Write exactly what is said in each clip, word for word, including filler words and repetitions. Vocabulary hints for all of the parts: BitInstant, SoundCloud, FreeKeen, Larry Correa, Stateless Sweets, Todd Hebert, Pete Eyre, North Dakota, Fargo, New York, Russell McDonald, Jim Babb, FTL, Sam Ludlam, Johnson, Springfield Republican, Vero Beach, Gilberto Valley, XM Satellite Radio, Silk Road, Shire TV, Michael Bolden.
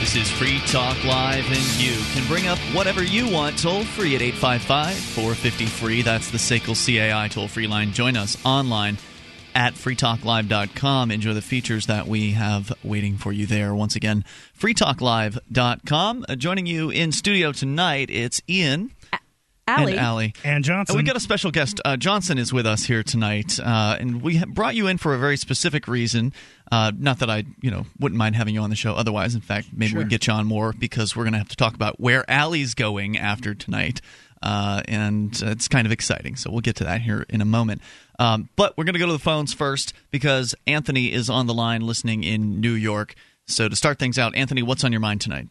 This is Free Talk Live, and you can bring up whatever you want toll-free at eight five five, four five zero, free. That's the S A C L C A I toll-free line. Join us online at free talk live dot com. Enjoy the features that we have waiting for you there. Once again, free talk live dot com. Uh, joining you in studio tonight, it's Ian. Allie. And Allie. And Johnson. And we got a special guest. Uh, Johnson is with us here tonight, uh, and we brought you in for a very specific reason. Uh, not that I, you know, wouldn't mind having you on the show otherwise. In fact, maybe sure. we'd get you on more, because we're going to have to talk about where Allie's going after tonight, uh, and it's kind of exciting. So we'll get to that here in a moment. Um, but we're going to go to the phones first, because Anthony is on the line listening in New York. So to start things out, Anthony, what's on your mind tonight?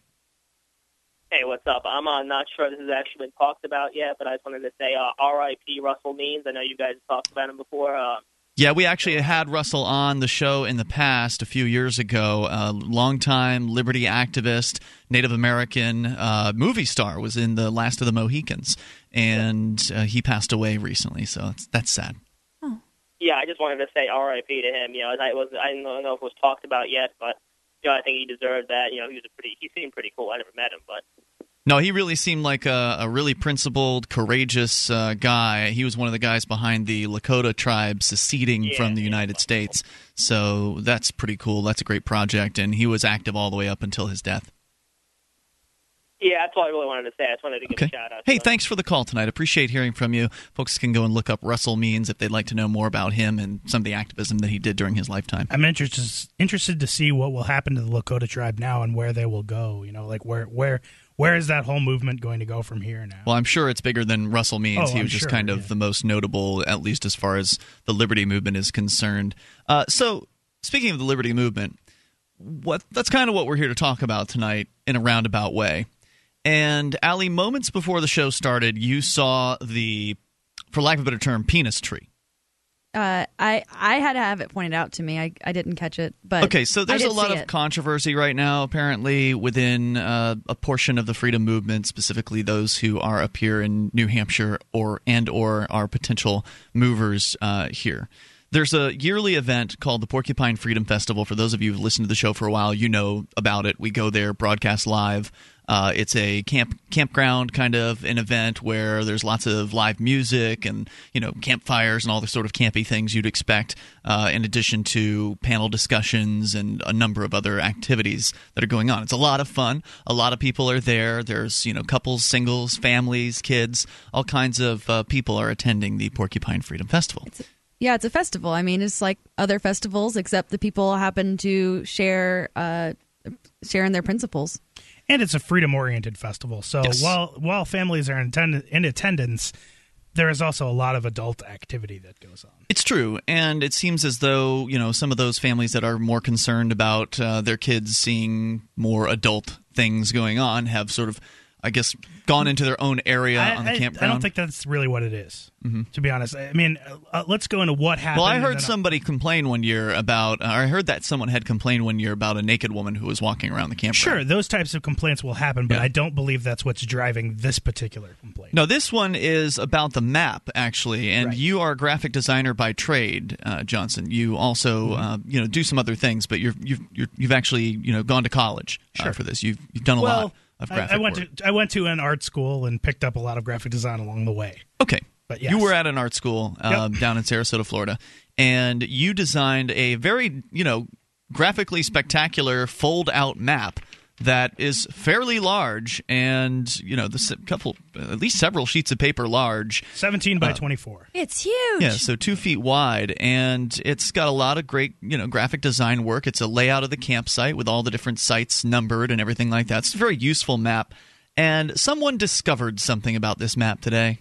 Hey, what's up? I'm uh, not sure this has actually been talked about yet, but I just wanted to say uh, R I P Russell Means. I know you guys have talked about him before. Uh, yeah, we actually had Russell on the show in the past a few years ago. A longtime liberty activist, Native American uh, movie star, was in The Last of the Mohicans, and uh, he passed away recently, so it's, that's sad. Oh. Yeah, I just wanted to say R I P to him. You know, I, was, I don't know if it was talked about yet, but... You know, I think he deserved that. You know, he was a pretty. He seemed pretty cool. I never met him, but no, he really seemed like a, a really principled, courageous uh, guy. He was one of the guys behind the Lakota tribe seceding yeah, from the United yeah. States. So that's pretty cool. That's a great project, and he was active all the way up until his death. Yeah, that's all I really wanted to say. I just wanted to give okay. a shout out. Hey, so. Thanks for the call tonight. Appreciate hearing from you. Folks can go and look up Russell Means if they'd like to know more about him and some of the activism that he did during his lifetime. I'm interested interested to see what will happen to the Lakota tribe now and where they will go. You know, like where where where is that whole movement going to go from here now? Well, I'm sure it's bigger than Russell Means. Oh, he was sure, just kind of yeah. the most notable, at least as far as the liberty movement is concerned. Uh, so, speaking of the liberty movement, what that's kind of what we're here to talk about tonight in a roundabout way. And, Allie, moments before the show started, you saw the, for lack of a better term, penis tree. Uh, I I had to have it pointed out to me. I, I didn't catch it. But okay, so there's a lot of it. controversy right now, apparently, within uh, a portion of the freedom movement, specifically those who are up here in New Hampshire or and or are potential movers uh, here. There's a yearly event called the Porcupine Freedom Festival. For those of you who've listened to the show for a while, you know about it. We go there, broadcast live. Uh, it's a camp campground kind of an event where there's lots of live music and, you know, campfires and all the sort of campy things you'd expect, uh, in addition to panel discussions and a number of other activities that are going on. It's a lot of fun. A lot of people are there. There's, you know, couples, singles, families, kids, all kinds of uh, people are attending the Porcupine Freedom Festival. It's a- Yeah, it's a festival. I mean, it's like other festivals, except the people happen to share uh, share in their principles. And it's a freedom-oriented festival. So yes. while while families are in, attend- in attendance, there is also a lot of adult activity that goes on. It's true. And it seems as though, you know, some of those families that are more concerned about uh, their kids seeing more adult things going on have sort of, I guess, gone into their own area I, on the I, campground. I don't think that's really what it is, mm-hmm. to be honest. I mean, uh, let's go into what happened. Well, I heard somebody I'll... complain one year about, or I heard that someone had complained one year about a naked woman who was walking around the campground. Sure, those types of complaints will happen, but yeah. I don't believe that's what's driving this particular complaint. No, this one is about the map, actually, and right. you are a graphic designer by trade, uh, Johnson. You also, mm-hmm. uh, you know, do some other things, but you're, you've you're, you've actually, you know, gone to college sure. uh, for this. You've you've done a well, lot. I, I went work. to I went to an art school and picked up a lot of graphic design along the way. Okay, but yes. you were at an art school um, yep. down in Sarasota, Florida, and you designed a very you know graphically spectacular fold-out map that is fairly large, and you know the couple at least several sheets of paper large, seventeen by uh, twenty-four. It's huge. Yeah, so two feet wide, and it's got a lot of great you know graphic design work. It's a layout of the campsite with all the different sites numbered and everything like that. It's a very useful map, and someone discovered something about this map today,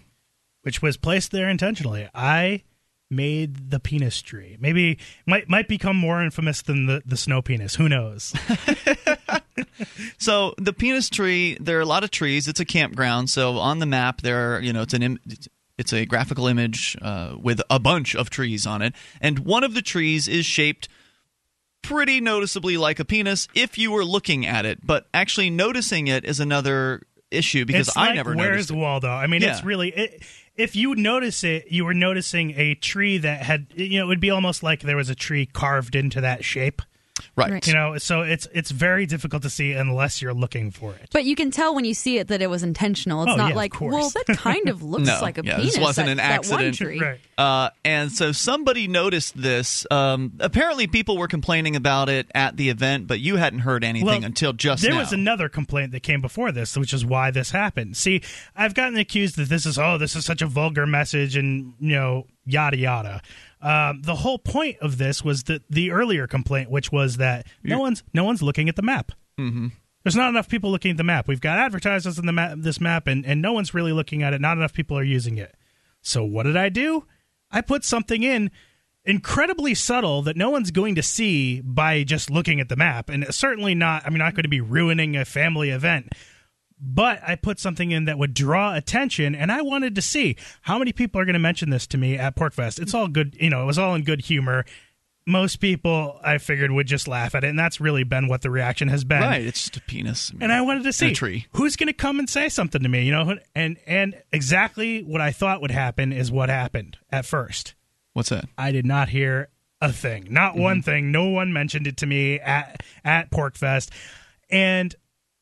which was placed there intentionally. I made the penis tree. Maybe might might become more infamous than the the snow penis. Who knows? So the penis tree, there are a lot of trees. It's a campground. So on the map, there, are, you know, it's an Im- it's a graphical image uh, with a bunch of trees on it, and one of the trees is shaped pretty noticeably like a penis if you were looking at it. But actually noticing it is another issue because it's I like never noticed. Where's Waldo? I mean, yeah. it's really it, if you notice it, you were noticing a tree that had you know it would be almost like there was a tree carved into that shape. Right. You know, so it's it's very difficult to see unless you're looking for it. But you can tell when you see it that it was intentional. It's oh, not yeah, like, well, that kind of looks no, like a yeah, penis. This wasn't that, an accident. Right. Uh, and so somebody noticed this. Um, apparently people were complaining about it at the event, but you hadn't heard anything well, until just there now. There was another complaint that came before this, which is why this happened. See, I've gotten accused that this is, oh, this is such a vulgar message and, you know, yada, yada. Um, the whole point of this was the, the earlier complaint, which was that no one's no one's looking at the map. Mm-hmm. There's not enough people looking at the map. We've got advertisements in the map, this map, and, and no one's really looking at it. Not enough people are using it. So what did I do? I put something in incredibly subtle that no one's going to see by just looking at the map. And certainly not, I'm not going to be ruining a family event. But I put something in that would draw attention, and I wanted to see how many people are going to mention this to me at Porkfest. It's all good, you know, it was all in good humor. Most people, I figured, would just laugh at it, and that's really been what the reaction has been. Right, it's just a penis. And I wanted to see who's going to come and say something to me, you know? And and exactly what I thought would happen is what happened at first. What's that? I did not hear a thing. Not mm-hmm. one thing. No one mentioned it to me at, at Porkfest. And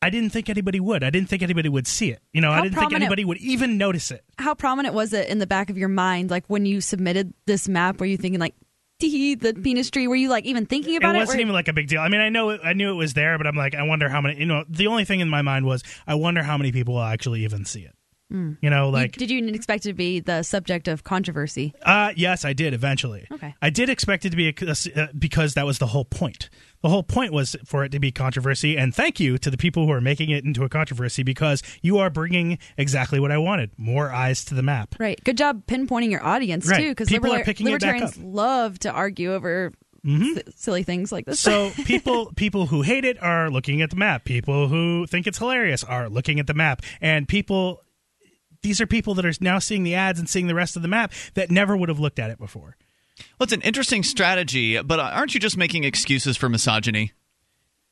I didn't think anybody would. I didn't think anybody would see it. You know, how I didn't think anybody would even notice it. How prominent was it in the back of your mind? Like when you submitted this map, were you thinking like, tee the penis tree? Were you like even thinking about it? It wasn't or- even like a big deal. I mean, I know, I knew it was there, but I'm like, I wonder how many, you know, the only thing in my mind was, I wonder how many people will actually even see it. Mm. You know, like, did you expect it to be the subject of controversy? Uh, yes, I did eventually. Okay. I did expect it to be a, uh, because that was the whole point. The whole point was for it to be controversy. And thank you to the people who are making it into a controversy, because you are bringing exactly what I wanted. More eyes to the map. Right. Good job pinpointing your audience, right. too, because liber- libertarians love to argue over Mm-hmm. S- silly things like this. So people people who hate it are looking at the map. People who think it's hilarious are looking at the map. And people... These are people that are now seeing the ads and seeing the rest of the map that never would have looked at it before. Well, it's an interesting strategy, but aren't you just making excuses for misogyny?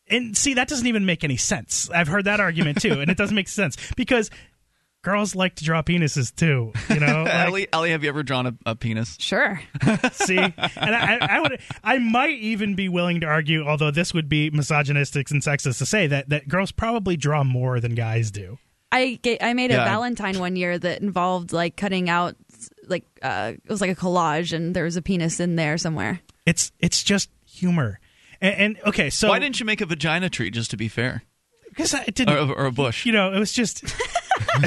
And see, that doesn't even make any sense. I've heard that argument too, and it doesn't make sense because girls like to draw penises too. You know, like, Allie, Allie, have you ever drawn a, a penis? Sure. See, and I, I would, I might even be willing to argue, although this would be misogynistic and sexist to say that that girls probably draw more than guys do. I get, I made a yeah. Valentine one year that involved like cutting out like uh, it was like a collage and there was a penis in there somewhere. It's it's just humor, and, and okay. So why didn't you make a vagina tree? Just to be fair, because I didn't, or, or a bush. You know, it was just. you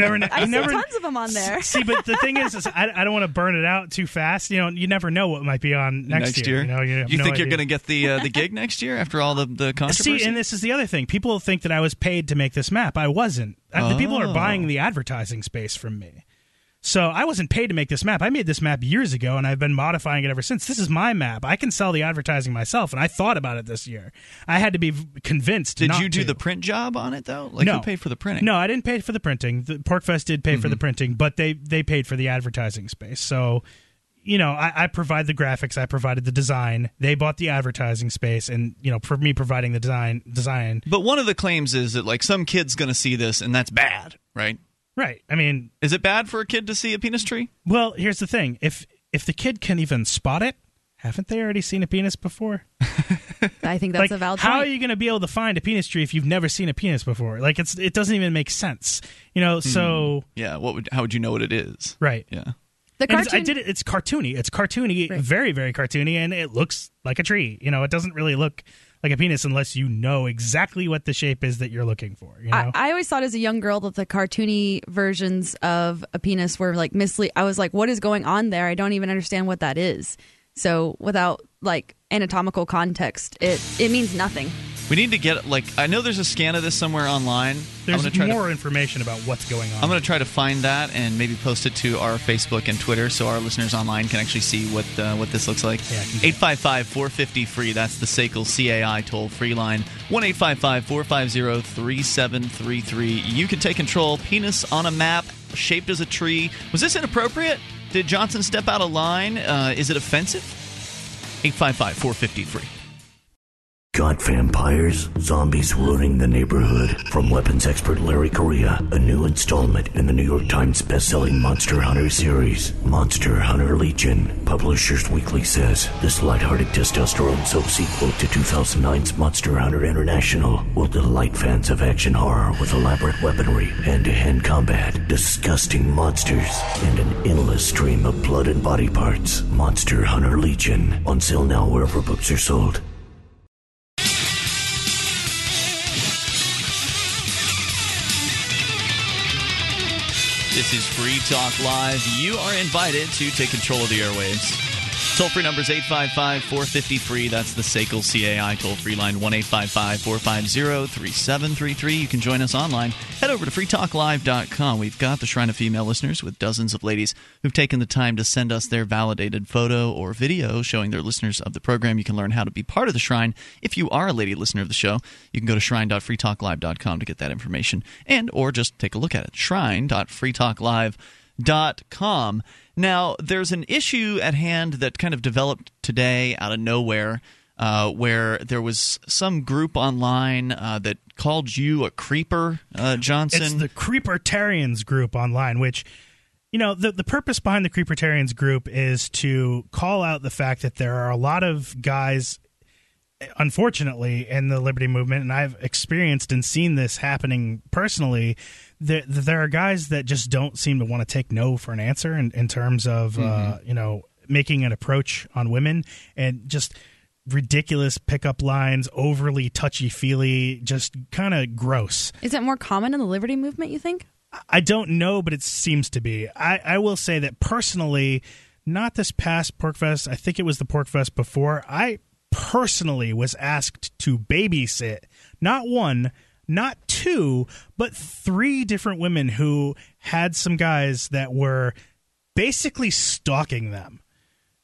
never know. I never, see tons of them on there. See, but the thing is, is I, I don't want to burn it out too fast. You know, you never know what might be on next, next year. year. You know, you, have you no think idea. You're going to get the uh, the gig next year after all the the controversy? See, and this is the other thing. People think that I was paid to make this map. I wasn't. Oh. The people are buying the advertising space from me. So I wasn't paid to make this map. I made this map years ago, and I've been modifying it ever since. This is my map. I can sell the advertising myself, and I thought about it this year. I had to be convinced Did not you do to. the print job on it, though? Like, no. Who paid for the printing? No, I didn't pay for the printing. The Porkfest did pay mm-hmm. for the printing, but they, they paid for the advertising space. So, you know, I, I provide the graphics. I provided the design. They bought the advertising space, and, you know, for me providing the design. design. But one of the claims is that, like, some kid's going to see this, and that's bad, right? Right. I mean, is it bad for a kid to see a penis tree? Well, here's the thing. If if the kid can even spot it, haven't they already seen a penis before? I think that's like, a valid point. How are you going to be able to find a penis tree if you've never seen a penis before? Like, it's it doesn't even make sense. You know, so... Mm. Yeah, what would how would you know what it is? Right. Yeah. The cartoon- it's, I did it. It's cartoony. It's cartoony, right. very, very cartoony, and it looks like a tree. You know, it doesn't really look... like a penis, unless you know exactly what the shape is that you're looking for. You know? I, I always thought as a young girl that the cartoony versions of a penis were like misleading. I was like, what is going on there? I don't even understand what that is. So without like anatomical context, it, it means nothing. We need to get, like, I know there's a scan of this somewhere online. There's I'm try more to, information about what's going on. I'm going to try to find that and maybe post it to our Facebook and Twitter so our listeners online can actually see what uh, what this looks like. Yeah, eight five five, four five zero, F R E E. That's the S A C L C A I toll-free line. one eight five five, four five zero, three seven three three. You can take control. Penis on a map, shaped as a tree. Was this inappropriate? Did Johnson step out of line? Uh, is it offensive? eight five five, four five zero, F R E E. shot vampires, zombies ruining the neighborhood. From weapons expert Larry Correa, a new installment in the New York Times best-selling Monster Hunter series, Monster Hunter Legion. Publishers Weekly says this lighthearted testosterone soap sequel to two thousand nine's Monster Hunter International will delight fans of action horror with elaborate weaponry, hand-to-hand combat, disgusting monsters, and an endless stream of blood and body parts. Monster Hunter Legion, on sale now wherever books are sold. This is Free Talk Live. You are invited to take control of the airwaves. Toll-free number is eight five five, four five zero, FREE. That's the S A C L C A I toll-free line, one eight five five, four five zero, three seven three three. You can join us online. Head over to free talk live dot com. We've got the Shrine of Female Listeners with dozens of ladies who've taken the time to send us their validated photo or video showing their listeners of the program. You can learn how to be part of the Shrine. If you are a lady listener of the show, you can go to shrine dot free talk live dot com to get that information, and or just take a look at it, shrine dot free talk live dot com. Now, there's an issue at hand that kind of developed today out of nowhere, Uh, where there was some group online uh, that called you a creeper, uh, Johnson. It's the Creepertarians group online, which, you know, the, the purpose behind the Creepertarians group is to call out the fact that there are a lot of guys, unfortunately, in the liberty movement, and I've experienced and seen this happening personally, that there, there are guys that just don't seem to want to take no for an answer in, in terms of, mm-hmm. uh, you know, making an approach on women, and just ridiculous pickup lines, overly touchy-feely, just kind of gross. Is that more common in the liberty movement, you think? I don't know, but it seems to be. I, I will say that personally, not this past Porkfest, I think it was the Porkfest before, I personally was asked to babysit, not one, not two, but three different women who had some guys that were basically stalking them.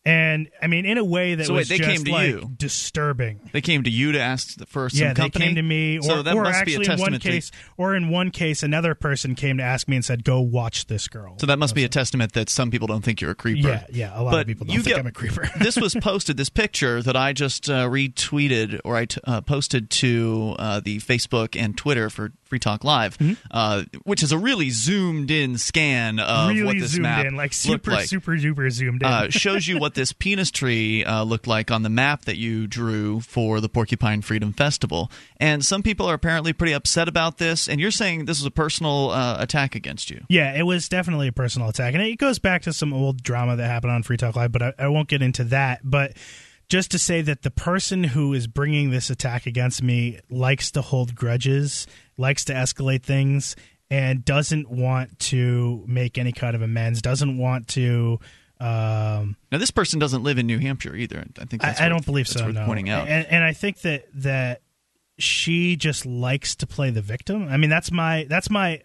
And, I mean, in a way that so was wait, just, like, you. disturbing. They came to you to ask for some yeah, company? Yeah, they came to me. Or, so that or must actually be a testament one case, to... Or in one case, another person came to ask me and said, go watch this girl. So that must be a testament that some people don't think you're a creeper. Yeah, yeah, a lot but of people don't think get, I'm a creeper. This was posted, this picture that I just uh, retweeted, or I t- uh, posted to uh, the Facebook and Twitter for Free Talk Live, mm-hmm. uh, which is a really zoomed-in scan of really what this map in, like super, looked like. Super, super, super zoomed in. Uh, shows you what this penis tree uh, looked like on the map that you drew for the Porcupine Freedom Festival. And some people are apparently pretty upset about this, and you're saying this is a personal uh, attack against you. Yeah, it was definitely a personal attack. And it goes back to some old drama that happened on Free Talk Live, but I, I won't get into that. But just to say that the person who is bringing this attack against me likes to hold grudges, likes to escalate things, and doesn't want to make any kind of amends, doesn't want to... Um, now, this person doesn't live in New Hampshire either. I think that's I, what, I don't believe that's so, no. Pointing out. And, and I think that, that she just likes to play the victim. I mean, that's my that's my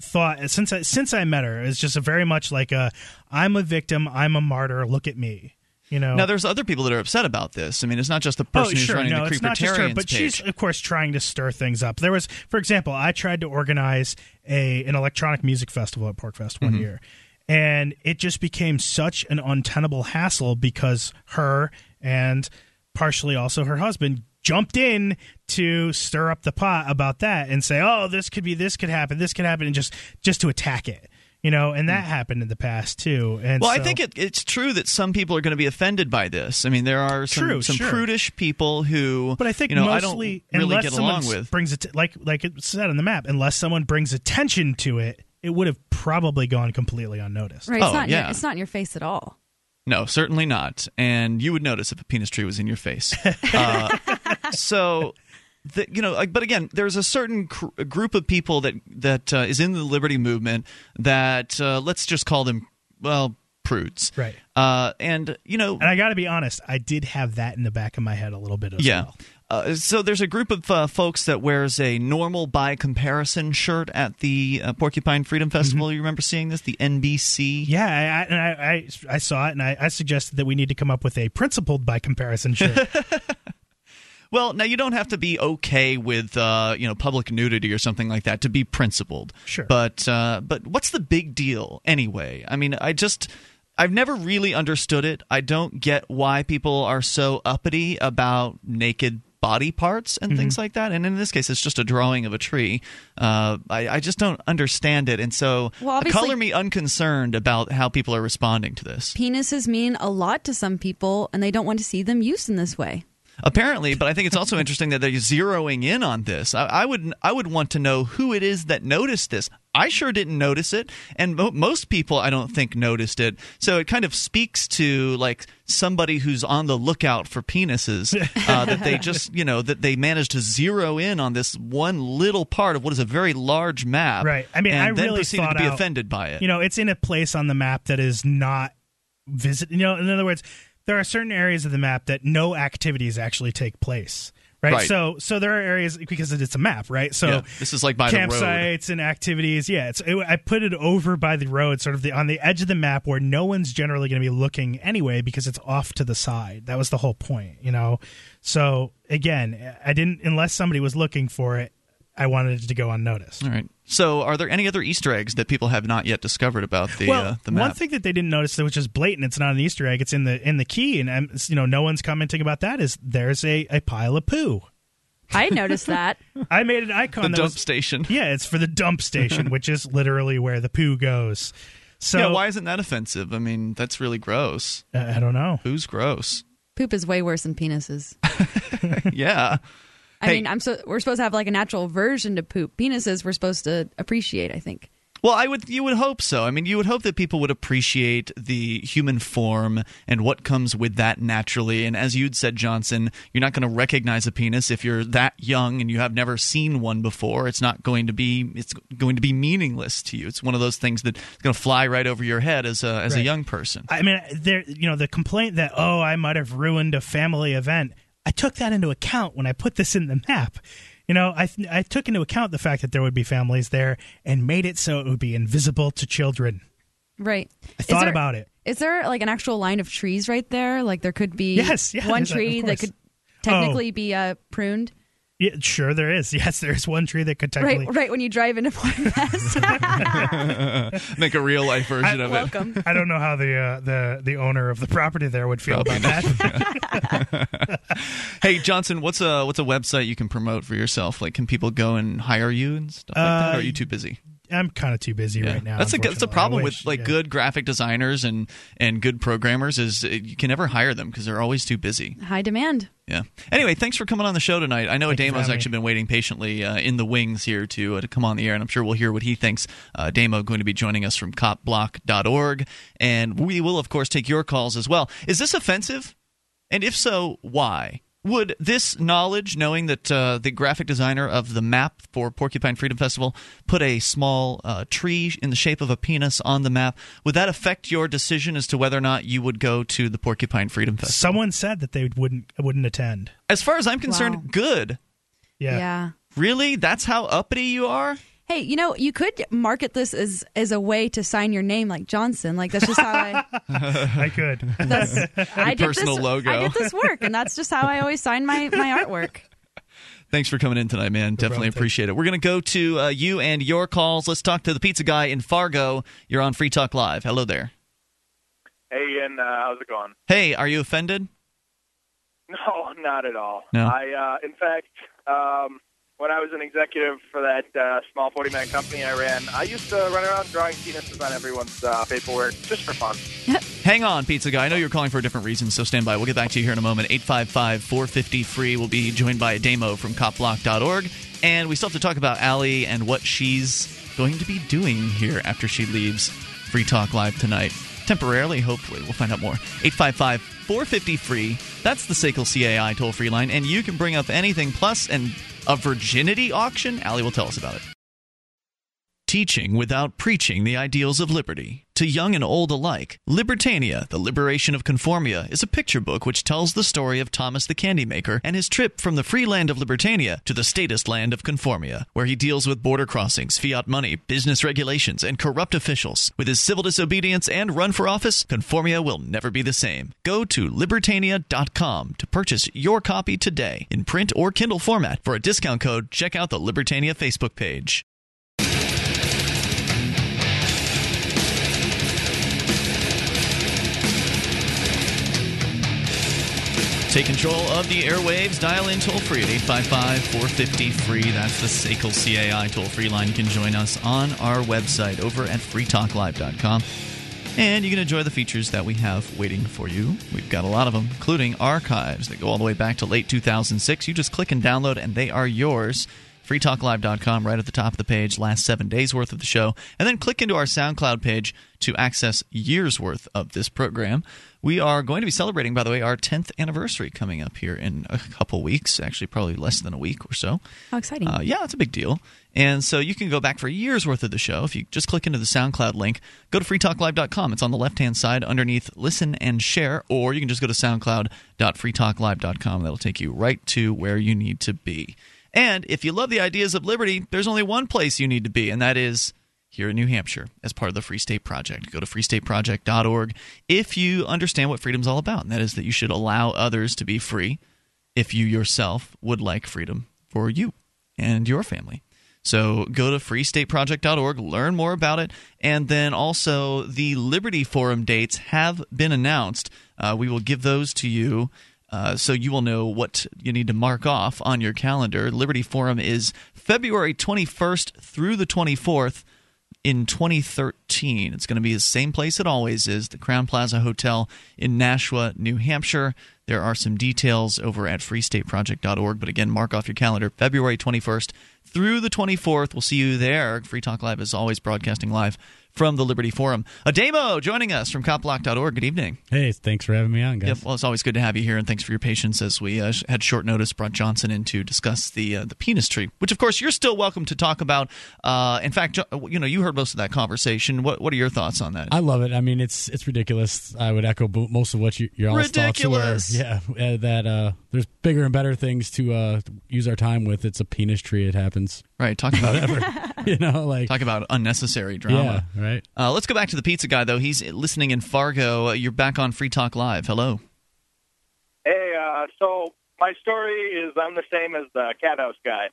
thought since I, since I met her. It's just a very much like a I'm a victim, I'm a martyr, look at me. You know. Now, there's other people that are upset about this. I mean, it's not just the person oh, who's sure, running no, the Creepertarians page. It's not just her, but page. She's, of course, trying to stir things up. There was, for example, I tried to organize a an electronic music festival at Porkfest one mm-hmm. year, and it just became such an untenable hassle because her and partially also her husband jumped in to stir up the pot about that and say, oh, this could be, this could happen, this could happen, and just, just to attack it. You know, and that happened in the past, too. And well, so, I think it, it's true that some people are going to be offended by this. I mean, there are some, true, some sure. prudish people who, but I think you know, mostly, I don't really get along with. Brings it to, like, like it said on the map, unless someone brings attention to it, it would have probably gone completely unnoticed. Right, it's, oh, not yeah. your, it's not in your face at all. No, certainly not. And you would notice if a penis tree was in your face. uh, so... The, you know, like, but again, there's a certain cr- group of people that that uh, is in the liberty movement that uh, let's just call them, well, prudes, right? Uh, and you know, and I got to be honest, I did have that in the back of my head a little bit as yeah. well. Uh, so there's a group of uh, folks that wears a normal by comparison shirt at the uh, Porcupine Freedom Festival. Mm-hmm. You remember seeing this? The N B C? Yeah, I, and I, I I saw it, and I, I suggested that we need to come up with a principled by comparison shirt. Well, now you don't have to be okay with uh, you know, public nudity or something like that to be principled. Sure. But uh, but what's the big deal anyway? I mean, I just I've never really understood it. I don't get why people are so uppity about naked body parts and mm-hmm. things like that. And in this case, it's just a drawing of a tree. Uh, I, I just don't understand it. And so well, color me unconcerned about how people are responding to this. Penises mean a lot to some people, and they don't want to see them used in this way. Apparently, but I think it's also interesting that they're zeroing in on this. I, I would I would want to know who it is that noticed this. I sure didn't notice it, and mo- most people I don't think noticed it. So it kind of speaks to like somebody who's on the lookout for penises uh, that they just you know that they managed to zero in on this one little part of what is a very large map. Right. I mean, and I then really proceeded to be out, offended by it. You know, it's in a place on the map that is not visit. You know, in other words. There are certain areas of the map that no activities actually take place, right? right. So, so there are areas because it's a map, right? So, yeah. This is like by the road. Campsites and activities. Yeah, it's, it, I put it over by the road, sort of the on the edge of the map where no one's generally going to be looking anyway because it's off to the side. That was the whole point, you know. So again, I didn't unless somebody was looking for it. I wanted it to go unnoticed. All right. So are there any other Easter eggs that people have not yet discovered about the, well, uh, the map? One thing that they didn't notice, which is blatant, it's not an Easter egg, it's in the in the key, and you know no one's commenting about that, is there's a, a pile of poo. I noticed that. I made an icon. The dump was, station. Yeah, it's for the dump station, which is literally where the poo goes. So, yeah, why isn't that offensive? I mean, that's really gross. Uh, I don't know. Poo's gross. Poop is way worse than penises. Yeah. I hey. mean, I'm so we're supposed to have like a natural aversion to poop. Penises we're supposed to appreciate, I think. Well, I would you would hope so. I mean, you would hope that people would appreciate the human form and what comes with that naturally. And as you'd said, Johnson, you're not going to recognize a penis if you're that young and you have never seen one before. It's not going to be it's going to be meaningless to you. It's one of those things that's going to fly right over your head as a as right. a young person. I mean, there you know, the complaint that oh, I might have ruined a family event. I took that into account when I put this in the map. You know, I th- I took into account the fact that there would be families there and made it so it would be invisible to children. Right. I thought there, about it. Is there like an actual line of trees right there? Like there could be yes, yeah, one tree that could technically oh. be uh, pruned? Yeah, sure there is. Yes, there's one tree that could technically... Right, right when you drive into Point Pass. Make a real-life version I, of welcome. It. I don't know how the, uh, the the owner of the property there would feel Probably about that. Yeah. Hey, Johnson, what's a, what's a website you can promote for yourself? Like, can people go and hire you and stuff like uh, that? Or are you too busy? I'm kind of too busy yeah. right now. That's a, that's a problem wish, with like yeah. good graphic designers and, and good programmers is you can never hire them because they're always too busy. High demand. Yeah. Anyway, thanks for coming on the show tonight. I know Ademo's actually been waiting patiently uh, in the wings here to uh, to come on the air, and I'm sure we'll hear what he thinks. Uh, Ademo going to be joining us from cop block dot org, and we will, of course, take your calls as well. Is this offensive? And if so, why? Would this knowledge, knowing that uh, the graphic designer of the map for Porcupine Freedom Festival put a small uh, tree in the shape of a penis on the map, would that affect your decision as to whether or not you would go to the Porcupine Freedom Festival? Someone said that they wouldn't wouldn't attend. As far as I'm concerned, wow. good. Yeah. yeah. Really? That's how uppity you are? Hey, you know, you could market this as, as a way to sign your name like Johnson. Like, that's just how I... I could. That's, I did personal this, logo. I did this work, and that's just how I always sign my, my artwork. Thanks for coming in tonight, man. No Definitely problem, appreciate it. We're going to go to uh, you and your calls. Let's talk to the pizza guy in Fargo. You're on Free Talk Live. Hello there. Hey, Ian. Uh, how's it going? Hey, are you offended? No, not at all. No? I, uh, in fact... Um, When I was an executive for that uh, small forty-man company I ran, I used to run around drawing penises on everyone's uh, paperwork just for fun. Hang on, Pizza Guy. I know you're calling for a different reason, so stand by. We'll get back to you here in a moment. eight five five, four five zero, F R E E. We'll be joined by Ademo from cop block dot org. And we still have to talk about Allie and what she's going to be doing here after she leaves Free Talk Live tonight. Temporarily, hopefully. We'll find out more. eight five five, four five zero, F R E E. That's the S A C L C A I toll-free line. And you can bring up anything plus and... a virginity auction? Allie will tell us about it. Teaching without preaching the ideals of liberty. To young and old alike, Libertania, The Liberation of Conformia, is a picture book which tells the story of Thomas the Candymaker and his trip from the free land of Libertania to the statist land of Conformia, where he deals with border crossings, fiat money, business regulations, and corrupt officials. With his civil disobedience and run for office, Conformia will never be the same. Go to libertania dot com to purchase your copy today, in print or Kindle format. For a discount code, check out the Libertania Facebook page. Take control of the airwaves. Dial in toll-free at eight five five, four five zero, F R E E. That's the S A C L C A I toll-free line. You can join us on our website over at free talk live dot com. And you can enjoy the features that we have waiting for you. We've got a lot of them, including archives that go all the way back to late two thousand six. You just click and download, and they are yours. free talk live dot com, right at the top of the page, last seven days' worth of the show. And then click into our SoundCloud page to access years' worth of this program. We are going to be celebrating, by the way, our tenth anniversary coming up here in a couple weeks, actually probably less than a week or so. How exciting. Uh, yeah, it's a big deal. And so you can go back for a year's worth of the show. If you just click into the SoundCloud link, go to free talk live dot com. It's on the left-hand side underneath Listen and Share, or you can just go to sound cloud dot free talk live dot com. That'll take you right to where you need to be. And if you love the ideas of liberty, there's only one place you need to be, and that is here in New Hampshire as part of the Free State Project. Go to free state project dot org if you understand what freedom's all about, and that is that you should allow others to be free if you yourself would like freedom for you and your family. So go to free state project dot org, learn more about it, and then also the Liberty Forum dates have been announced. Uh, we will give those to you. Uh, so you will know what you need to mark off on your calendar. Liberty Forum is February twenty-first through the twenty-fourth in twenty thirteen. It's going to be the same place it always is, the Crown Plaza Hotel in Nashua, New Hampshire. There are some details over at free state project dot org. But again, mark off your calendar, February twenty-first through the twenty-fourth. We'll see you there. Free Talk Live is always broadcasting live from the Liberty Forum. Ademo joining us from cop block dot org. Good evening. Hey, thanks for having me on, guys. Yep, well, it's always good to have you here, and thanks for your patience as we uh, had short notice, brought Johnson in to discuss the uh, the penis tree, which, of course, you're still welcome to talk about. Uh, in fact, you know, you heard most of that conversation. What what are your thoughts on that? I love it. I mean, it's it's ridiculous. I would echo most of what you, your all's thoughts were. Yeah, that uh, there's bigger and better things to uh, use our time with. It's a penis tree. It happens. Right, talk about ever. You know, like talk about unnecessary drama. Yeah, right. Uh, let's go back to the pizza guy, though. He's listening in Fargo. You're back on Free Talk Live. Hello. Hey, uh, so my story is I'm the same as the cat house guy,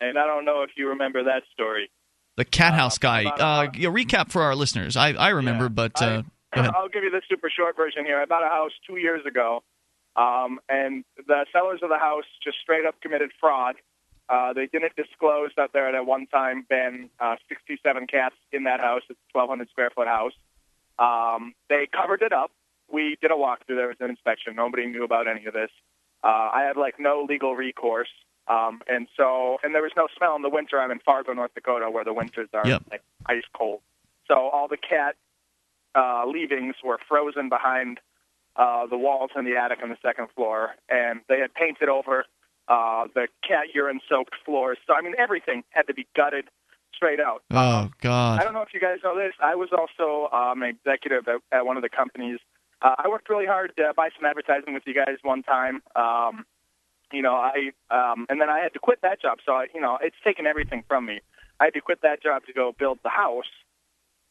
and I don't know if you remember that story. The cat house uh, guy. Uh, a recap for our listeners. I, I remember, yeah, but uh, I, go ahead. I'll give you the super short version here. I bought a house two years ago, um, and the sellers of the house just straight up committed fraud. Uh, they didn't disclose that there had at one time been uh, sixty-seven cats in that house. It's a twelve hundred square foot house. Um, they covered it up. We did a walkthrough. There was an inspection. Nobody knew about any of this. Uh, I had, like, no legal recourse. Um, and so, and there was no smell in the winter. I'm in Fargo, North Dakota, where the winters are, yep, like, ice cold. So all the cat uh, leavings were frozen behind uh, the walls in the attic on the second floor, and they had painted over Uh, the cat urine-soaked floors. So, I mean, everything had to be gutted straight out. Oh, God. I don't know if you guys know this. I was also um, an executive at, at one of the companies. Uh, I worked really hard to buy some advertising with you guys one time. Um, you know, I um, and then I had to quit that job. So, I, you know, it's taken everything from me. I had to quit that job to go build the house.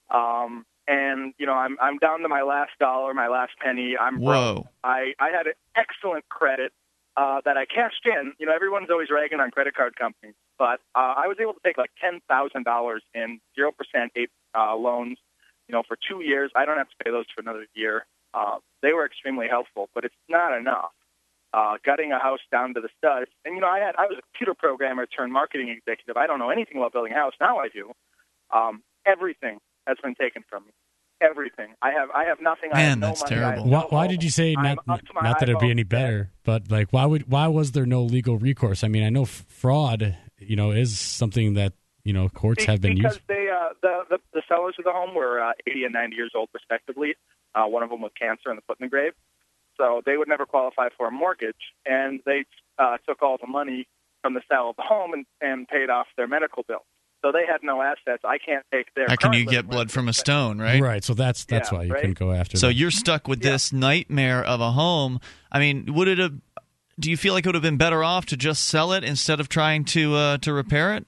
Um, and, you know, I'm I'm down to my last dollar, my last penny. I'm Whoa. broke. I, I had an excellent credit. Uh, that I cashed in. You know, everyone's always ragging on credit card companies, but uh, I was able to take like ten thousand dollars in zero percent uh, loans, you know, for two years. I don't have to pay those for another year. Uh, they were extremely helpful, but it's not enough. Uh, gutting a house down to the studs. And, you know, I had I was a computer programmer turned marketing executive. I don't know anything about building a house. Now I do. Um, everything has been taken from me. Everything. I have I have nothing. Man, I have no that's money. Terrible. Why, why did you say not, not that it'd be any better, but like why would why was there no legal recourse? I mean, I know f- fraud, you know, is something that, you know, courts have been because used. Because they uh, the, the, the sellers of the home were uh, eighty and ninety years old, respectively. Uh, one of them with cancer and the foot in the grave. So they would never qualify for a mortgage. And they uh, took all the money from the sale of the home and, and paid off their medical bills. So they had no assets. I can't take their. How can you get blood from a stone, right? Right. So that's that's yeah, why you right? couldn't go after. So them. You're stuck with yeah. this nightmare of a home. I mean, would it have? Do you feel like it would have been better off to just sell it instead of trying to uh, to repair it?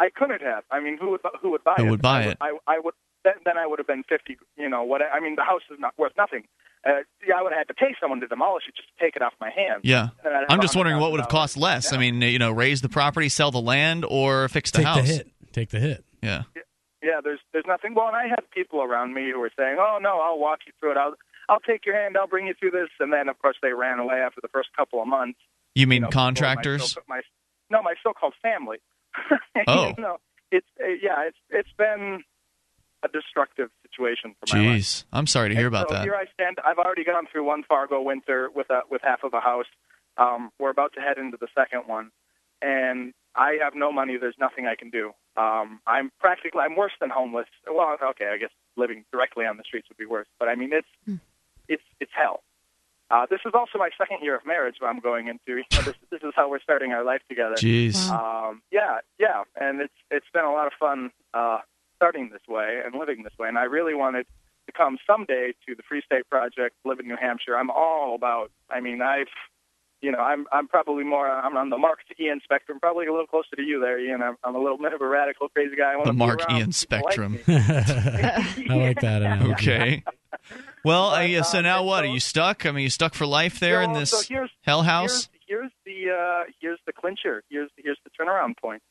I couldn't have. I mean, who would who would buy who it? Who would buy I would, it? I, I would. Then, then I would have been fifty. You know what? I mean, the house is not worth nothing. Uh, yeah, I would have had to pay someone to demolish it just to take it off my hands. Yeah. I'm just wondering what would have cost less. Yeah. I mean, you know, raise the property, sell the land, or fix the take house. Take the hit. Take the hit. Yeah. Yeah, there's there's nothing. Well, and I had people around me who were saying, oh, no, I'll walk you through it. I'll, I'll take your hand, I'll bring you through this. And then, of course, they ran away after the first couple of months. You mean you know, contractors? My, my, no, my so-called family. Oh. You know, it's, yeah, it's it's been a destructive situation for my Jeez. life. Jeez, I'm sorry to hear and about so that. Here I stand. I've already gone through one Fargo winter with a, with half of a house. Um, we're about to head into the second one. And I have no money. There's nothing I can do. Um, I'm practically, I'm worse than homeless. Well, okay, I guess living directly on the streets would be worse. But, I mean, it's mm. it's it's hell. Uh, this is also my second year of marriage that I'm going into. You know, this, this is how we're starting our life together. Jeez. Wow. Um, yeah, yeah. And it's it's been a lot of fun uh, starting this way and living this way. And I really wanted to come someday to the Free State Project, live in New Hampshire. I'm all about, I mean, I've... You know, I'm I'm probably more, I'm on the Mark to Ian spectrum, probably a little closer to you there, Ian. I'm, I'm a little bit of a radical, crazy guy. I want the to Mark Ian spectrum. Like I like that. Adam. Okay. Well, but, I, uh, so now what? So, are you stuck? I mean, you stuck for life there so, in this so here's, hell house? Here's, here's, the, uh, here's the clincher. Here's, here's the turnaround point.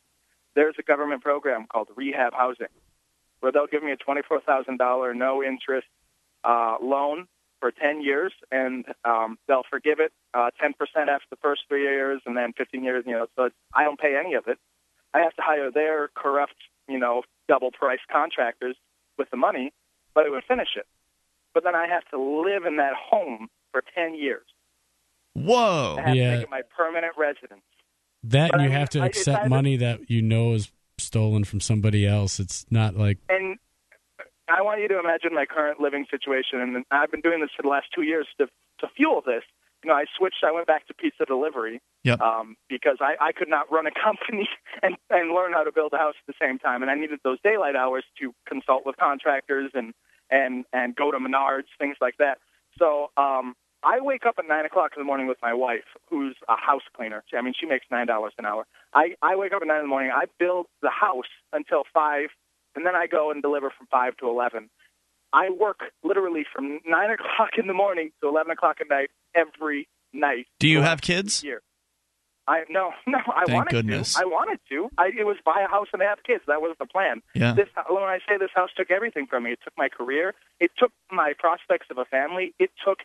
There's a government program called Rehab Housing, where they'll give me a twenty-four thousand dollars no-interest uh, loan for ten years, and um, they'll forgive it uh, ten percent after the first three years and then fifteen years, you know, so it's, I don't pay any of it. I have to hire their corrupt, you know, double-price contractors with the money, but it would finish it. But then I have to live in that home for ten years. Whoa. I have yeah. to make it my permanent residence. That but you I mean, have to I accept decided, money that you know is stolen from somebody else. It's not like... And, I want you to imagine my current living situation, and I've been doing this for the last two years to, to fuel this. You know, I switched. I went back to pizza delivery yep. um, because I, I could not run a company and, and learn how to build a house at the same time, and I needed those daylight hours to consult with contractors and, and, and go to Menards, things like that. So um, I wake up at nine o'clock in the morning with my wife, who's a house cleaner. I mean, she makes nine dollars an hour. I, I wake up at nine in the morning. I build the house until five. And then I go and deliver from five to eleven. I work literally from nine o'clock in the morning to eleven o'clock at night every night. Do you have kids? Year. I No, no, I Thank wanted goodness. to. I wanted to. I, it was buy a house and have kids. That was the plan. Yeah. This, when I say this house took everything from me, it took my career. It took my prospects of a family. It took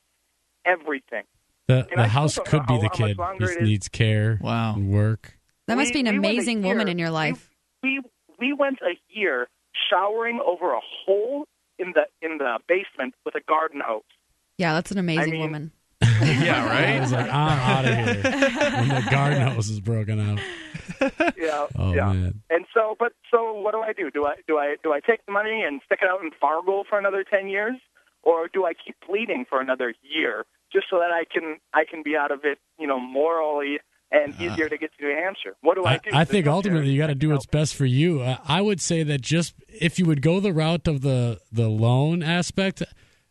everything. The, the house could be how, the kid. Just needs care wow. and work. That must we, be an amazing woman in your life. We We, we went a year... showering over a hole in the in the basement with a garden hose. Yeah, that's an amazing I mean, woman. Yeah, right? I was like, I'm out of here when the garden hose is broken out. Yeah, oh, yeah. Man. And so, but so, what do I do? Do I do I do I take the money and stick it out in Fargo for another ten years, or do I keep bleeding for another year just so that I can I can be out of it, you know, morally? And easier to get to New Hampshire. What do I do? I, I think ultimately you got to do what's best for you. I, I would say that just if you would go the route of the, the loan aspect,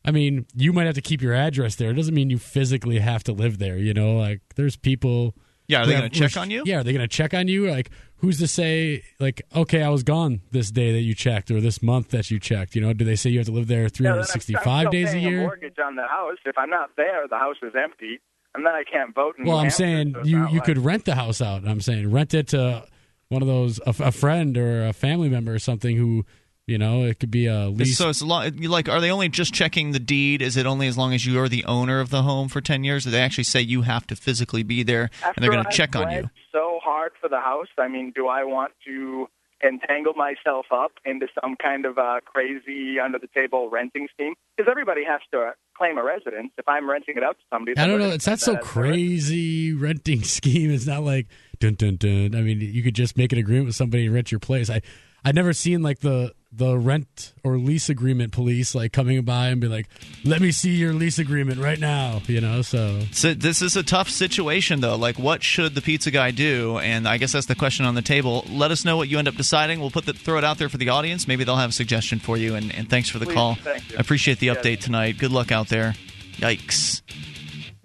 I mean, you might have to keep your address there. It doesn't mean you physically have to live there. You know, like there's people. Yeah, are they going to check on you? Yeah, are they going to check on you? Like, who's to say, like, okay, I was gone this day that you checked or this month that you checked? You know, do they say you have to live there three hundred sixty-five yeah, days a year? I'm still paying a mortgage on the house. If I'm not there, the house is empty. And then I can't vote. In well, I'm saying you, you could rent the house out. I'm saying rent it to one of those, a, a friend or a family member or something who, you know, it could be a lease. So it's a lot, like, are they only just checking the deed? Is it only as long as you are the owner of the home for ten years? Do they actually say you have to physically be there After and they're going to check on you? So hard for the house. I mean, do I want to entangle myself up into some kind of uh, crazy under-the-table renting scheme? Because everybody has to claim a residence. If I'm renting it out to somebody... I don't know. It's not so crazy renting scheme. It's not like, dun, dun, dun. I mean, you could just make an agreement with somebody and rent your place. I, I've never seen, like, the, the rent or lease agreement police, like, coming by and be like, let me see your lease agreement right now, you know, so... So this is a tough situation, though. Like, what should the pizza guy do? And I guess that's the question on the table. Let us know what you end up deciding. We'll put the, throw it out there for the audience. Maybe they'll have a suggestion for you, and, and thanks for the Please, call. Thank you. I appreciate the update yeah. tonight. Good luck out there. Yikes.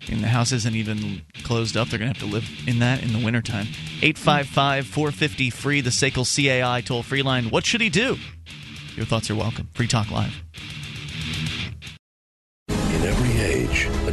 And the house isn't even closed up. They're going to have to live in that in the wintertime. eight five five, four five zero, F R E E, the S A C L C A I toll-free line. What should he do? Your thoughts are welcome. Free Talk Live. In every age, a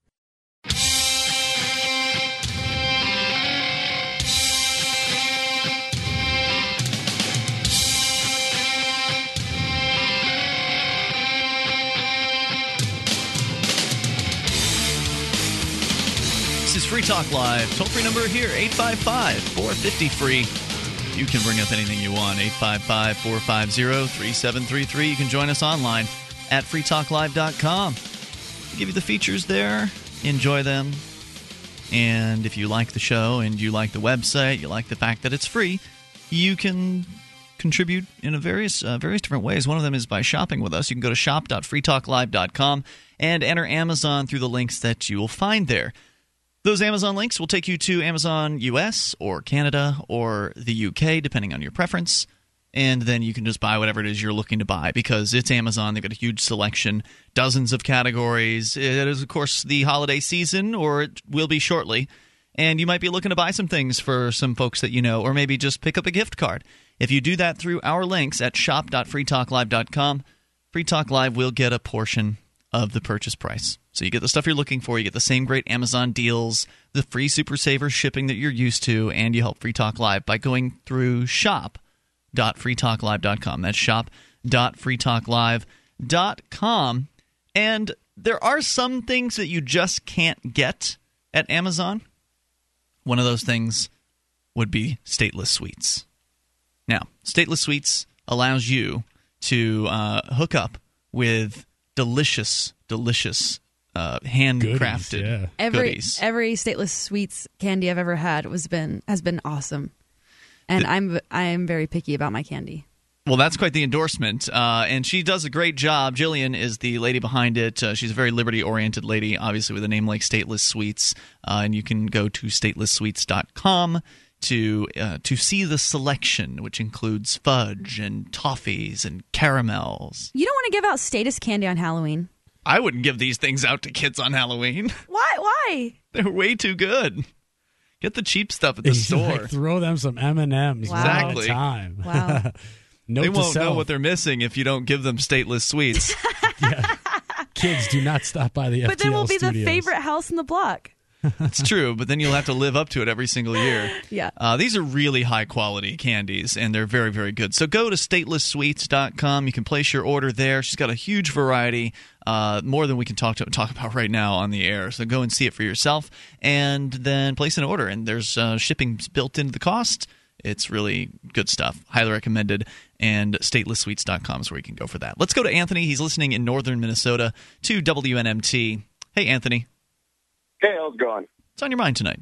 This is Free Talk Live. Toll-free number here, eight five five, four five zero, F R E E. You can bring up anything you want, eight five five, four five zero, three seven three three. You can join us online at free talk live dot com. We'll give you the features there. Enjoy them. And if you like the show and you like the website, you like the fact that it's free, you can contribute in a various uh, various different ways. One of them is by shopping with us. You can go to shop dot free talk live dot com and enter Amazon through the links that you will find there. Those Amazon links will take you to Amazon U S or Canada or the U K, depending on your preference. And then you can just buy whatever it is you're looking to buy because it's Amazon. They've got a huge selection, dozens of categories. It is, of course, the holiday season, or it will be shortly. And you might be looking to buy some things for some folks that you know, or maybe just pick up a gift card. If you do that through our links at shop dot free talk live dot com, Free Talk Live will get a portion of the purchase price. So you get the stuff you're looking for, you get the same great Amazon deals, the free Super Saver shipping that you're used to, and you help Free Talk Live by going through shop dot free talk live dot com. That's shop dot free talk live dot com. And there are some things that you just can't get at Amazon. One of those things would be Stateless Sweets. Now, Stateless Sweets allows you to uh, hook up with delicious, delicious Uh, handcrafted goodies, yeah. every goodies. every Stateless Sweets candy I've ever had was been has been awesome, and the, I'm I'm very picky about my candy. Well, that's quite the endorsement, uh, and she does a great job. Jillian is the lady behind it. Uh, she's a very liberty-oriented lady, obviously, with a name like Stateless Sweets, uh, and you can go to stateless sweets dot com to uh, to see the selection, which includes fudge and toffees and caramels. You don't want to give out status candy on Halloween. I wouldn't give these things out to kids on Halloween. Why? Why? They're way too good. Get the cheap stuff at the store. Like throw them some M and M's. Wow. Exactly. Time. Wow. They won't know what they're missing if you don't give them Stateless Sweets. Yeah. Kids, do not stop by the F T L But then we'll be studios. The favorite house in the block. It's true, but then you'll have to live up to it every single year. Yeah. Uh, these are really high-quality candies, and they're very, very good. So go to stateless sweets dot com. You can place your order there. She's got a huge variety, uh, more than we can talk to, talk about right now on the air. So go and see it for yourself, and then place an order. And there's uh, shipping built into the cost. It's really good stuff. Highly recommended. And stateless sweets dot com is where you can go for that. Let's go to Anthony. He's listening in northern Minnesota to W N M T. Hey, Anthony. Hey, how's it going? What's on your mind tonight?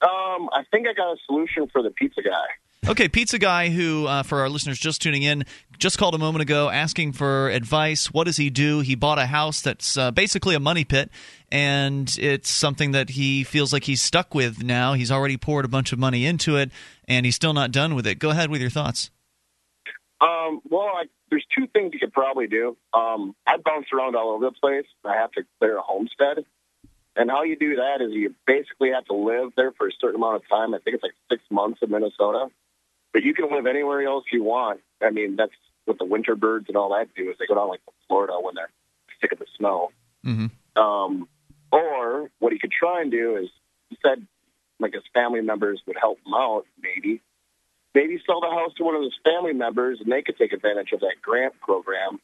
Um, I think I got a solution for the pizza guy. Okay, pizza guy who, uh, for our listeners just tuning in, just called a moment ago asking for advice. What does he do? He bought a house that's uh, basically a money pit, and it's something that he feels like he's stuck with now. He's already poured a bunch of money into it, and he's still not done with it. Go ahead with your thoughts. Um, well, I, there's two things you could probably do. Um, I bounce around all over the place. I have to clear a homestead. And how you do that is you basically have to live there for a certain amount of time. I think it's like six months in Minnesota. But you can live anywhere else you want. I mean, that's what the winter birds and all that do is they go down like Florida when they're sick of the snow. Mm-hmm. Um, or what he could try and do is he said like his family members would help him out, maybe. Maybe sell the house to one of his family members and they could take advantage of that grant program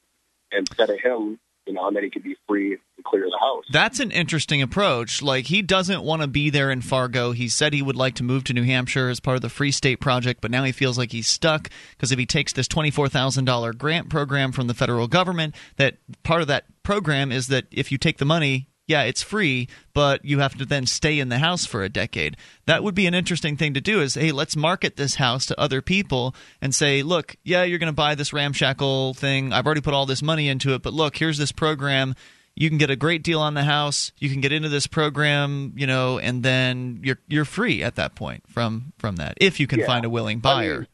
instead of him. You know, and then he could be free and clear the house. That's an interesting approach. Like, he doesn't want to be there in Fargo. He said he would like to move to New Hampshire as part of the Free State Project, but now he feels like he's stuck because if he takes this twenty-four thousand dollars grant program from the federal government, that part of that program is that if you take the money, yeah, it's free, but you have to then stay in the house for a decade. That would be an interesting thing to do is, hey, let's market this house to other people and say, look, yeah, you're going to buy this ramshackle thing. I've already put all this money into it, but look, here's this program. You can get a great deal on the house. You can get into this program, you know, and then you're you're free at that point from from that, if you can yeah. find a willing buyer.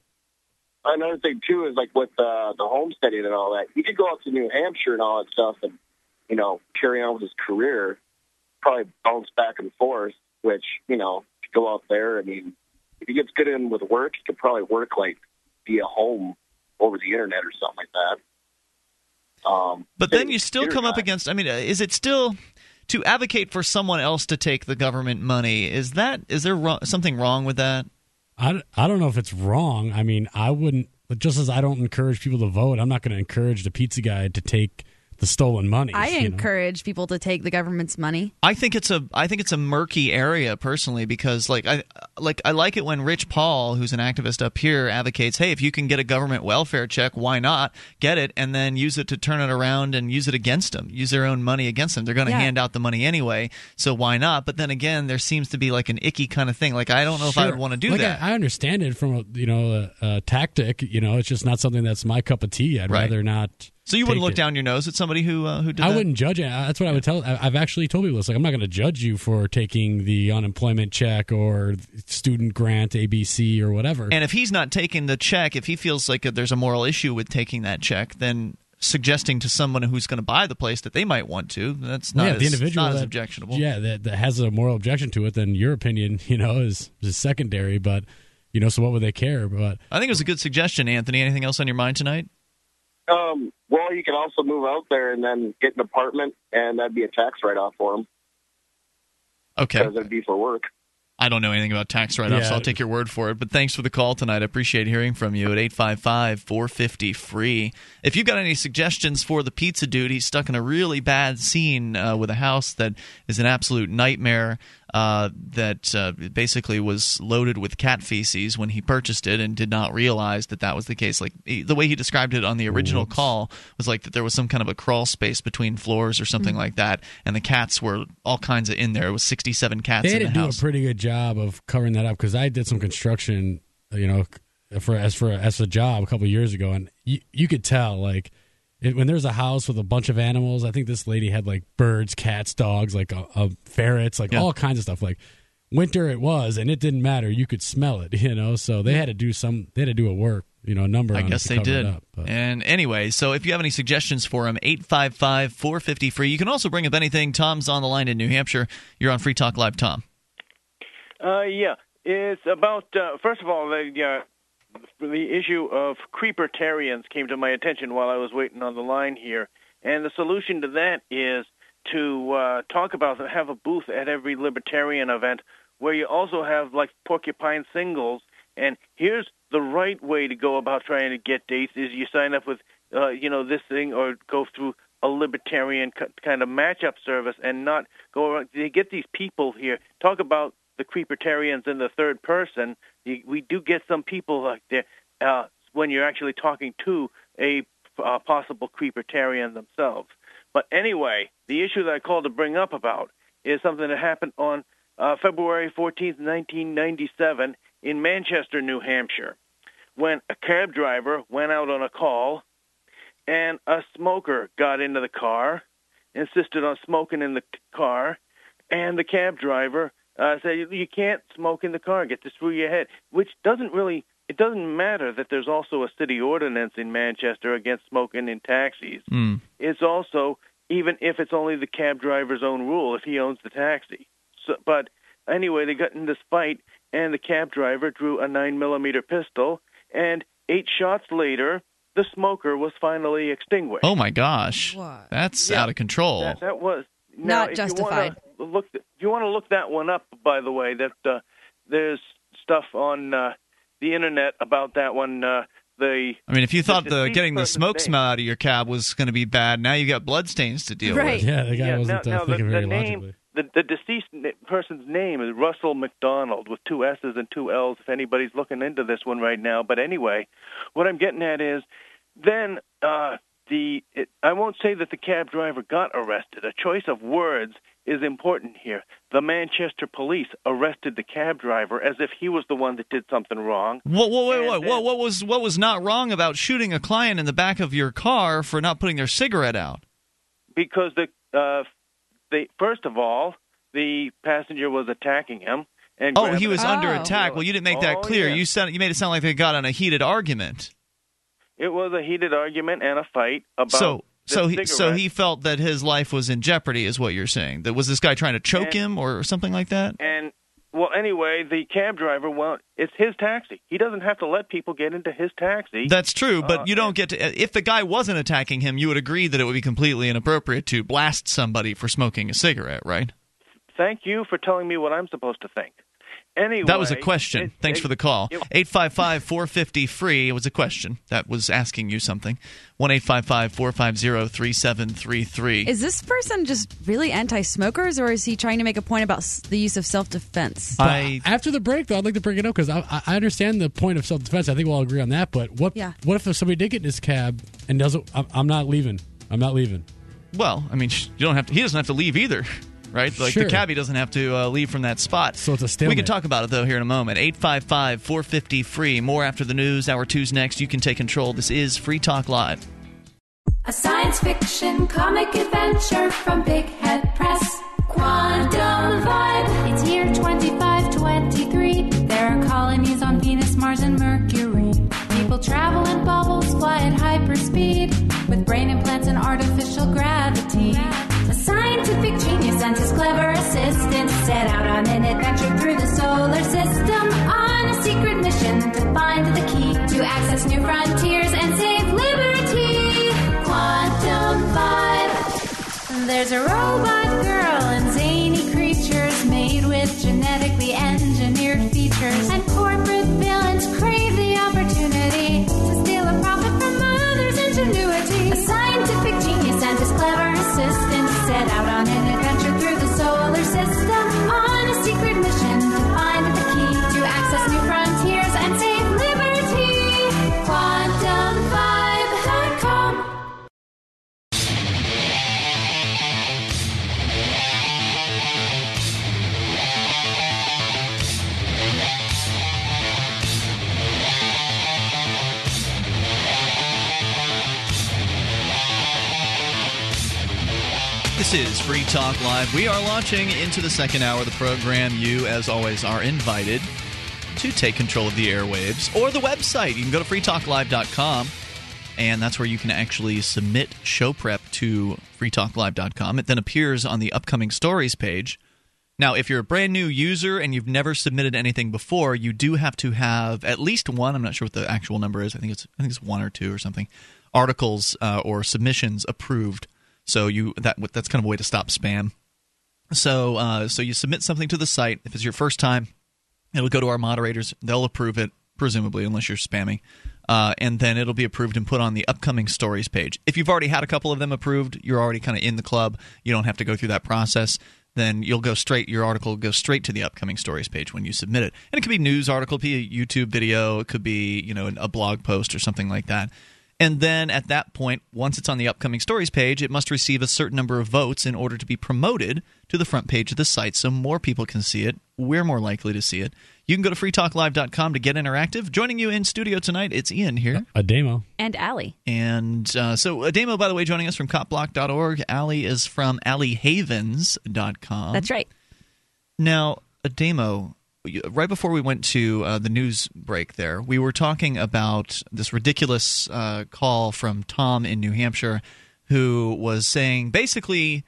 I mean, another thing too is like with uh, the homesteading and all that. You could go out to New Hampshire and all that stuff, and you know, carry on with his career. Probably bounce back and forth. Which you know, you go out there. I mean, if he gets good in with work, he could probably work like via home over the internet or something like that. Um, but then you still come up against, I mean, is it still to advocate for someone else to take the government money? Is that is there ro- something wrong with that? I, I don't know if it's wrong. I mean, I wouldn't, just as I don't encourage people to vote, I'm not going to encourage the pizza guy to take the stolen money. I encourage know? people to take the government's money. I think it's a I think it's a murky area personally, because like I like I like it when Rich Paul, who's an activist up here, advocates, hey, if you can get a government welfare check, why not get it and then use it to turn it around and use it against them, use their own money against them. They're going to yeah. hand out the money anyway, so why not? But then again, there seems to be like an icky kind of thing. Like I don't know sure. if I would want to do like, that. I, I understand it from a, you know a, a tactic. You know, it's just not something that's my cup of tea. I'd right. rather not. So you wouldn't look it. down your nose at somebody who uh, who did I that? I wouldn't judge it. That's what I would tell. I've actually told people this. Like, I'm not going to judge you for taking the unemployment check or student grant A B C or whatever. And if he's not taking the check, if he feels like there's a moral issue with taking that check, then suggesting to someone who's going to buy the place that they might want to, that's not, yeah, as, the individual not that, as objectionable. Yeah, that, that has a moral objection to it, then your opinion, you know, is, is secondary. But, you know, so what would they care? But I think it was a good suggestion, Anthony. Anything else on your mind tonight? Um, well, you can also move out there and then get an apartment, and that'd be a tax write-off for them. Okay. Because it'd be for work. I don't know anything about tax write-offs, yeah. so I'll take your word for it. But thanks for the call tonight. I appreciate hearing from you at eight five five, four five zero, F R E E. If you've got any suggestions for the pizza dude, he's stuck in a really bad scene uh, with a house that is an absolute nightmare. Uh, that uh, basically was loaded with cat feces when he purchased it and did not realize that that was the case. Like he, the way he described it on the original Oops. call was like that there was some kind of a crawl space between floors or something mm-hmm. like that, and the cats were all kinds of in there. It was sixty-seven cats they in the house. They did do a pretty good job of covering that up, because I did some construction, you know, for as for as a job a couple of years ago, and you, you could tell like it, when there's a house with a bunch of animals. I think this lady had like birds, cats, dogs, like a, a ferrets, like yeah. all kinds of stuff. Like winter it was, and it didn't matter. You could smell it, you know. So they had to do some. They had to do a work. You know, a number I on guess they did. Up, and anyway, so if you have any suggestions for him, eight five five, four five zero, F R E E. You can also bring up anything. Tom's on the line in New Hampshire. You're on Free Talk Live, Tom. Uh, yeah. It's about, uh, first of all, the, uh, the issue of Creepertarians came to my attention while I was waiting on the line here. And the solution to that is to uh, talk about, have a booth at every libertarian event where you also have, like, porcupine singles. And here's the right way to go about trying to get dates is you sign up with, uh, you know, this thing, or go through a libertarian co- kind of matchup service, and not go around. They get these people here. Talk about the Creepertarians in the third person. You, we do get some people like that uh, when you're actually talking to a uh, possible Creepertarian themselves. But anyway, the issue that I called to bring up about is something that happened on uh, February fourteenth, nineteen ninety-seven. In Manchester, New Hampshire, when a cab driver went out on a call and a smoker got into the car, insisted on smoking in the car, and the cab driver uh, said, you can't smoke in the car, get this through your head, which doesn't really, it doesn't matter that there's also a city ordinance in Manchester against smoking in taxis. Mm. It's also, even if it's only the cab driver's own rule, if he owns the taxi. So, but anyway, they got in this fight, and the cab driver drew a nine millimeter pistol, and eight shots later, the smoker was finally extinguished. Oh, my gosh. What? That's yeah, out of control. That, that was. Now, not justified. You wanna look, if you want to look that one up, by the way, that uh, there's stuff on uh, the Internet about that one. Uh, the I mean, if you thought the, the getting the smoke smell out of your cab was going to be bad, now you got bloodstains to deal right. with. Yeah, the guy yeah, wasn't now, uh, now thinking the, very the logically. Name, The, the deceased person's name is Russell McDonald, with two S's and two L's, if anybody's looking into this one right now. But anyway, what I'm getting at is then uh, the it, I won't say that the cab driver got arrested. A choice of words is important here. The Manchester police arrested the cab driver as if he was the one that did something wrong. Whoa, whoa, wait, whoa, whoa, what was, what was not wrong about shooting a client in the back of your car for not putting their cigarette out? Because the uh, they, first of all, the passenger was attacking him. And oh, he was oh. under attack. Well, you didn't make that oh, clear. Yeah. You sound, you made it sound like they got on a heated argument. It was a heated argument and a fight about so so he cigarette. so he felt that his life was in jeopardy, is what you're saying. That was this guy trying to choke and, him or something like that. And well, anyway, the cab driver. Well, it's his taxi. He doesn't have to let people get into his taxi. That's true, but uh, you don't get to. If the guy wasn't attacking him, you would agree that it would be completely inappropriate to blast somebody for smoking a cigarette, right? Thank you for telling me what I'm supposed to think. Anyway, that was a question. It, Thanks it, for the call. eight five five, four five zero, F R E E. It was a question that was asking you something. one eight five five, four five zero, three seven three three. Is this person just really anti-smokers, or is he trying to make a point about the use of self-defense? I, After the break, though, I'd like to bring it up because I, I understand the point of self-defense. I think we'll all agree on that. But what yeah. what if somebody did get in his cab and doesn't? I'm, I'm not leaving. I'm not leaving. Well, I mean, you don't have to. He doesn't have to leave either. Right? Like sure. The cabbie doesn't have to uh, leave from that spot. So it's a stalemate. We can talk about it, though, here in a moment. eight five five, four five zero, F R E E. More after the news. Hour two's next. You can take control. This is Free Talk Live. A science fiction comic adventure from Big Head Press. Quantum Vibe. It's year twenty-five twenty-three. There are colonies on Venus, Mars, and Mercury. People travel in bubbles, fly at hyperspeed with brain implants and artificial gravity. A scientific genius and his clever assistant set out on an adventure through the solar system on a secret mission to find the key to access new frontiers and save liberty. Quantum Vibe. There's a robot girl and zany creatures made with genetically engineered features, and corporate villains crave the opportunity to steal a profit from others' ingenuity. A scientific genius and his clever assistant set out on an adventure through the solar system on a secret mission to find the key to access new frontiers and save liberty. Quantum vibe dot com. This is Free Talk Live. We are launching into the second hour of the program. You, as always, are invited to take control of the airwaves or the website. You can go to free talk live dot com, and that's where you can actually submit show prep to free talk live dot com. It then appears on the upcoming stories page. Now, if you're a brand new user and you've never submitted anything before, you do have to have at least one. I'm not sure what the actual number is. I think it's I think it's one or two or something. Articles uh, or submissions approved. So you that that's kind of a way to stop spam. So uh, so you submit something to the site. If it's your first time, it'll go to our moderators. They'll approve it, presumably, unless you're spamming. Uh, and then it'll be approved and put on the upcoming stories page. If you've already had a couple of them approved, you're already kind of in the club. You don't have to go through that process. Then you'll go straight. Your article will go straight to the upcoming stories page when you submit it. And it could be a news article, it could be a YouTube video, it could be you know a blog post or something like that. And then at that point, once it's on the upcoming stories page, it must receive a certain number of votes in order to be promoted to the front page of the site so more people can see it. We're more likely to see it. You can go to free talk live dot com to get interactive. Joining you in studio tonight, it's Ian here. Ademo. And Allie. And uh, so Ademo, by the way, joining us from cop block dot org. Allie is from Allie Havens dot com. That's right. Now, Ademo, right before we went to uh, the news break there, we were talking about this ridiculous uh, call from Tom in New Hampshire who was saying basically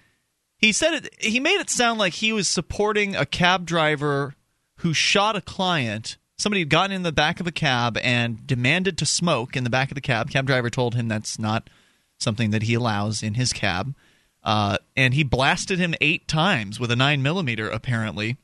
he said it, he made it sound like he was supporting a cab driver who shot a client. Somebody had gotten in the back of a cab and demanded to smoke in the back of the cab. Cab driver told him that's not something that he allows in his cab. Uh, and he blasted him eight times with a nine millimeter apparently.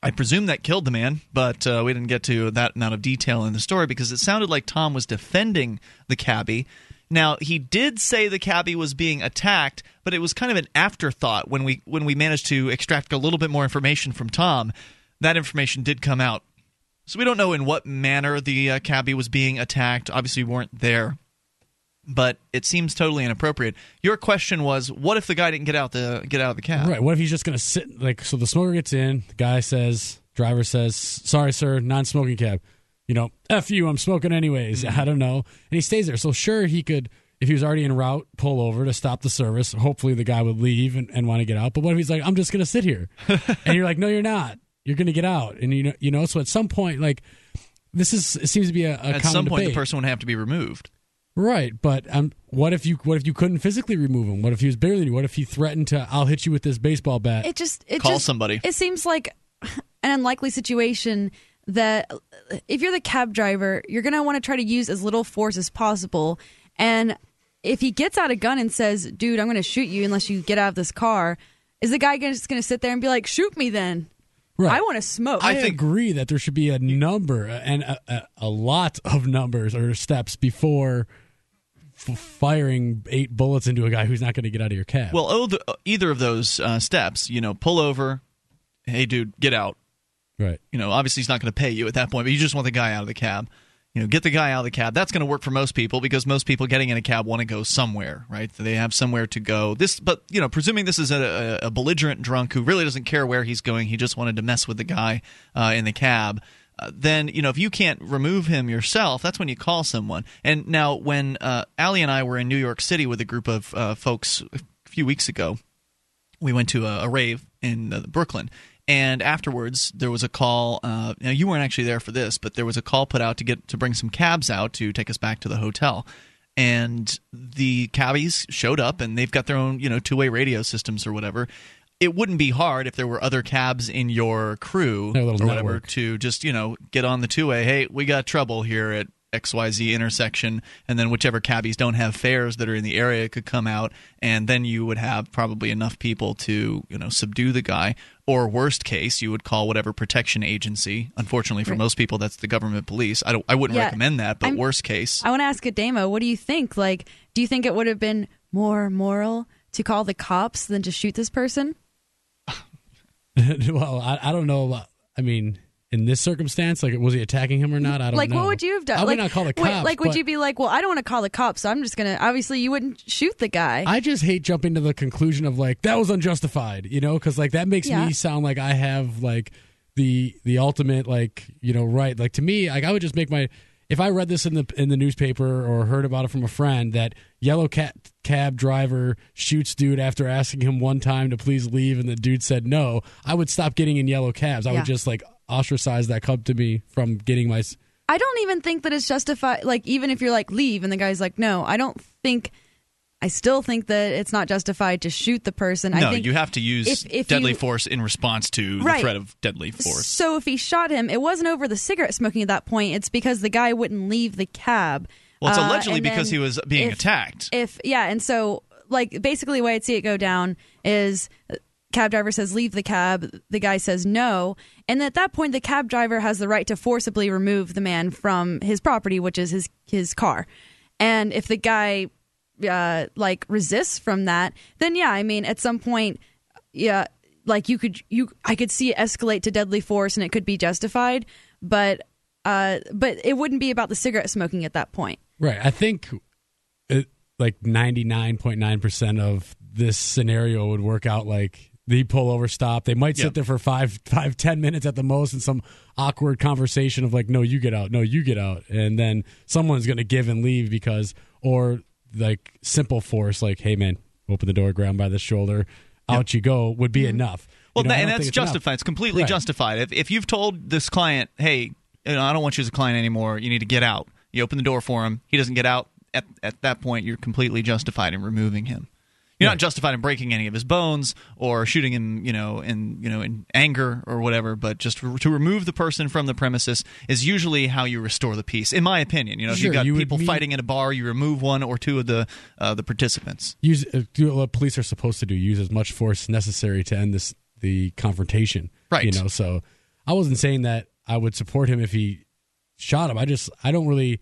I presume that killed the man, but uh, we didn't get to that amount of detail in the story because it sounded like Tom was defending the cabbie. Now, he did say the cabbie was being attacked, but it was kind of an afterthought when we when we managed to extract a little bit more information from Tom. That information did come out. So we don't know in what manner the uh, cabbie was being attacked. Obviously, we weren't there, but it seems totally inappropriate. Your question was, what if the guy didn't get out the get out of the cab? Right. What if he's just going to sit? Like, so the smoker gets in. The guy says, driver says, "Sorry, sir, non-smoking cab." You know, F you, I'm smoking anyways. Mm-hmm. I don't know. And he stays there. So sure, he could if he was already en route, pull over to stop the service. Hopefully the guy would leave and, and want to get out. But what if he's like, I'm just going to sit here? And you're like, no, you're not. You're going to get out. And, you know, you know, so at some point, like, this is it seems to be a, a common debate. At some point, the person would have to be removed. Right, but um, what if you what if you couldn't physically remove him? What if he was bigger than you? What if he threatened to, I'll hit you with this baseball bat? It just it Call just, somebody. It seems like an unlikely situation that if you're the cab driver, you're going to want to try to use as little force as possible. And if he gets out a gun and says, dude, I'm going to shoot you unless you get out of this car, is the guy just going to sit there and be like, shoot me then? Right. I want to smoke. I, I think, agree that there should be a number and a, a, a lot of numbers or steps before f- firing eight bullets into a guy who's not going to get out of your cab. Well, oh, the, either of those uh, steps, you know, pull over, hey, dude, get out. Right. You know, obviously he's not going to pay you at that point, but you just want the guy out of the cab. You know, get the guy out of the cab. That's going to work for most people because most people getting in a cab want to go somewhere, right? They have somewhere to go. This, but, you know, presuming this is a, a belligerent drunk who really doesn't care where he's going, he just wanted to mess with the guy uh, in the cab, uh, then, you know, if you can't remove him yourself, that's when you call someone. And now when uh, Allie and I were in New York City with a group of uh, folks a few weeks ago, we went to a, a rave in uh, Brooklyn. And afterwards, there was a call. Uh, now, you weren't actually there for this, but there was a call put out to get to bring some cabs out to take us back to the hotel. And the cabbies showed up, and they've got their own, you know, two-way radio systems or whatever. It wouldn't be hard if there were other cabs in your crew or whatever network. To just, you know, get on the two-way. Hey, we got trouble here at X Y Z intersection, and then whichever cabbies don't have fares that are in the area could come out, and then you would have probably enough people to, you know, subdue the guy. Or worst case, you would call whatever protection agency. Unfortunately for right. most people, that's the government police. I don't. I wouldn't yeah. recommend that, but I'm, worst case. I want to ask Ademo, what do you think? Like, do you think it would have been more moral to call the cops than to shoot this person? Well, I, I don't know. I mean... In this circumstance, like, was he attacking him or not? I don't like, know. Like, what would you have done? I would like, not call the cops. Wait, like, would you be like, well, I don't want to call the cops, so I'm just going to, obviously, you wouldn't shoot the guy. I just hate jumping to the conclusion of, like, that was unjustified, you know? Because, like, that makes yeah. me sound like I have, like, the the ultimate, like, you know, right. Like, to me, like, I would just make my, if I read this in the in the newspaper or heard about it from a friend, that yellow cat, cab driver shoots dude after asking him one time to please leave, and the dude said no, I would stop getting in yellow cabs. I yeah. would just, like... ostracize that club to me from getting my... I don't even think that it's justified. Like, even if you're like, leave, and the guy's like, no, I don't think... I still think that it's not justified to shoot the person. No, I think you have to use if, if deadly you, force in response to right. the threat of deadly force. So if he shot him, it wasn't over the cigarette smoking at that point. It's because the guy wouldn't leave the cab. Well, it's allegedly uh, because he was being if, attacked. If Yeah, and so, like, basically the way I'd see it go down is... Cab driver says, leave the cab. The guy says no. And at that point, the cab driver has the right to forcibly remove the man from his property, which is his, his car. And if the guy, uh, like, resists from that, then, yeah, I mean, at some point, yeah, like, you could, you, I could see it escalate to deadly force and it could be justified. But, uh, but it wouldn't be about the cigarette smoking at that point. Right. I think, it, like, ninety-nine point nine percent of this scenario would work out like, the pull-over stop. They might sit yep. there for five, five, ten minutes at the most in some awkward conversation of like, no, you get out. No, you get out. And then someone's going to give and leave because, or like simple force, like, hey, man, open the door, grab by the shoulder, yep. out you go, would be mm-hmm. enough. Well, you know, that, and that's it's justified. Enough. It's completely right. justified. If, if you've told this client, hey, you know, I don't want you as a client anymore, you need to get out. You open the door for him. He doesn't get out. At, at that point, you're completely justified in removing him. You're not justified in breaking any of his bones or shooting him, you know, in you know in anger or whatever. But just re- to remove the person from the premises is usually how you restore the peace, in my opinion. You know, sure, if you've got you people mean, fighting at a bar, you remove one or two of the uh, the participants. Use uh, do what police are supposed to do: use as much force necessary to end this the confrontation. Right. You know, so I wasn't saying that I would support him if he shot him. I just I don't really.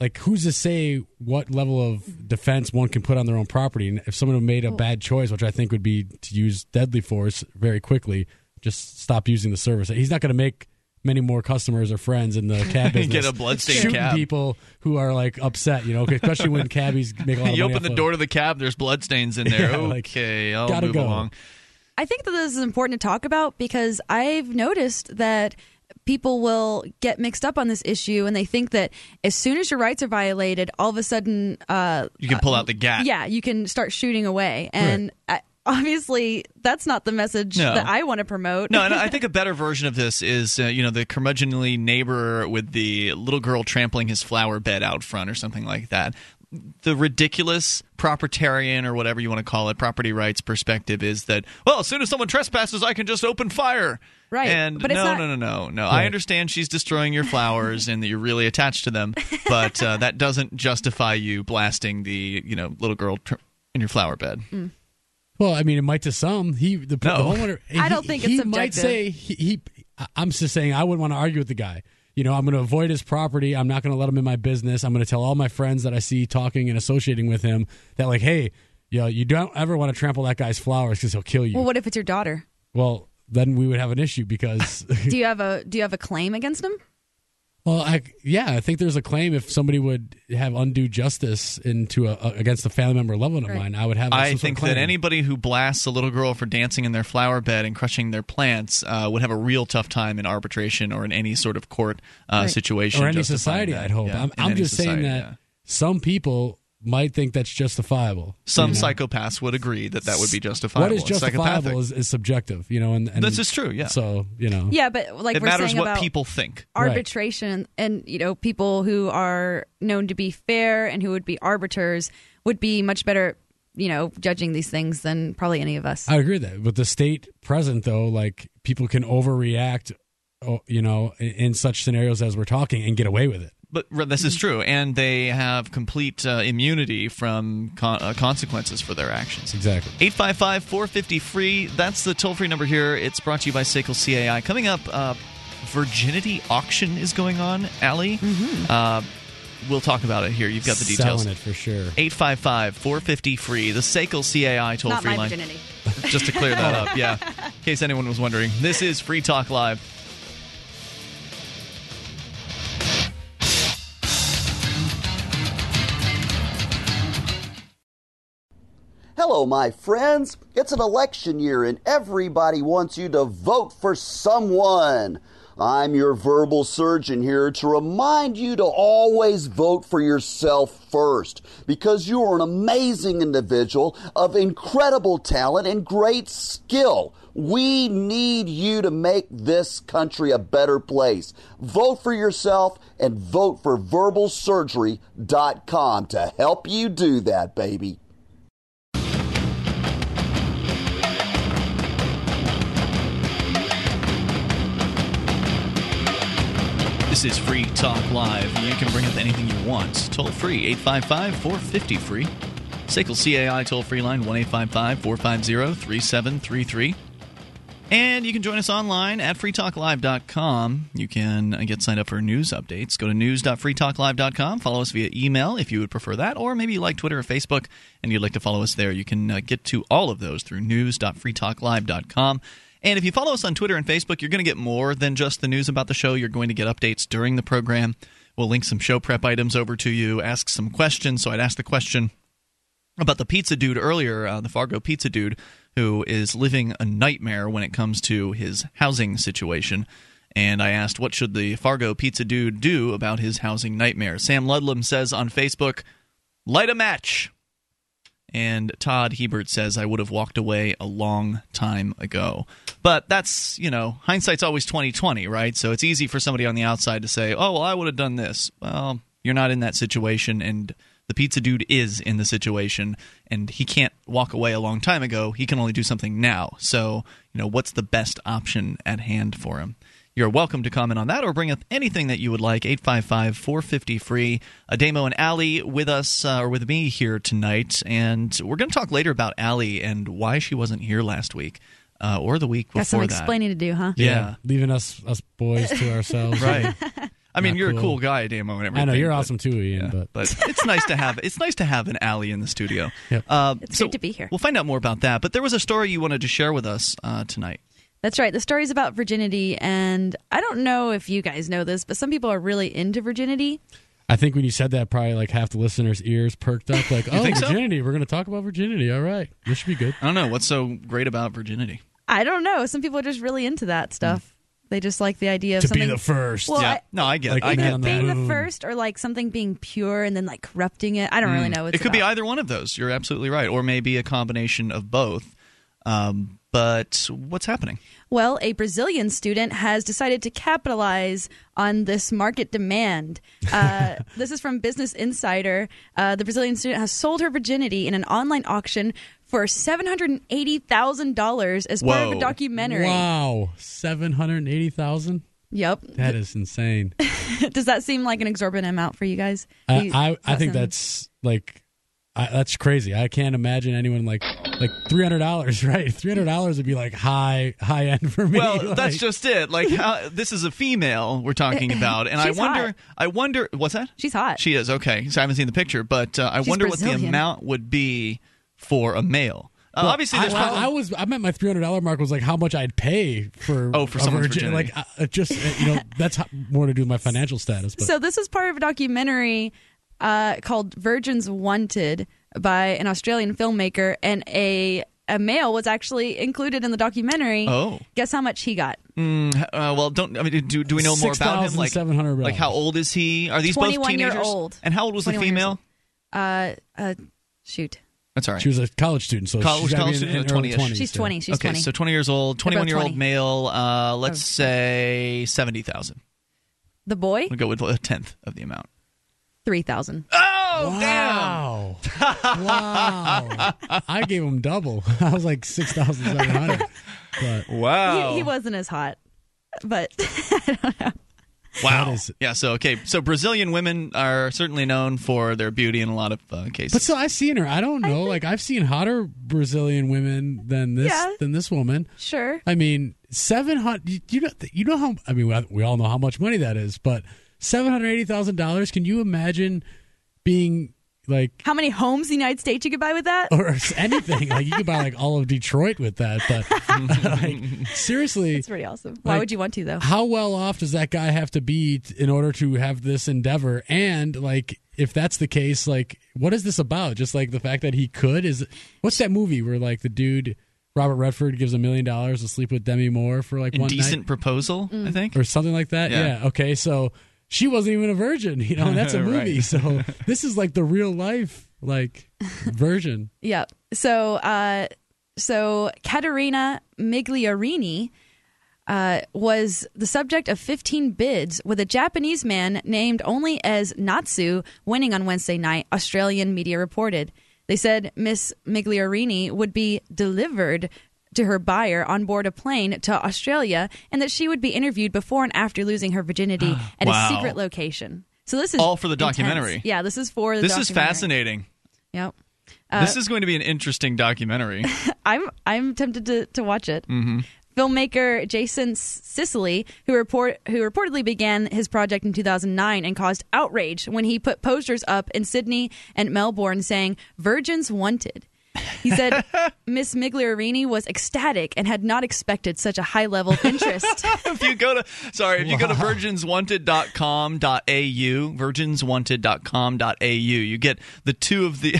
Like, who's to say what level of defense one can put on their own property? And if someone made a bad choice, which I think would be to use deadly force very quickly, just stop using the service. He's not going to make many more customers or friends in the cab business. Get a bloodstained shooting cab. People who are, like, upset, you know, especially when cabbies make a lot of you money. You open the door of... to the cab, there's bloodstains in there. Yeah, okay, like, I'll move go. along. I think that this is important to talk about because I've noticed that people will get mixed up on this issue, and they think that as soon as your rights are violated, all of a sudden uh, you can pull out the gat. Yeah, you can start shooting away, and right. I, obviously that's not the message no. that I want to promote. No, and I think a better version of this is uh, you know the curmudgeonly neighbor with the little girl trampling his flower bed out front, or something like that. The ridiculous propertarian, or whatever you want to call it, property rights perspective is that, well, as soon as someone trespasses, I can just open fire. Right. And but no, it's not- no, no, no, no. Right. I understand she's destroying your flowers and that you're really attached to them, but uh, that doesn't justify you blasting the, you know, little girl tr- in your flower bed. Mm. Well, I mean, it might to some. He, the, no. the homeowner. He, I don't think he, it's subjective. He might say he, he. I'm just saying I wouldn't want to argue with the guy. You know, I'm going to avoid his property. I'm not going to let him in my business. I'm going to tell all my friends that I see talking and associating with him that, like, hey, you know, you don't ever want to trample that guy's flowers because he'll kill you. Well, what if it's your daughter? Well, then we would have an issue because. do you have a Do you have a claim against him? Well, I, yeah, I think there's a claim if somebody would have undue justice into a, a, against a family member or loved one of right. mine, I would have. I think that anybody who blasts a little girl for dancing in their flower bed and crushing their plants uh, would have a real tough time in arbitration or in any sort of court uh, right. situation. Or any society, that. I'd hope. Yeah, I'm, I'm just society, saying that yeah. some people might think that's justifiable. Some you know? psychopaths would agree that that would be justifiable. What is justifiable is, is subjective, you know. And, and this is true, yeah. So, you know. Yeah, but like it we're matters saying what about people think. Arbitration right. and, you know, people who are known to be fair and who would be arbiters would be much better, you know, judging these things than probably any of us. I agree with that. With the state present, though, like people can overreact, you know, in, in such scenarios as we're talking and get away with it. But this is true, and they have complete uh, immunity from con- uh, consequences for their actions. Exactly. eight five five, four five zero, F R E E. That's the toll-free number here. It's brought to you by S A C L C A I. Coming up, uh, virginity auction is going on, Allie. Mm-hmm. Uh, we'll talk about it here. You've got the details. Selling it for sure. eight five five, four five zero, F R E E. The S A C L C A I toll-free line. Not my virginity. Just to clear that up, yeah. In case anyone was wondering. This is Free Talk Live. Hello, my friends. It's an election year and everybody wants you to vote for someone. I'm your verbal surgeon here to remind you to always vote for yourself first, because you are an amazing individual of incredible talent and great skill. We need you to make this country a better place. Vote for yourself and vote for verbal surgery dot com to help you do that, baby. This is Free Talk Live. You can bring up anything you want. Toll free, eight five five, four five zero, F R E E. S A C L C A I toll free line, one eight five five, four five zero, three seven three three. And you can join us online at free talk live dot com. You can get signed up for news updates. Go to news dot free talk live dot com. Follow us via email if you would prefer that. Or maybe you like Twitter or Facebook and you'd like to follow us there. You can uh, get to all of those through news dot free talk live dot com. And if you follow us on Twitter and Facebook, you're going to get more than just the news about the show. You're going to get updates during the program. We'll link some show prep items over to you, ask some questions. So I'd ask the question about the pizza dude earlier, uh, the Fargo pizza dude, who is living a nightmare when it comes to his housing situation. And I asked, what should the Fargo pizza dude do about his housing nightmare? Sam Ludlam says on Facebook, light a match. And Todd Hebert says, I would have walked away a long time ago. But that's, you know, hindsight's always twenty twenty, right? So it's easy for somebody on the outside to say, oh, well, I would have done this. Well, you're not in that situation, and the pizza dude is in the situation, and he can't walk away a long time ago. He can only do something now. So, you know, what's the best option at hand for him? You're welcome to comment on that or bring up anything that you would like. eight five five, four five zero, F R E E. Ademo and Allie with us, uh, or with me here tonight. And we're going to talk later about Allie and why she wasn't here last week uh, or the week before that. Got some explaining to do, huh? Yeah. yeah. Leaving us us boys to ourselves. Right. I mean, Not you're cool. a cool guy, Ademo, and everything. I know. You're but, awesome, too, Ian. Yeah, but. but it's nice to have it's nice to have an Allie in the studio. Yep. Uh, it's so great to be here. We'll find out more about that. But there was a story you wanted to share with us uh, tonight. That's right. The story's about virginity, and I don't know if you guys know this, but some people are really into virginity. I think when you said that, probably like half the listeners' ears perked up, like, oh, virginity, so? We're going to talk about virginity. All right. This should be good. I don't know. What's so great about virginity? I don't know. Some people are just really into that stuff. Mm. They just like the idea of to something. To be the first. Well, yeah. I, no, I get like, I get being that. the first or like something being pure and then like corrupting it. I don't mm. really know. What it's it could about. be either one of those. You're absolutely right. Or maybe a combination of both. Um, but what's happening? Well, a Brazilian student has decided to capitalize on this market demand. Uh, this is from Business Insider. Uh, the Brazilian student has sold her virginity in an online auction for seven hundred eighty thousand dollars as Whoa. part of a documentary. Wow, seven hundred eighty thousand dollars? Yep. That is insane. Does that seem like an exorbitant amount for you guys? I, you, I, I think sound? that's like... I, that's crazy. I can't imagine anyone like like three hundred dollars, right? three hundred dollars would be like high high end for me. Well, like, that's just it. Like how, this is a female we're talking about, and I wonder hot. I wonder what's that? She's hot. She is. Okay. So I haven't seen the picture, but uh, I She's wonder Brazilian. what the amount would be for a male. Uh, well, obviously there's I, probably... I, I was I meant my three hundred dollars mark was like how much I'd pay for Oh, for someone's virgin, virginity. Like uh, just uh, you know, that's how, more to do with my financial status, but. So this is part of a documentary Uh, called Virgins Wanted by an Australian filmmaker, and a a male was actually included in the documentary. Oh, guess how much he got? Mm, uh, well, don't I mean? Do do we know more Six about him? Like seven hundred dollars. Like how old is he? Are these both teenagers? twenty-one year old. And how old was the female? Uh, uh, shoot. That's all right. She was a college student, so college, she's college student, in, in twenty. She's so. twenty. She's okay, twenty. So twenty years old, twenty-one year old male. Uh, let's oh. say seventy thousand. The boy. We'll go with a tenth of the amount. Three thousand. Oh, wow! Damn. Wow! I gave him double. I was like six thousand seven hundred. But wow! He, he wasn't as hot, but I don't know. Wow! Is, yeah. So okay. So Brazilian women are certainly known for their beauty in a lot of uh, cases. But so I've seen her. I don't know. I think, like I've seen hotter Brazilian women than this yeah, than this woman. Sure. I mean, seven hundred. You know. You know how. I mean, we all know how much money that is, but. seven hundred eighty thousand dollars. Can you imagine being like... How many homes in the United States you could buy with that? Or anything. Like you could buy like all of Detroit with that. But like, seriously. That's pretty awesome. Why like, would you want to though? How well off does that guy have to be in order to have this endeavor? And like... If that's the case, like, what is this about? Just like the fact that he could is... What's that movie where like the dude... Robert Redford gives a million dollars to sleep with Demi Moore for like one night? Indecent Proposal, mm. I think. Or something like that. Yeah. yeah. Okay, so... She wasn't even a virgin, you know, and that's a movie. Right. So this is like the real life, like, version. Yeah. So, uh, so Catarina Migliorini uh, was the subject of fifteen bids, with a Japanese man named only as Natsu winning on Wednesday night, Australian media reported. They said Miss Migliorini would be delivered to her buyer on board a plane to Australia, and that she would be interviewed before and after losing her virginity at wow. a secret location. So this is all for the intense. documentary. Yeah, this is for the this documentary. This is fascinating. Yep. Uh, this is going to be an interesting documentary. I'm I'm tempted to, to watch it. Mm-hmm. Filmmaker Jason Sicily, who report who reportedly began his project in two thousand nine and caused outrage when he put posters up in Sydney and Melbourne saying, "Virgins Wanted." He said Miss Migliorini was ecstatic and had not expected such a high level of interest. If you go to sorry, if wow. you go to virgins wanted dot com dot a u, virgins wanted dot com dot a u, you get the two of the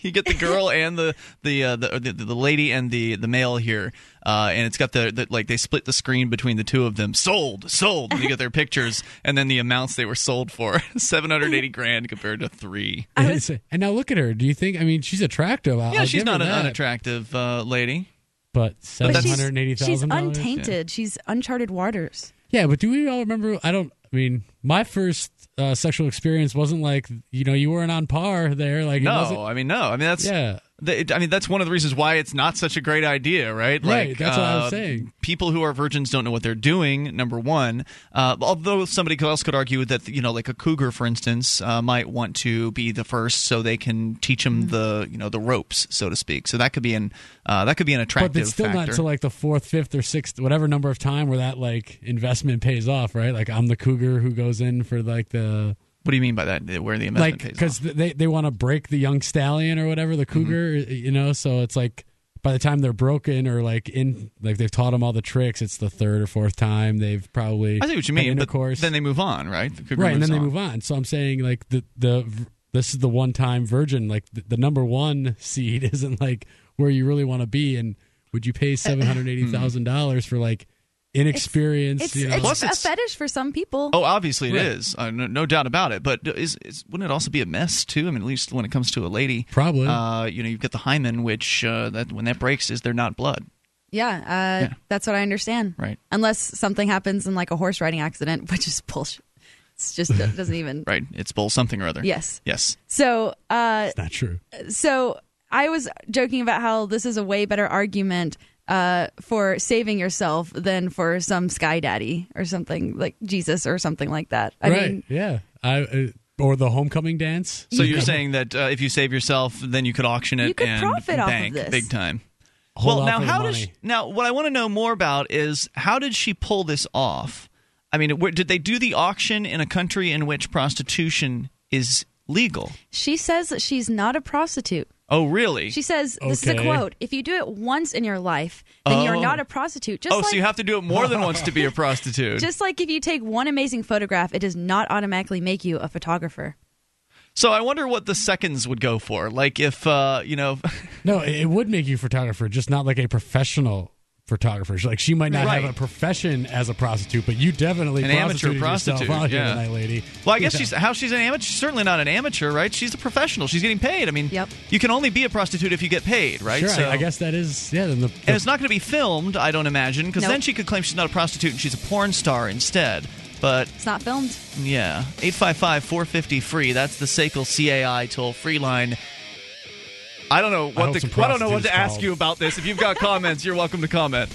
you get the girl and the the uh, the, the the lady and the the male here. Uh, and it's got the, the like they split the screen between the two of them. Sold, sold. And you get their pictures, and then the amounts they were sold for: seven hundred eighty grand compared to three. Was, and now look at her. Do you think? I mean, she's attractive. I'll yeah, she's not an that. unattractive uh, lady. But seven hundred eighty thousand. She's untainted. Yeah. She's uncharted waters. Yeah, but do we all remember? I don't. I mean, my first uh, sexual experience wasn't like you know you weren't on par there. Like no, it wasn't, I mean no. I mean that's yeah. I mean, that's one of the reasons why it's not such a great idea, right? Right, like, that's what uh, I was saying. People who are virgins don't know what they're doing, number one. Uh, although somebody else could argue that, you know, like a cougar, for instance, uh, might want to be the first so they can teach them the, you know, the ropes, so to speak. So that could be an, uh, that could be an attractive factor. But it's still factor. not until like the fourth, fifth, or sixth, whatever number of time where that, like, investment pays off, right? Like, I'm the cougar who goes in for, like, the... What do you mean by that? Where the investment pays off? Because they, they want to break the young stallion or whatever, the cougar, mm-hmm. you know? So it's like by the time they're broken or like in, like they've taught them all the tricks, it's the third or fourth time they've probably. I see what you mean. But then they move on, right? The cougar right, and then on. they move on. So I'm saying like the, the this is the one time virgin, like the, the number one seed isn't like where you really want to be. And would you pay seven hundred eighty thousand dollars for like inexperienced. It's, it's, you know. it's Plus a it's, fetish for some people. Oh, obviously it right. is. Uh, no, no doubt about it. But is, is, wouldn't it also be a mess too? I mean, at least when it comes to a lady, probably. Uh, you know, you've got the hymen, which uh, that when that breaks, is there not blood? Yeah, uh, yeah, that's what I understand. Right. Unless something happens in like a horse riding accident, which is bullshit. It's just it doesn't even right. It's bull something or other. Yes. Yes. So uh, it's not true. So I was joking about how this is a way better argument uh, for saving yourself than for some sky daddy or something like Jesus or something like that. I right. mean, yeah. I. Uh, Or the homecoming dance. So you're saying that uh, if you save yourself, then you could auction it you could and profit bank off of this. Big time. Hold well, now how does she, now what I want to know more about is how did she pull this off? I mean, where, did they do the auction in a country in which prostitution is legal? She says that she's not a prostitute. Oh, really? She says, this okay. is a quote, if you do it once in your life, then oh. you're not a prostitute. Just oh, like, so you have to do it more than once to be a prostitute. Just like if you take one amazing photograph, it does not automatically make you a photographer. So I wonder what the seconds would go for. Like if, uh, you know... no, it would make you a photographer, just not like a professional photographer. Like she might not right. have a profession as a prostitute, but you definitely an amateur prostitute. Out yeah. here tonight, lady. Well, I guess yeah. she's how she's an amateur. She's certainly not an amateur, right? She's a professional. She's getting paid. I mean, yep. you can only be a prostitute if you get paid, right? Sure. So, I, I guess that is. Yeah. Then the, the, and it's not going to be filmed, I don't imagine, because nope. then she could claim she's not a prostitute and she's a porn star instead. But it's not filmed. Yeah. eight five five, four five zero, F R E E. That's the S A C L C A I toll free line. I don't know what I the, I don't know what to ask called. You about this. If you've got comments, you're welcome to comment.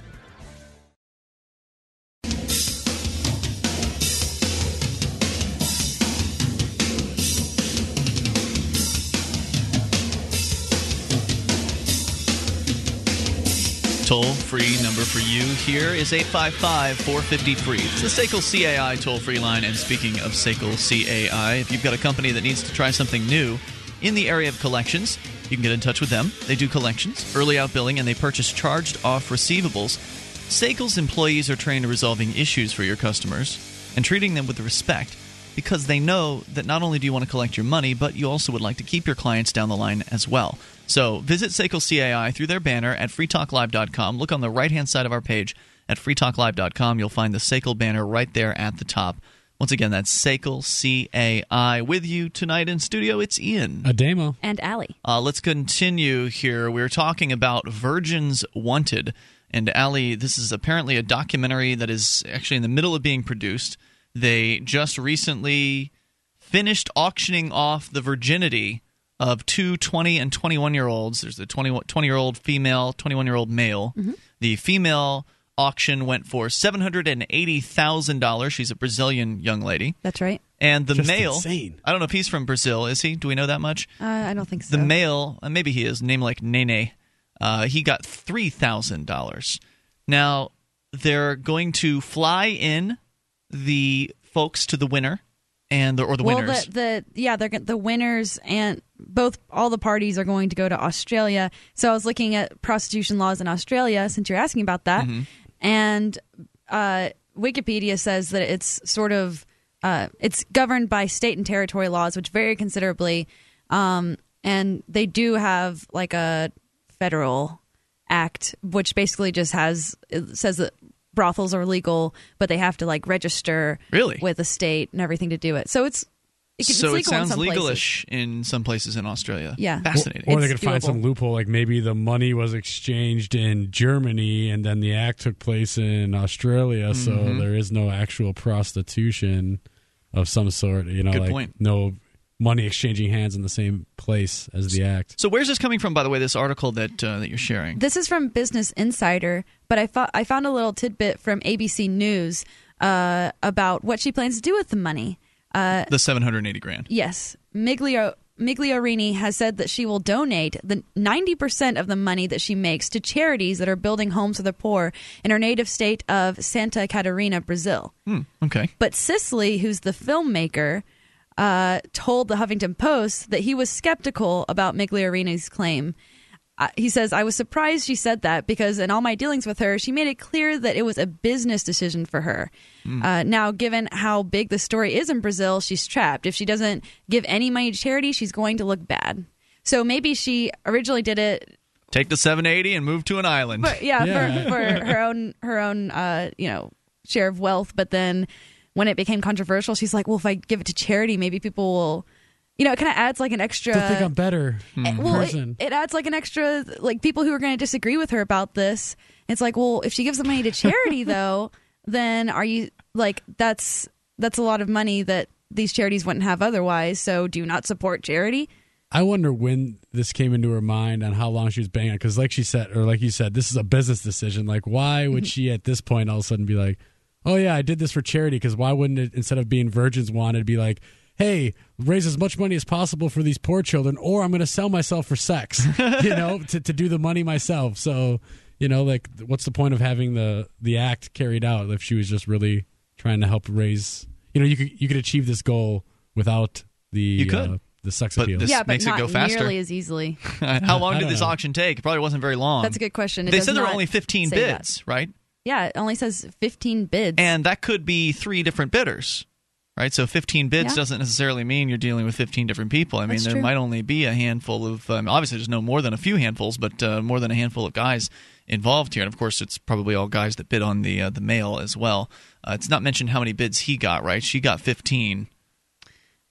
Toll-free number for you here is eight five five, four five zero, F R E E. It's the S A C L C A I toll-free line. And speaking of S A C L C A I, if you've got a company that needs to try something new in the area of collections, you can get in touch with them. They do collections, early out billing, and they purchase charged-off receivables. S A C L's employees are trained to resolving issues for your customers and treating them with respect because they know that not only do you want to collect your money, but you also would like to keep your clients down the line as well. So visit S A C L C A I through their banner at free talk live dot com. Look on the right-hand side of our page at free talk live dot com. You'll find the S A C L banner right there at the top. Once again, that's S A C L C A I. With you tonight in studio, it's Ian. Ademo. And Allie. Uh, let's continue here. We're talking about Virgins Wanted. And Allie, this is apparently a documentary that is actually in the middle of being produced. They just recently finished auctioning off the virginity of two twenty- and twenty-one-year-olds. There's a twenty-year-old female, twenty-one-year-old male. Mm-hmm. The female auction went for seven hundred eighty thousand dollars. She's a Brazilian young lady. That's right. And the just male, insane. I don't know if he's from Brazil. Is he? Do we know that much? Uh, I don't think so. The male, uh, maybe he is, name like Nene, uh, he got three thousand dollars. Now, they're going to fly in the folks to the winner. And the, or the well, winners. The, the, yeah, they're, the winners and both all the parties are going to go to Australia. So I was looking at prostitution laws in Australia since you're asking about that. Mm-hmm. And uh, Wikipedia says that it's sort of uh, it's governed by state and territory laws, which vary considerably. Um, and they do have like a federal act, which basically just has it says that brothels are legal, but they have to like register really? With the state and everything to do it. So it's, it, it's so legal it sounds in some legalish places. In some places in Australia. Yeah, fascinating. Or, or they could doable. Find some loophole, like maybe the money was exchanged in Germany and then the act took place in Australia, mm-hmm. so there is no actual prostitution of some sort. You know, good like point. No money exchanging hands in the same place as the act. So where's this coming from, by the way, this article that uh, that you're sharing? This is from Business Insider, but I, fo- I found a little tidbit from A B C News uh, about what she plans to do with the money. Uh, the seven hundred eighty grand. Yes. Miglio- Migliorini has said that she will donate the ninety percent of the money that she makes to charities that are building homes for the poor in her native state of Santa Catarina, Brazil. Mm, okay. But Cicely, who's the filmmaker, uh, told the Huffington Post that he was skeptical about Migliorini's claim. Uh, he says, I was surprised she said that because in all my dealings with her, she made it clear that it was a business decision for her. Mm. Uh, now, given how big the story is in Brazil, she's trapped. If she doesn't give any money to charity, she's going to look bad. So maybe she originally did it. Take the seven eighty and move to an island. For, yeah, yeah. For, for her own, her own, uh, you know, share of wealth. But then when it became controversial, she's like, well, if I give it to charity, maybe people will. You know, it kind of adds like an extra. To think I'm better. It, well, person. It, it adds like an extra, like people who are going to disagree with her about this. It's like, well, if she gives the money to charity, though, then are you like that's that's a lot of money that these charities wouldn't have otherwise. So do not support charity. I wonder when this came into her mind on how long she was banging on, because, like she said, or like you said, this is a business decision. Like, why would she at this point all of a sudden be like, oh yeah, I did this for charity? Because why wouldn't it, instead of being virgins, want to be like, hey, raise as much money as possible for these poor children, or I'm going to sell myself for sex, you know, to, to do the money myself. So, you know, like, what's the point of having the, the act carried out if she was just really trying to help raise, you know, you could you could achieve this goal without the you could. Uh, the sex but appeal. This yeah, but makes not it go faster. Nearly as easily. How long did this know. auction take? It probably wasn't very long. That's a good question. It they said there were only fifteen bids, that. right? Yeah, it only says fifteen bids. And that could be three different bidders. Right, so fifteen bids yeah. doesn't necessarily mean you're dealing with fifteen different people. I mean, That's there true. might only be a handful of, um, obviously there's no more than a few handfuls, but uh, more than a handful of guys involved here. And, of course, it's probably all guys that bid on the uh, the male as well. Uh, it's not mentioned how many bids he got, right? She got fifteen.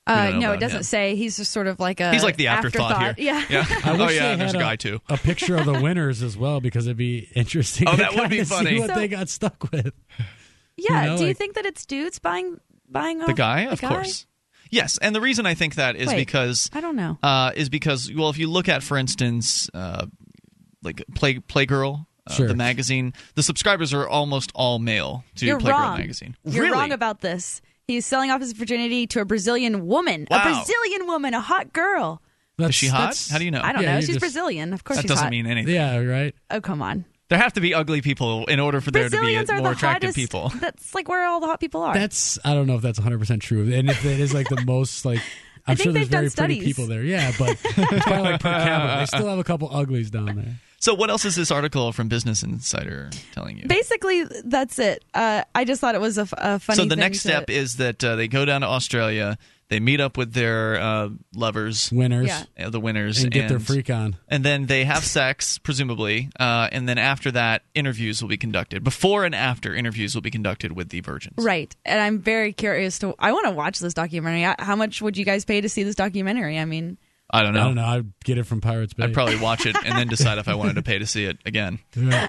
Uh, no, it doesn't him. say. He's just sort of like a He's like the afterthought, afterthought. here. Yeah. yeah. I wish oh, yeah, there's a, a guy, too. a picture of the winners as well, because it'd be interesting oh, that would be funny. see what so, they got stuck with. Yeah, you know, do like, you think that it's dudes buying... Buying off the guy, the of guy? course, yes. And the reason I think that is Wait, because I don't know uh, is because well, if you look at, for instance, uh, like Play Playgirl, uh, sure. the magazine, the subscribers are almost all male to You're Playgirl wrong. magazine. You're really? wrong about this. He's selling off his virginity to a Brazilian woman, wow. a Brazilian woman, a hot girl. That's, is she hot? How do you know? I don't yeah, know. She's just, Brazilian, of course. That she's doesn't hot. mean anything. Yeah, right. Oh, come on. There have to be ugly people in order for there Brazilians to be more attractive hottest, people. That's like where all the hot people are. That's I don't know if that's one hundred percent true. And if it is like the most like I'm sure there's very studies. pretty people there. Yeah, but it's probably like per capita. They still have a couple uglies down there. So what else is this article from Business Insider telling you? Basically, that's it. Uh, I just thought it was a, a funny So the thing next to... step is that uh, they go down to Australia. They meet up with their uh, lovers, winners, yeah. uh, the winners, and get and, their freak on. And then they have sex, presumably. Uh, and then after that, interviews will be conducted. Before and after, interviews will be conducted with the virgins. Right. And I'm very curious to. I want to watch this documentary. How much would you guys pay to see this documentary? I mean, I don't know. I don't know. I'd get it from Pirates Bay. I'd probably watch it and then decide if I wanted to pay to see it again. Yeah.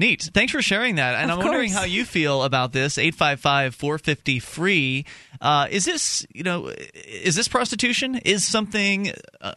Neat. Thanks for sharing that. And of I'm wondering course. how you feel about this. eight five five, four five zero, F R E E. Uh, is this, you know, is this prostitution? Is something uh,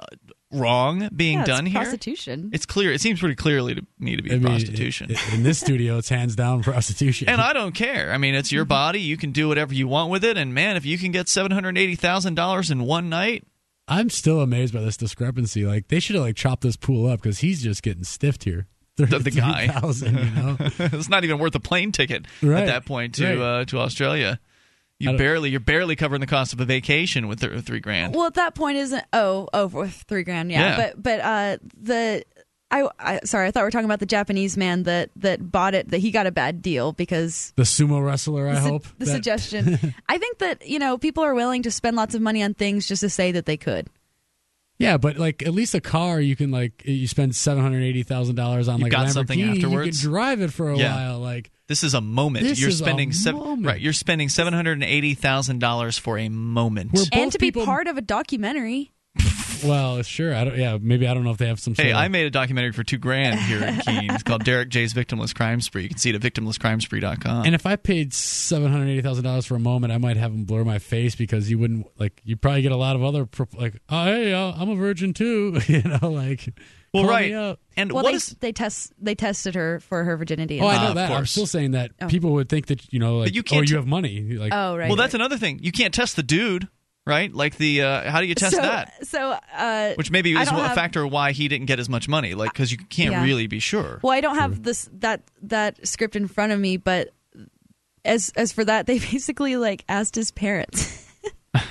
wrong being yeah, done it's here? Prostitution. It's clear. It seems pretty clearly to me to be I mean, prostitution. It, it, in this studio, it's hands down prostitution. And I don't care. I mean, it's your body. You can do whatever you want with it. And man, if you can get seven hundred eighty thousand dollars in one night. I'm still amazed by this discrepancy. Like, they should have like chopped this pool up because he's just getting stiffed here. The guy. You know? It's not even worth a plane ticket right. at that point to right. uh, to Australia. You barely you're barely covering the cost of a vacation with th- three grand. Well, at that point, isn't oh oh with three grand? Yeah, yeah. but but uh, the I, I sorry, I thought we were talking about the Japanese man that that bought it. That he got a bad deal because the sumo wrestler. I the, hope the that... suggestion. I think that you know people are willing to spend lots of money on things just to say that they could. Yeah, but like at least a car, you can like you spend seven hundred eighty thousand dollars on. You like got a something afterwards. You can drive it for a yeah. while. Like this is a moment. This you're is spending a se- moment. Right. You're spending seven hundred eighty thousand dollars for a moment, and to people- be part of a documentary. Well, sure. I don't. Yeah, maybe I don't know if they have some. Sort hey, of... I made a documentary for two grand here in Keene. It's called Derek J's Victimless Crime Spree. You can see it at victimless crime spree dot com. And if I paid seven hundred eighty thousand dollars for a moment, I might have them blur my face because you wouldn't like. You probably get a lot of other like, oh, hey, I'm a virgin too. You know, like. Well, right. And well, what they, is... they test they tested her for her virginity. Oh, I know uh, that. I'm still saying that oh. people would think that you know, like, you oh, you have money. Like, oh, right. Well, right. that's another thing. You can't test the dude. Right? Like the uh, how do you test so, that? So, uh, which maybe is a factor why he didn't get as much money, like because you can't yeah. really be sure. Well, I don't True. have this that that script in front of me, but as as for that, they basically like asked his parents.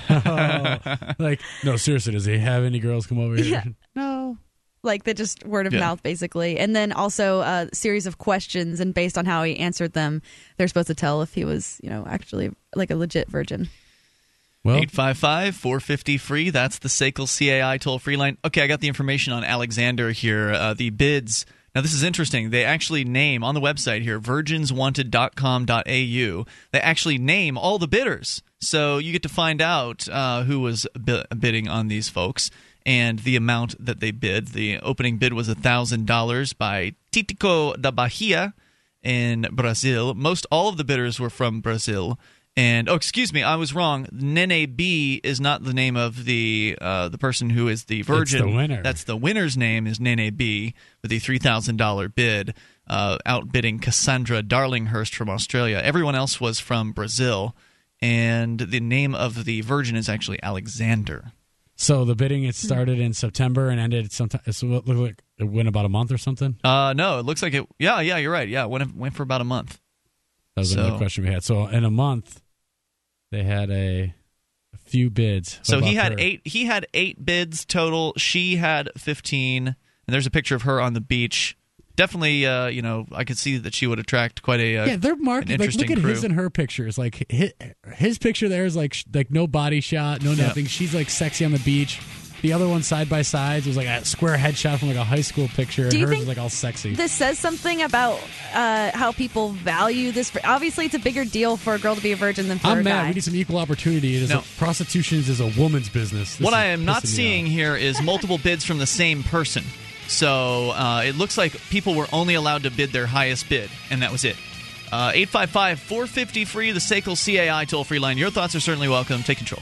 oh, like no, seriously, does he have any girls come over here? Yeah. No. Like the just word of yeah. mouth, basically, and then also a series of questions, and based on how he answered them, they're supposed to tell if he was, you know, actually like a legit virgin. Well, eight five five, four five zero, F R E E. That's the S A C L C A I toll-free line. Okay, I got the information on Alexander here. Uh, the bids. Now, this is interesting. They actually name on the website here, virgins wanted dot com dot A U. They actually name all the bidders. So you get to find out uh, who was b- bidding on these folks and the amount that they bid. The opening bid was one thousand dollars by Titico da Bahia in Brazil. Most all of the bidders were from Brazil. And oh, excuse me, I was wrong. Nene B is not the name of the uh, the person who is the virgin. That's the winner. That's the winner's name is Nene B with a three thousand dollar bid, uh, outbidding Cassandra Darlinghurst from Australia. Everyone else was from Brazil, and the name of the virgin is actually Alexander. So the bidding it started in September and ended sometime. It looked like it went about a month or something. Uh, no, it looks like it. Yeah, yeah, you're right. Yeah, it went went for about a month. That was so, another question we had. So in a month, they had a, a few bids. What so he had her? eight. He had eight bids total. She had fifteen. And there's a picture of her on the beach. Definitely, uh, you know, I could see that she would attract quite a uh, yeah. They're marked. Like, look at crew. his and her pictures. Like his, his picture there is like like no body shot, no nothing. Yeah. She's like sexy on the beach. The other one side by sides was like a square headshot from like a high school picture. Do you Hers think was like all sexy. This says something about uh, how people value this. Obviously, it's a bigger deal for a girl to be a virgin than for I'm a guy. I'm mad. We need some equal opportunity. It is no. a, prostitution is a woman's business. This what I am not seeing out. here is multiple bids from the same person. So uh, it looks like people were only allowed to bid their highest bid, and that was it. Uh, eight five five, four five zero, F R E E, the S A C L C A I toll-free line. Your thoughts are certainly welcome. Take control.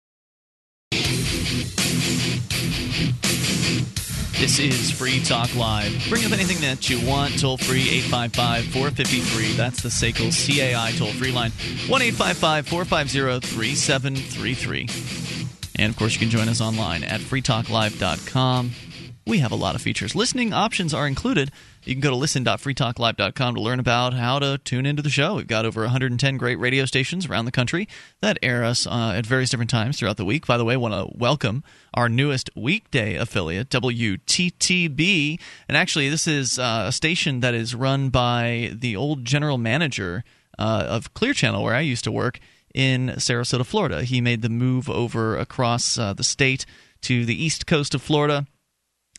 This is Free Talk Live. Bring up anything that you want, toll-free, eight five five, four five three. That's the S A C L C A I toll-free line, one eight five five, four five zero, three seven three three. And, of course, you can join us online at free talk live dot com. We have a lot of features. Listening options are included. You can go to listen dot free talk live dot com to learn about how to tune into the show. We've got over one hundred ten great radio stations around the country that air us uh, at various different times throughout the week. By the way, I want to welcome our newest weekday affiliate, W T T B. And actually, this is uh, a station that is run by the old general manager uh, of Clear Channel, where I used to work, in Sarasota, Florida. He made the move over across uh, the state to the east coast of Florida,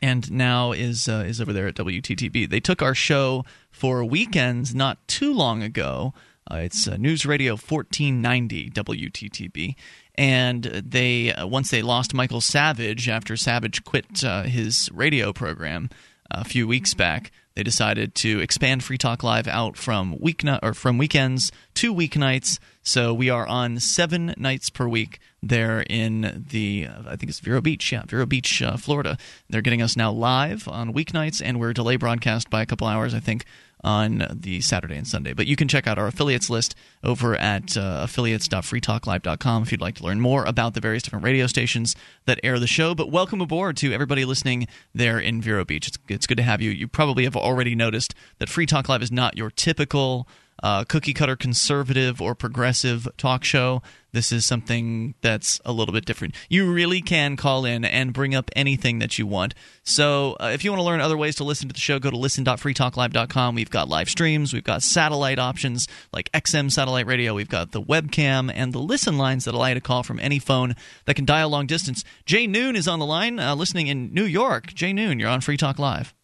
and now is uh, is over there at W T T B. They took our show for weekends not too long ago. Uh, it's uh, News Radio fourteen ninety W T T B, and they uh, once they lost Michael Savage after Savage quit uh, his radio program a few weeks back, they decided to expand Free Talk Live out from weeknight or from weekends to weeknights. So we are on seven nights per week there in the, I think it's Vero Beach, yeah, Vero Beach, uh, Florida. They're getting us now live on weeknights, and we're delay broadcast by a couple hours, I think, on the Saturday and Sunday. But you can check out our affiliates list over at uh, affiliates dot free talk live dot com if you'd like to learn more about the various different radio stations that air the show. But welcome aboard to everybody listening there in Vero Beach. It's, it's good to have you. You probably have already noticed that Free Talk Live is not your typical Uh, cookie-cutter conservative or progressive talk show. This is something that's a little bit different. You really can call in and bring up anything that you want. So uh, if you want to learn other ways to listen to the show, go to listen dot free talk live dot com. We've got live streams. We've got satellite options like X M satellite radio. We've got the webcam and the listen lines that allow you to call from any phone that can dial long distance. Jay Noon is on the line uh, listening in New York. Jay Noon, you're on Free Talk Live.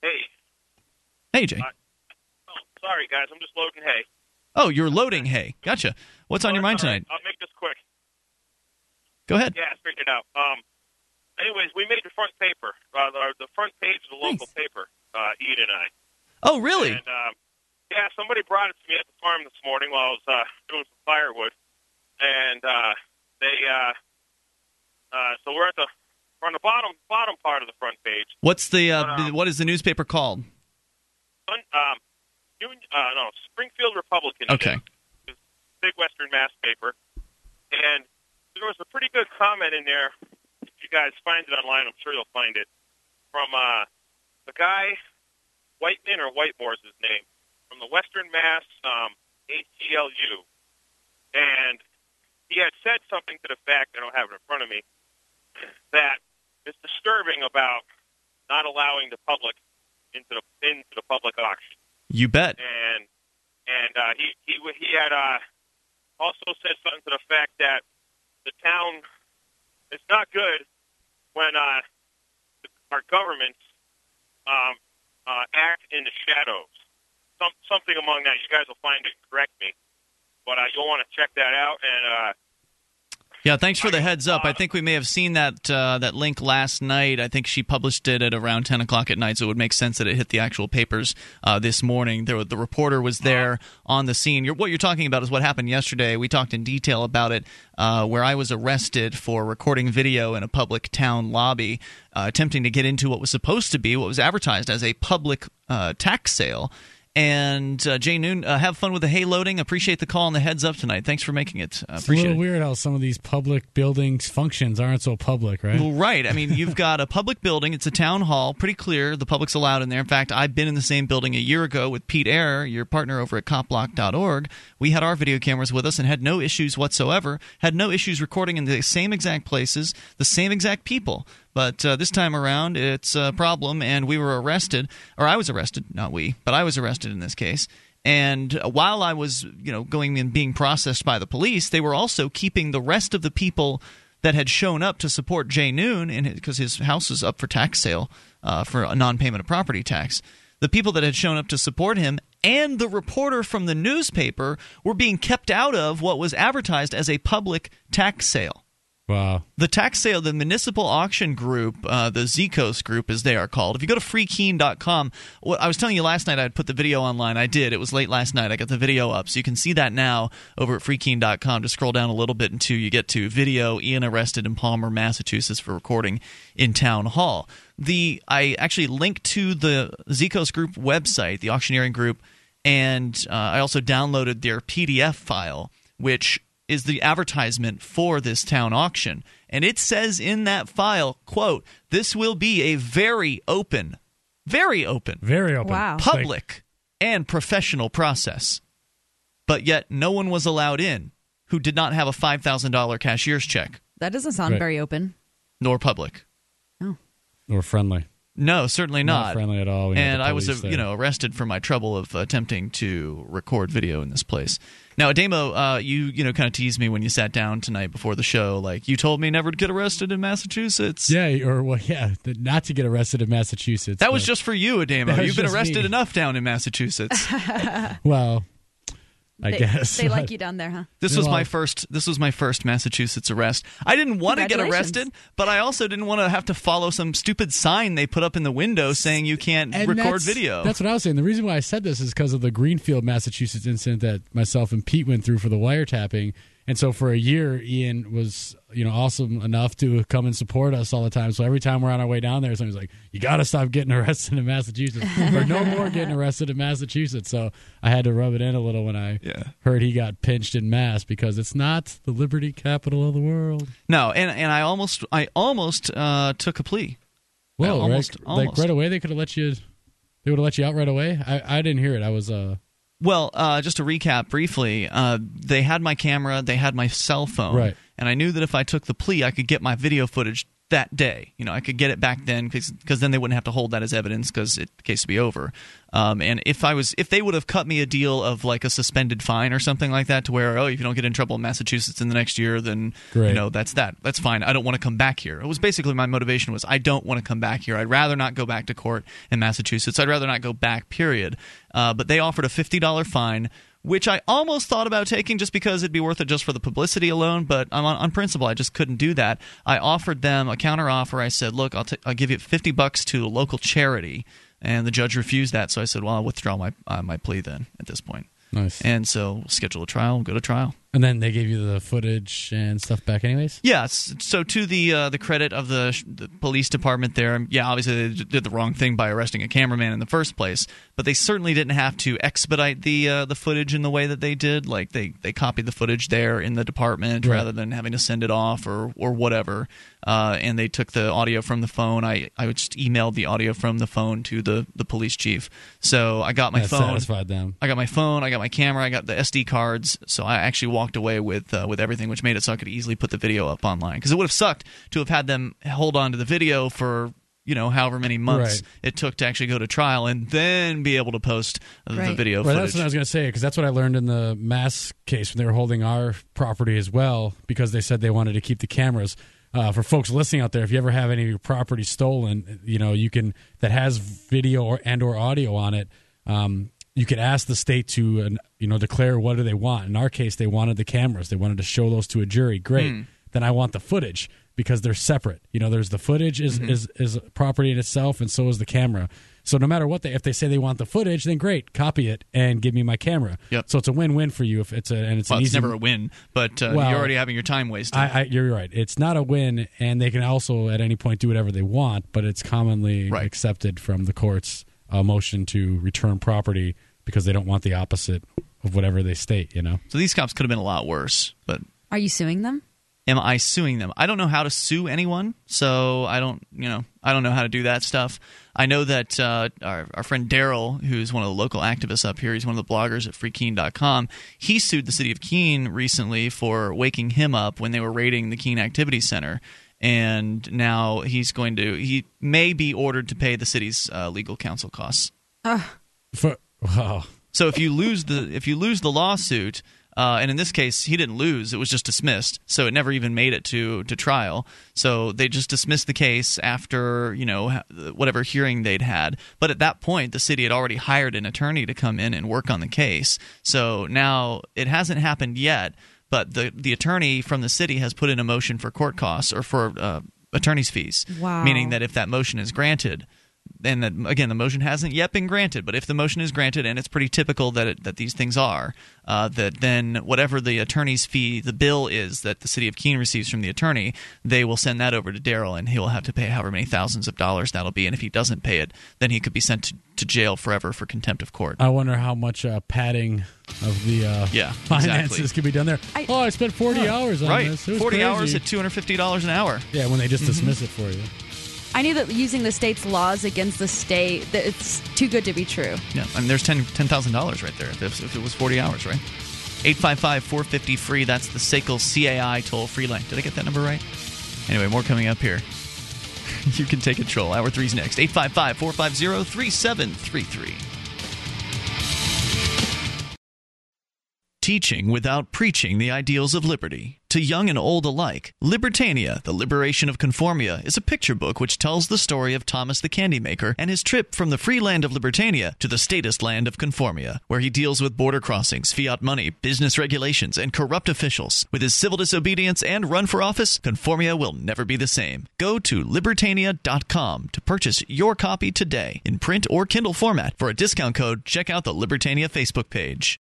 Hey. Hey, Jay. Hi. Sorry, guys. I'm just loading hay. Oh, you're loading hay. Gotcha. What's on your mind tonight? I'll make this quick. Go ahead. Yeah, I figured it out. Um, anyways, we made the front paper, uh, the front page of the local nice. paper, uh, Ian and I. Oh, really? And, um, yeah, somebody brought it to me at the farm this morning while I was uh, doing some firewood. And uh, They uh, uh, so we're at the we're on the bottom bottom part of the front page. What's the uh, but, um, what is the newspaper called? Un, um, Union, uh, no, Springfield Republican. Okay, it's a big Western Mass paper, and there was a pretty good comment in there. If you guys find it online, I'm sure you'll find it from uh, the guy Whiteman or Whitemore is his name from the Western Mass um, A T L U, and he had said something to the fact, I don't have it in front of me, that it's disturbing about not allowing the public into the into the public auction. You bet. And and uh, he he he had uh, also said something to the fact that the town, it's not good when uh, our governments um, uh, act in the shadows. Some something among that. You guys will find it. Correct me, but uh, you'll want to check that out and. Uh, Yeah, thanks for the heads up. I think we may have seen that uh, that link last night. I think she published it at around ten o'clock at night, so it would make sense that it hit the actual papers uh, this morning. There, the reporter was there on the scene. You're, what you're talking about is what happened yesterday. We talked in detail about it, uh, where I was arrested for recording video in a public town lobby, uh, attempting to get into what was supposed to be, what was advertised as a public uh, tax sale. And uh, Jay Noon, uh, have fun with the hay-loading. Appreciate the call and the heads-up tonight. Thanks for making it. Uh, appreciate it. It's a little weird how some of these public buildings' functions aren't so public, right? Well, right. I mean, you've got a public building. It's a town hall. Pretty clear. The public's allowed in there. In fact, I've been in the same building a year ago with Pete Eyre, your partner over at cop block dot org. We had our video cameras with us and had no issues whatsoever, had no issues recording in the same exact places, the same exact people. But uh, this time around, it's a problem, and we were arrested, or I was arrested, not we, but I was arrested in this case. And while I was, you know, going and being processed by the police, they were also keeping the rest of the people that had shown up to support Jay Noon, because his house was up for tax sale uh, for a non-payment of property tax. The people that had shown up to support him and the reporter from the newspaper were being kept out of what was advertised as a public tax sale. Wow. The tax sale, the municipal auction group, uh, the Zecos group, as they are called. If you go to free keen dot com, what I was telling you last night, I'd put the video online. I did. It was late last night. I got the video up. So you can see that now over at free keen dot com. Just scroll down a little bit until you get to video, Ian arrested in Palmer, Massachusetts for recording in town hall. The I actually linked to the Zecos group website, the auctioneering group, and uh, I also downloaded their P D F file, which is the advertisement for this town auction. And it says in that file, quote, this will be a very open, very open, very open, wow. public and professional process. But yet no one was allowed in who did not have a five thousand dollars cashier's check. That doesn't sound right. Very open. Nor public. No. Nor friendly. No, certainly not. Not friendly at all. We and I was uh, you know, arrested for my trouble of attempting to record video in this place. Now, Ademo, uh, you you know, kind of teased me when you sat down tonight before the show. Like, you told me never to get arrested in Massachusetts. Yeah, or well, yeah, not to get arrested in Massachusetts. That was just for you, Ademo. You've been arrested me. enough down in Massachusetts. Well, I they, guess they like you down there, huh? This was my first. This was my first Massachusetts arrest. I didn't want to get arrested, but I also didn't want to have to follow some stupid sign they put up in the window saying you can't and record that's, video. That's what I was saying. The reason why I said this is because of the Greenfield, Massachusetts incident that myself and Pete went through for the wiretapping. And so for a year, Ian was, you know, awesome enough to come and support us all the time. So every time we're on our way down there, somebody's like, you got to stop getting arrested in Massachusetts. Or no more getting arrested in Massachusetts. So I had to rub it in a little when I yeah. heard he got pinched in Mass, because it's not the liberty capital of the world. No, and, and I almost I almost uh, took a plea. Well, almost, right, almost. Like right away they could have let you, they would have let you out right away? I, I didn't hear it. I was... Uh, Well, uh, just to recap briefly, uh, they had my camera, they had my cell phone, right. And I knew that if I took the plea, I could get my video footage that day. You know, I could get it back then, because then they wouldn't have to hold that as evidence, because the case would be over. Um, and if I was, if they would have cut me a deal of like a suspended fine or something like that, to where, oh, if you don't get in trouble in Massachusetts in the next year, then Great. you know that's that. That's fine. I don't want to come back here. It was basically my motivation was I don't want to come back here. I'd rather not go back to court in Massachusetts. I'd rather not go back. Period. Uh, but they offered a fifty dollars fine, which I almost thought about taking just because it'd be worth it just for the publicity alone, but on, on principle, I just couldn't do that. I offered them a counteroffer. I said, look, I'll, t- I'll give you fifty bucks to a local charity, and the judge refused that, so I said, well, I'll withdraw my uh, my plea then at this point. Nice. And so we'll schedule a trial, we'll go to trial. And then they gave you the footage and stuff back anyways? Yes. So to the uh, the credit of the, sh- the police department there, yeah, obviously they did the wrong thing by arresting a cameraman in the first place. But they certainly didn't have to expedite the uh, the footage in the way that they did. Like they, they copied the footage there in the department right. rather than having to send it off or, or whatever. Uh, and they took the audio from the phone. I, I just emailed the audio from the phone to the, the police chief. So I got my that phone. That satisfied them. I got my phone. I got my camera. I got the S D cards. So I actually walked walked away with uh, with everything, which made it so I could easily put the video up online, because it would have sucked to have had them hold on to the video for, you know, however many months right. it took to actually go to trial and then be able to post the right. video footage. Right, that's what I was going to say, because that's what I learned in the Mass case when they were holding our property as well, because they said they wanted to keep the cameras. Uh, for folks listening out there, if you ever have any of your property stolen, you know, you can, that has video or and or audio on it, um you could ask the state to, uh, you know, declare what do they want. In our case, they wanted the cameras. They wanted to show those to a jury. Great. Mm. Then I want the footage, because they're separate. You know, there's the footage is, mm-hmm. is is property in itself, and so is the camera. So no matter what, they if they say they want the footage, then great, copy it and give me my camera. Yep. So it's a win-win for you if it's a and it's well, an it's easy, never a win, but uh, well, you're already having your time wasted. I, I, you're right. It's not a win, and they can also at any point do whatever they want, but it's commonly right. accepted from the courts. A motion to return property because they don't want the opposite of whatever they state, you know? So these cops could have been a lot worse, but... Are you suing them? Am I suing them? I don't know how to sue anyone, so I don't, you know, I don't know how to do that stuff. I know that uh, our, our friend Daryl, who's one of the local activists up here, he's one of the bloggers at free keen dot com, he sued the city of Keene recently for waking him up when they were raiding the Keene Activity Center. And now he's going to – he may be ordered to pay the city's uh, legal counsel costs. Uh. For, wow. So if you lose the if you lose the lawsuit uh, – and in this case, he didn't lose. It was just dismissed. So it never even made it to, to trial. So they just dismissed the case after, you know, whatever hearing they'd had. But at that point, the city had already hired an attorney to come in and work on the case. So now it hasn't happened yet. But the, the attorney from the city has put in a motion for court costs or for uh, attorney's fees, wow. meaning that if that motion is granted, and that, again, the motion hasn't yet been granted, but if the motion is granted, and it's pretty typical that it, that these things are, uh, that then whatever the attorney's fee, the bill is that the city of Keene receives from the attorney, they will send that over to Daryl, and he will have to pay however many thousands of dollars that'll be. And if he doesn't pay it, then he could be sent to, to jail forever for contempt of court. I wonder how much uh, padding... of the uh, yeah, finances exactly. could be done there. I, oh, I spent forty oh, hours on right. this. It was forty crazy. Hours at two hundred fifty dollars an hour. Yeah, when they just mm-hmm. dismiss it for you. I knew that using the state's laws against the state, that it's too good to be true. Yeah, I mean, there's ten thousand dollars right there if, if it was forty hours, right? eight five five, four five zero, F R E E. That's the S A C L C A I toll-free line. Did I get that number right? Anyway, more coming up here. You can take control. Hour three's next. eight five five, four five zero, three seven three three. Teaching without preaching the ideals of liberty. To young and old alike, Libertania, The Liberation of Conformia, is a picture book which tells the story of Thomas the Candymaker and his trip from the free land of Libertania to the statist land of Conformia, where he deals with border crossings, fiat money, business regulations, and corrupt officials. With his civil disobedience and run for office, Conformia will never be the same. Go to Libertania dot com to purchase your copy today, in print or Kindle format. For a discount code, check out the Libertania Facebook page.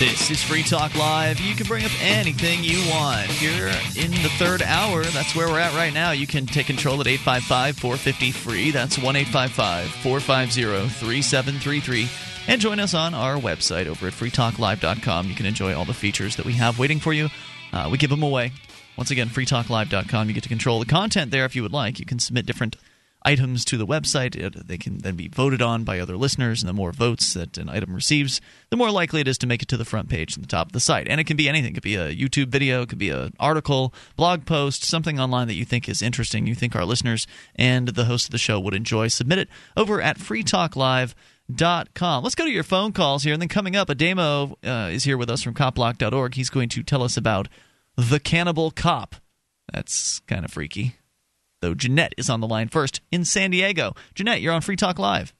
This is Free Talk Live. You can bring up anything you want. Here in the third hour, that's where we're at right now. You can take control at eight five five, four five zero, F R E E. That's one eight five five, four five zero, three seven three three. And join us on our website over at free talk live dot com. You can enjoy all the features that we have waiting for you. Uh, we give them away. Once again, free talk live dot com. You get to control the content there if you would like. You can submit different items to the website. They can then be voted on by other listeners, and the more votes that an item receives, the more likely it is to make it to the front page and the top of the site. And it can be anything. It could be a YouTube video, it could be an article, blog post, something online that you think is interesting, you think our listeners and the host of the show would enjoy. Submit it over at free talk live dot com. Let's go to your phone calls here, and then coming up, Ademo uh, is here with us from cop block dot org. He's going to tell us about the cannibal cop. That's kind of freaky. Though Jeanette is on the line first in San Diego. Jeanette, you're on Free Talk Live.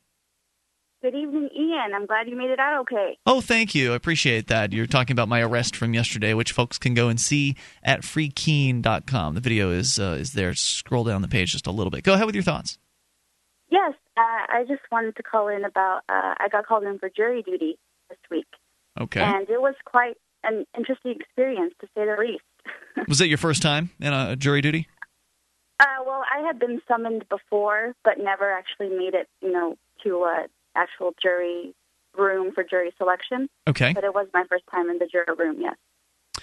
Good evening, Ian. in. I'm glad you made it out okay. Oh, thank you. I appreciate that. You're talking about my arrest from yesterday, which folks can go and see at free keen dot com. The video is uh, is there. Scroll down the page just a little bit. Go ahead with your thoughts. Yes, uh, I just wanted to call in about uh, – I got called in for jury duty this week. Okay. And it was quite an interesting experience, to say the least. Was that your first time in a jury duty? Uh, well, I had been summoned before, but never actually made it, you know, to an actual jury room for jury selection. Okay. But it was my first time in the jury room, yes.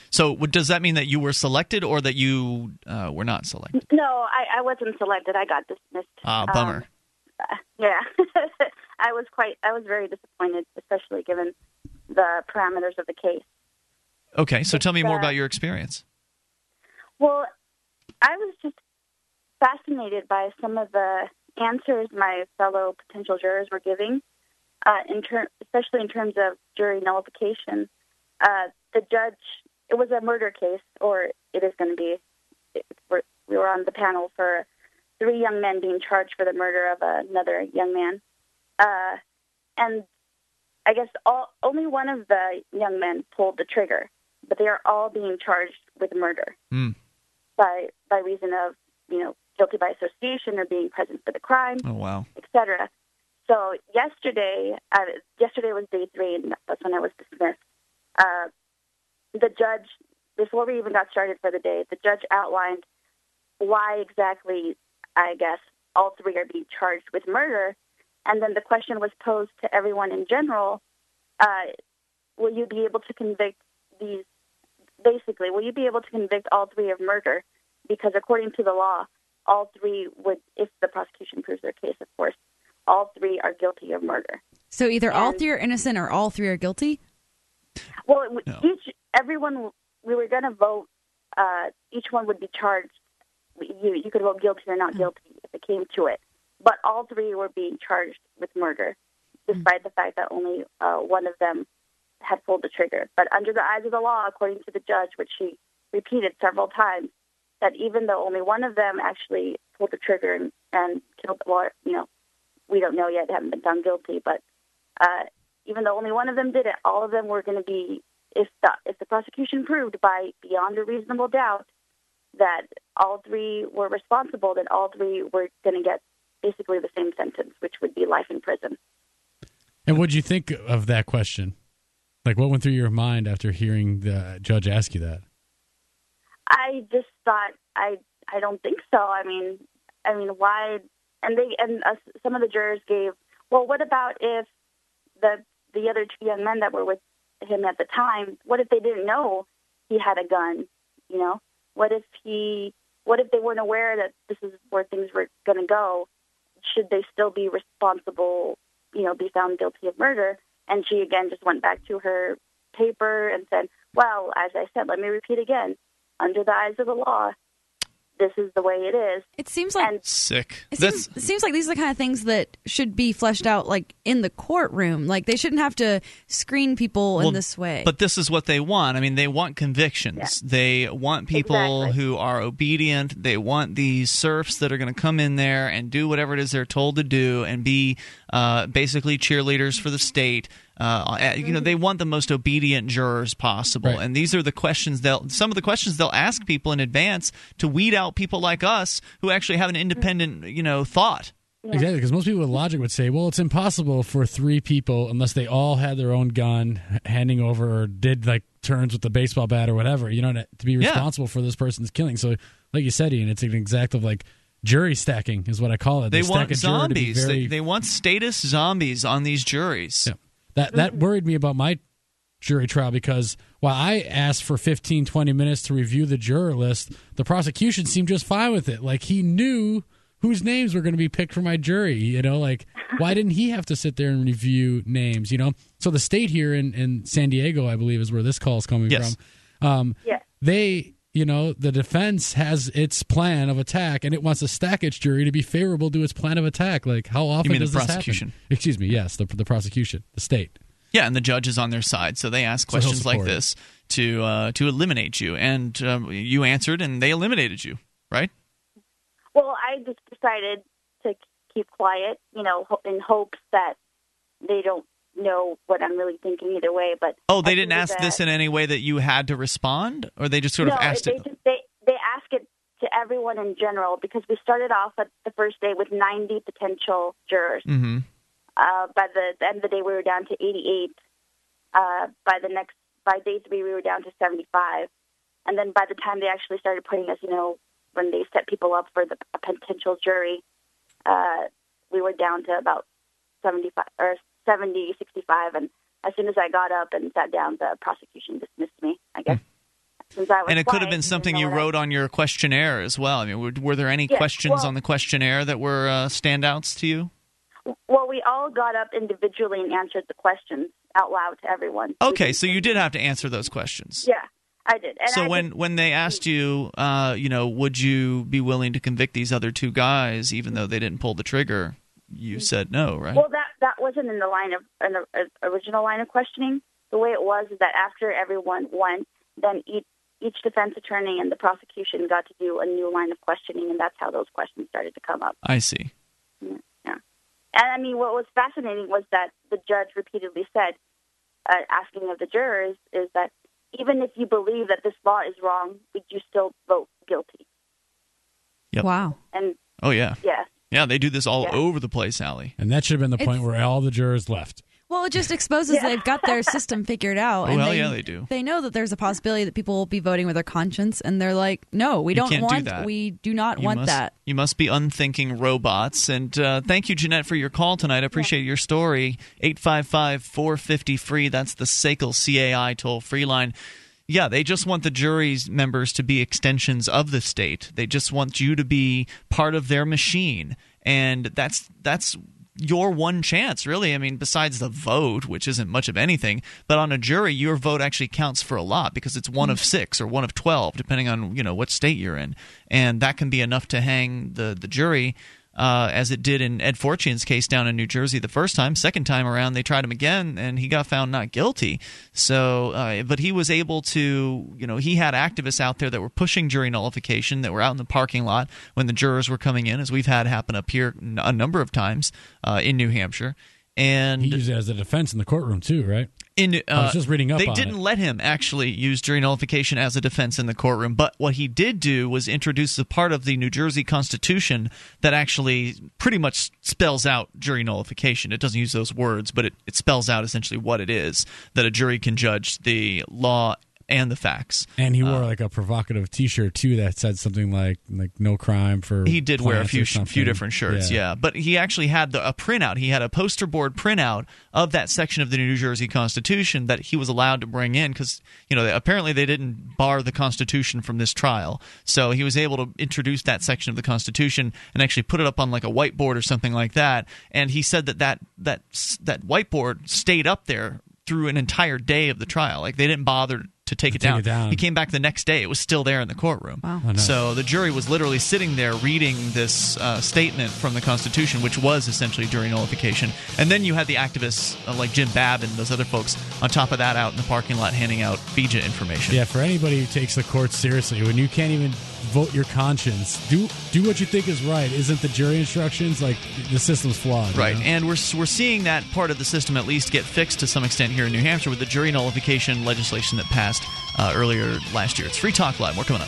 So does that mean that you were selected or that you uh, were not selected? No, I, I wasn't selected. I got dismissed. Ah, uh, bummer. Um, yeah. I was quite, I was very disappointed, especially given the parameters of the case. Okay, so tell me more about your experience. Well, I was just fascinated by some of the answers my fellow potential jurors were giving, uh, in ter- especially in terms of jury nullification. Uh, the judge, it was a murder case, or it is going to be. It, we're, we were on the panel for three young men being charged for the murder of another young man. Uh, and I guess all, only one of the young men pulled the trigger, but they are all being charged with murder mm. by by reason of, you know, guilty by association or being present for the crime, oh, wow. et cetera. So yesterday, uh, yesterday was day three, and that's when I was dismissed. Uh, the judge, before we even got started for the day, the judge outlined why exactly, I guess, all three are being charged with murder. And then the question was posed to everyone in general, uh, will you be able to convict these, basically, will you be able to convict all three of murder? Because according to the law, all three would, if the prosecution proves their case, of course, all three are guilty of murder. So either and, all three are innocent or all three are guilty? Well, it, no. each, everyone, we were going to vote, uh, each one would be charged. You, you could vote guilty or not guilty oh. if it came to it. But all three were being charged with murder, despite mm. the fact that only uh, one of them had pulled the trigger. But under the eyes of the law, according to the judge, which she repeated several times, that even though only one of them actually pulled the trigger and, and killed the well, you know, we don't know yet, haven't been found guilty, but uh, even though only one of them did it, all of them were going to be, if the, if the prosecution proved by beyond a reasonable doubt that all three were responsible, that all three were going to get basically the same sentence, which would be life in prison. And what did you think of that question? Like, what went through your mind after hearing the judge ask you that? I just thought, I I don't think so. I mean, I mean, why? And they and uh, some of the jurors gave, well, what about if the the other two young men that were with him at the time, what if they didn't know he had a gun? You know, what if he, what if they weren't aware that this is where things were going to go? Should they still be responsible, you know, be found guilty of murder? And she, again, just went back to her paper and said, well, as I said, let me repeat again, under the eyes of the law, this is the way it is. It seems like... And sick. It seems, it seems like these are the kind of things that should be fleshed out, like, in the courtroom. Like, they shouldn't have to screen people well, in this way. But this is what they want. I mean, they want convictions. Yeah. They want people exactly. who are obedient. They want these serfs that are going to come in there and do whatever it is they're told to do and be uh, basically cheerleaders for the state. Uh, you know, they want the most obedient jurors possible, right. and these are the questions they'll. Some of the questions they'll ask people in advance to weed out people like us who actually have an independent, you know, thought. Yeah. Exactly, because most people with logic would say, "Well, it's impossible for three people unless they all had their own gun, handing over or did like turns with the baseball bat or whatever, you know, to, to be responsible yeah. for this person's killing." So, like you said, Ian, it's an exact of like. Jury stacking is what I call it. They, they want zombies. Very... They, they want status zombies on these juries. Yeah. That that worried me about my jury trial because while I asked for fifteen, twenty minutes to review the juror list, the prosecution seemed just fine with it. Like, he knew whose names were going to be picked for my jury. You know, like, why didn't he have to sit there and review names, you know? So the state here in, in San Diego, I believe, is where this call is coming yes. from. Um, yeah. They... You know, the defense has its plan of attack, and it wants a stack its jury to be favorable to its plan of attack. Like, how often you mean does the prosecution? This happen? Excuse me, yes, the, the prosecution, the state. Yeah, and the judge is on their side, so they ask questions like this to uh, to eliminate you, and um, you answered, and they eliminated you, right? Well, I just decided to keep quiet, you know, in hopes that they don't know what I'm really thinking either way. But oh, they didn't ask that, this in any way that you had to respond, or they just sort no, of asked they it. Just, they they ask it to everyone in general, because we started off at the first day with ninety potential jurors. Mm-hmm. Uh, by the, the end of the day, we were down to eighty-eight. Uh, by the next by day three, we were down to seventy-five, and then by the time they actually started putting us, you know, when they set people up for the a potential jury, uh, we were down to about seventy-five or seventy, sixty-five, and as soon as I got up and sat down, the prosecution dismissed me, I guess. Mm. Since I was and it quiet, could have been something you wrote I... on your questionnaire as well. I mean, were, were there any yes, questions well, on the questionnaire that were uh, standouts to you? Well, we all got up individually and answered the questions out loud to everyone. Okay, so you did have to answer those questions. Yeah, I did. And so I when, did. when they asked you, uh, you know, would you be willing to convict these other two guys even though they didn't pull the trigger, you said no, right? Well, that that wasn't in the line of an original line of questioning. The way it was is that after everyone went, then each, each defense attorney and the prosecution got to do a new line of questioning, and that's how those questions started to come up. I see. Yeah. And, I mean, what was fascinating was that the judge repeatedly said, uh, asking of the jurors, is that even if you believe that this law is wrong, would you still vote guilty? Yep. Wow. And Oh, yeah. Yeah. Yeah, they do this all yeah. over the place, Allie. And that should have been the it's, point where all the jurors left. Well, it just exposes yeah. they've got their system figured out. Oh, and hell they, yeah, they do. They know that there's a possibility that people will be voting with their conscience, and they're like, no, we don't want do that. We do not you want must, that. You must be unthinking robots. And uh, thank you, Jeanette, for your call tonight. I appreciate yeah. your story. eight five five, four five zero, F R E E. That's the S A C L C A I toll-free line. Yeah, they just want the jury's members to be extensions of the state. They just want you to be part of their machine. And that's that's... your one chance, really. I mean, besides the vote, which isn't much of anything, but on a jury, your vote actually counts for a lot because it's one of six or one of twelve, depending on, you know, what state you're in. And that can be enough to hang the, the jury, uh, as it did in Ed Fortune's case down in New Jersey the first time. Second time around, they tried him again, and he got found not guilty. So, uh, but he was able to, you know, he had activists out there that were pushing jury nullification, that were out in the parking lot when the jurors were coming in, as we've had happen up here a number of times uh, in New Hampshire. And he used it as a defense in the courtroom too, right? In, uh, I was just reading up on it. They didn't let him actually use jury nullification as a defense in the courtroom, but what he did do was introduce the part of the New Jersey Constitution that actually pretty much spells out jury nullification. It doesn't use those words, but it, it spells out essentially what it is, that a jury can judge the law and the facts. And he wore uh, like a provocative T-shirt too that said something like like no crime for. He did wear a few few different shirts, yeah. yeah. But he actually had the, a printout. He had a poster board printout of that section of the New Jersey Constitution that he was allowed to bring in because, you know, apparently they didn't bar the Constitution from this trial. So he was able to introduce that section of the Constitution and actually put it up on like a whiteboard or something like that. And he said that that that that whiteboard stayed up there through an entire day of the trial. Like they didn't bother to take, to it, take down. it down. He came back the next day. It was still there in the courtroom. Wow. Oh, no. So the jury was literally sitting there reading this uh, statement from the Constitution, which was essentially jury nullification. And then you had the activists uh, like Jim Babb and those other folks on top of that out in the parking lot handing out V J A information. Yeah, for anybody who takes the court seriously, when you can't even vote your conscience, do do what you think is right. Isn't the jury instructions, like, the system's flawed. Right, you know? And we're, we're seeing that part of the system at least get fixed to some extent here in New Hampshire with the jury nullification legislation that passed Uh, earlier last year. It's Free Talk Live. More coming up.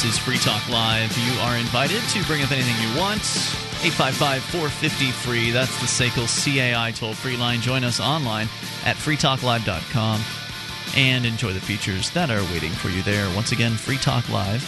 This is Free Talk Live. You are invited to bring up anything you want. eight five five, four five zero, F R E E. That's the S A C L C A I toll-free line. Join us online at free talk live dot com and enjoy the features that are waiting for you there. Once again, free talk live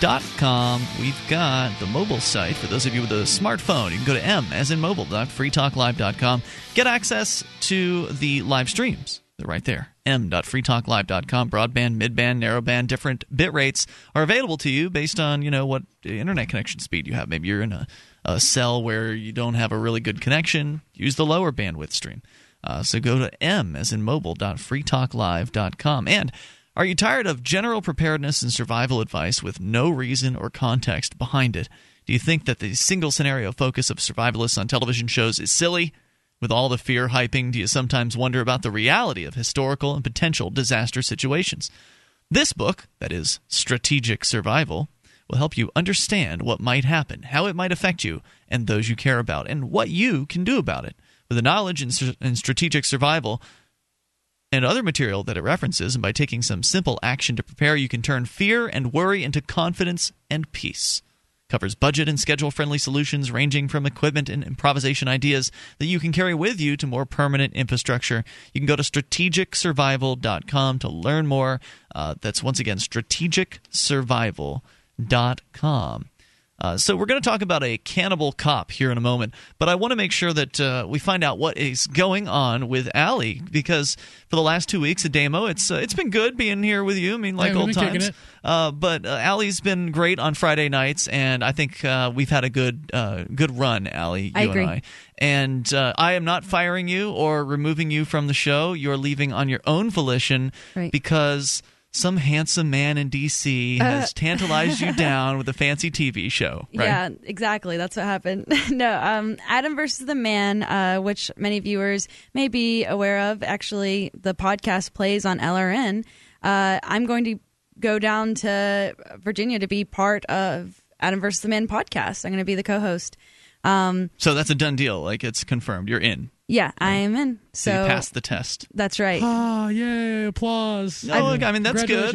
dot com. We've got the mobile site. For those of you with a smartphone, you can go to m as in mobile dot free talk live dot com. Get access to the live streams. They're right there. m dot free talk live dot com. Broadband, midband, narrowband, different bit rates are available to you based on, you know, what internet connection speed you have. Maybe you're in a, a cell where you don't have a really good connection. Use the lower bandwidth stream. Uh, so go to m as in mobile dot free talk live dot com. And are you tired of general preparedness and survival advice with no reason or context behind it? Do you think that the single scenario focus of survivalists on television shows is silly? With all the fear hyping, do you sometimes wonder about the reality of historical and potential disaster situations? This book, that is, Strategic Survival, will help you understand what might happen, how it might affect you and those you care about, and what you can do about it. With the knowledge in, in Strategic Survival and other material that it references, and by taking some simple action to prepare, you can turn fear and worry into confidence and peace. Covers budget and schedule-friendly solutions ranging from equipment and improvisation ideas that you can carry with you to more permanent infrastructure. You can go to strategic survival dot com to learn more. Uh, that's, once again, strategic survival dot com. Uh, so we're going to talk about a cannibal cop here in a moment, but I want to make sure that uh, we find out what is going on with Allie, because for the last two weeks, Ademo, it's uh, it's been good being here with you. I mean, like yeah, old times. Uh, but uh, Allie's been great on Friday nights, and I think uh, we've had a good uh, good run, Allie. You I agree. And I. And uh, I am not firing you or removing you from the show. You're leaving on your own volition, right, because some handsome man in D C has uh, tantalized you down with a fancy T V show, right? Yeah, exactly. That's what happened. No, um, Adam versus the Man, uh, which many viewers may be aware of. Actually, the podcast plays on L R N. Uh, I'm going to go down to Virginia to be part of Adam versus the Man podcast. I'm going to be the co-host. Um, so that's a done deal. Like, it's confirmed. You're in. Yeah, I am in. So, so you passed the test. That's right. Ah, yay, applause. No, look, I mean, that's good.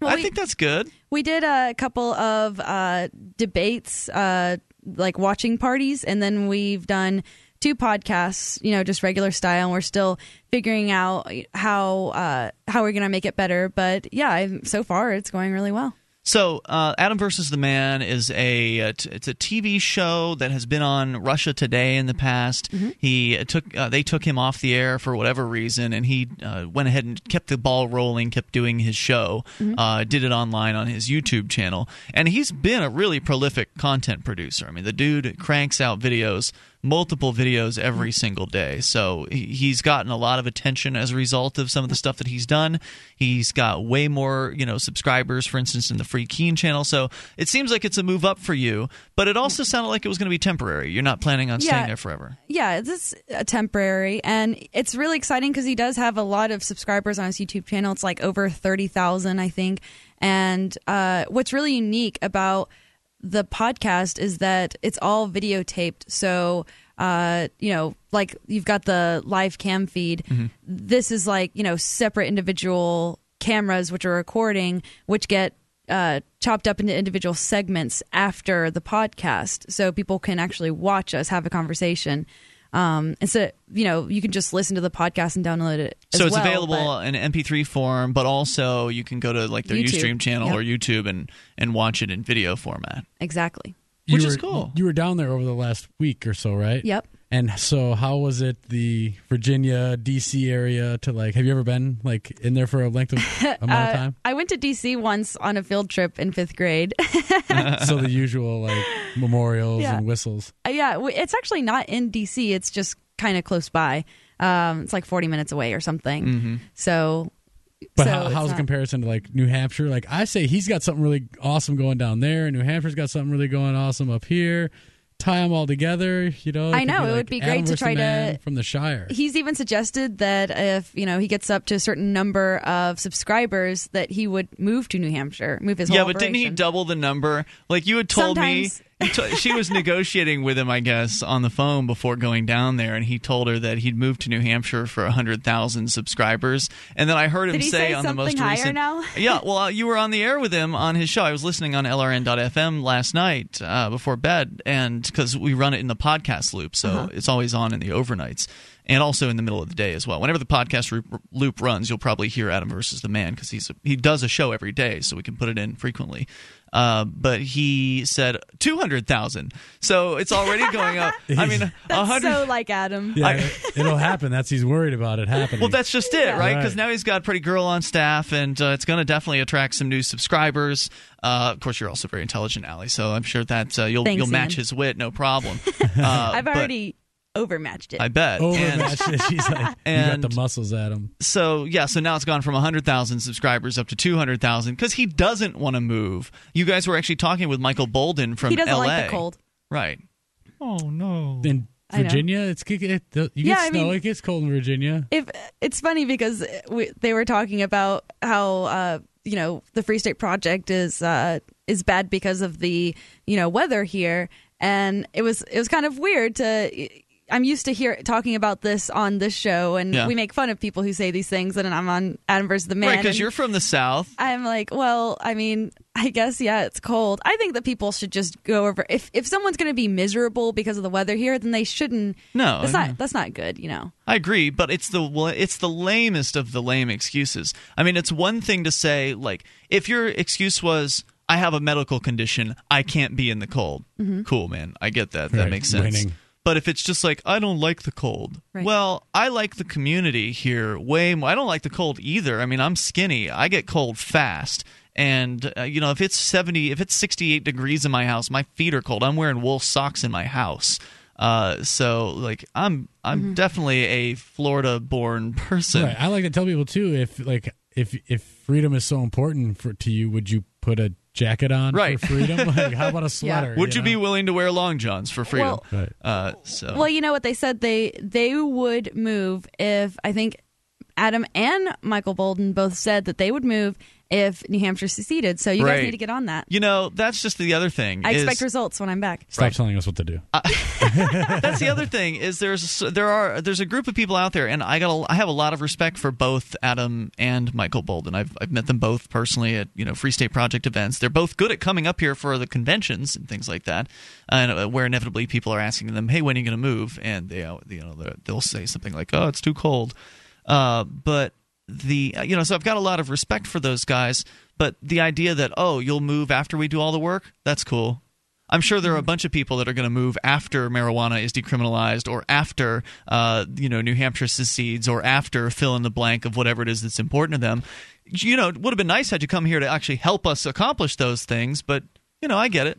Well, I we, think that's good. We did a couple of uh, debates, uh, like watching parties, and then we've done two podcasts, you know, just regular style, and we're still figuring out how, uh, how we're going to make it better. But yeah, I'm, so far it's going really well. So, uh, Adam versus the Man is a uh, t- it's a T V show that has been on Russia Today in the past. Mm-hmm. He took uh, they took him off the air for whatever reason, and he uh, went ahead and kept the ball rolling, kept doing his show, mm-hmm. uh, did it online on his YouTube channel, and he's been a really prolific content producer. I mean, the dude cranks out videos. Multiple videos every single day. So he's gotten a lot of attention as a result of some of the stuff that he's done. He's got way more, you know, subscribers, for instance, in the FreeKeen channel. So it seems like it's a move up for you, but it also sounded like it was going to be temporary. You're not planning on yeah, staying there forever. Yeah, this is a temporary, and it's really exciting because he does have a lot of subscribers on his YouTube channel. It's like over thirty thousand, I think. And uh, what's really unique about the podcast is that it's all videotaped. So, uh, you know, like you've got the live cam feed. Mm-hmm. This is like, you know, separate individual cameras which are recording, which get uh, chopped up into individual segments after the podcast. So people can actually watch us have a conversation. Um, and so, you know, you can just listen to the podcast and download it as So it's well, available in M P three form, but also you can go to like their YouTube. Ustream channel yep. or YouTube and, and watch it in video format. Exactly. You Which were, is cool. You were down there over the last week or so, right? Yep. And so how was it the Virginia, D C area to like, have you ever been like in there for a length of amount uh, of time? I went to D C once on a field trip in fifth grade. So the usual like memorials yeah. and whistles. Uh, yeah. It's actually not in D C. It's just kind of close by. Um, it's like forty minutes away or something. Mm-hmm. So. But so how, how's the comparison to like New Hampshire? Like I say he's got something really awesome going down there. And New Hampshire's got something really going awesome up here. Tie them all together, you know. I know it like would be great to try to from the Shire. He's even suggested that if you know he gets up to a certain number of subscribers, that he would move to New Hampshire, move his. Yeah, whole but operation. Didn't he double the number? Like you had told Sometimes. me, t- she was negotiating with him, I guess, on the phone before going down there, and he told her that he'd moved to New Hampshire for a hundred thousand subscribers, and then I heard him Did he say, say on the most higher recent. Now? Yeah, well, you were on the air with him on his show. I was listening on L R N dot F M last night uh, before bed, and. Because we run it in the podcast loop, so uh-huh. it's always on in the overnights and also in the middle of the day as well. Whenever the podcast loop runs, you'll probably hear Adam versus the Man because he's a, he does a show every day, so we can put it in frequently. Uh, but he said two hundred thousand. So it's already going up. I mean, that's one hundred so like Adam. Yeah, I, it'll happen. That's he's worried about it happening. Well, that's just it, right? Because right. now he's got Pretty Girl on staff, and uh, it's going to definitely attract some new subscribers. Uh, of course, you're also very intelligent, Allie, so I'm sure that uh, you'll Thanks, you'll match man. his wit, no problem. Uh, I've already... overmatched it. I bet. Overmatched it. She's like, and you got the muscles, Adam. So, yeah, so now it's gone from one hundred thousand subscribers up to two hundred thousand because he doesn't want to move. You guys were actually talking with Michael Bolden from L A. He doesn't like the cold. Right. Oh, no. In Virginia, it's it, it, you get yeah, snow. I mean, it gets cold in Virginia. If It's funny because we, they were talking about how... Uh, you know, the Free State Project is uh, is bad because of the, you know, weather here, and it was it was kind of weird to. I'm used to hear talking about this on this show, and yeah. we make fun of people who say these things, and I'm on Adam versus the Man. Right, because you're from the South. I'm like, well, I mean, I guess yeah, it's cold. I think that people should just go over. If if someone's going to be miserable because of the weather here, then they shouldn't. No, that's not that's not good. You know. I agree, but it's the it's the lamest of the lame excuses. I mean, it's one thing to say, like, if your excuse was, I have a medical condition, I can't be in the cold. Mm-hmm. Cool, man. I get that. Right. That makes sense. Winning. But if it's just like, I don't like the cold. Right. Well, I like the community here way more. I don't like the cold either. I mean, I'm skinny. I get cold fast. And, uh, you know, if it's seventy, if it's sixty-eight degrees in my house, my feet are cold. I'm wearing wool socks in my house. Uh, so, like, I'm I'm mm-hmm. definitely a Florida-born person. Right. I like to tell people, too, if, like, if if freedom is so important for to you, would you put a jacket on right. for freedom? Like, how about a sweater? Yeah. Would you, you know? be willing to wear long johns for freedom? Well, right. uh, so. well, you know what they said? They they would move if, I think Adam and Michael Bolden both said that they would move if New Hampshire seceded. So you right. guys need to get on that. You know, that's just the other thing. I is, expect results when I'm back. Stop right. telling us what to do. Uh, that's the other thing is there's there are there's a group of people out there, and I got a, I have a lot of respect for both Adam and Michael Bolden. I've I've met them both personally at, you know, Free State Project events. They're both good at coming up here for the conventions and things like that, and where inevitably people are asking them, hey, when are you going to move? And they you know they'll say something like, oh, it's too cold, uh, but. The you know so I've got a lot of respect for those guys, but the idea that, oh, you'll move after we do all the work, that's cool. I'm sure there are a bunch of people that are going to move after marijuana is decriminalized, or after uh, you know New Hampshire secedes, or after fill in the blank of whatever it is that's important to them. You know, it would have been nice had you come here to actually help us accomplish those things, but you know I get it.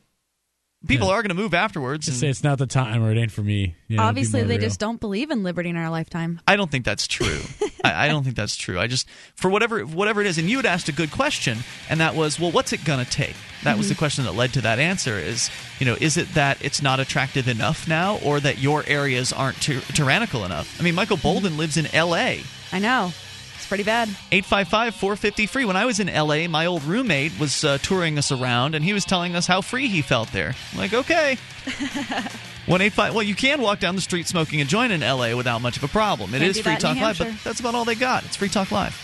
People yeah. are going to move afterwards. Just and say it's not the time, or it ain't for me. You know, obviously, they real. just don't believe in liberty in our lifetime. I don't think that's true. I, I don't think that's true. I just, for whatever whatever it is, and you had asked a good question, and that was, well, what's it going to take? That mm-hmm. was the question that led to that answer is, you know, is it that it's not attractive enough now, or that your areas aren't ty- tyrannical enough? I mean, Michael Bolden mm-hmm. lives in L A. I know. Pretty bad. eight five five, four five zero, free. When I was in L A, my old roommate was uh, touring us around, and he was telling us how free he felt there. I'm like, okay. one eight five Well, you can walk down the street smoking a joint in L A without much of a problem. It Can't is Free Talk Live, but that's about all they got. It's Free Talk Live.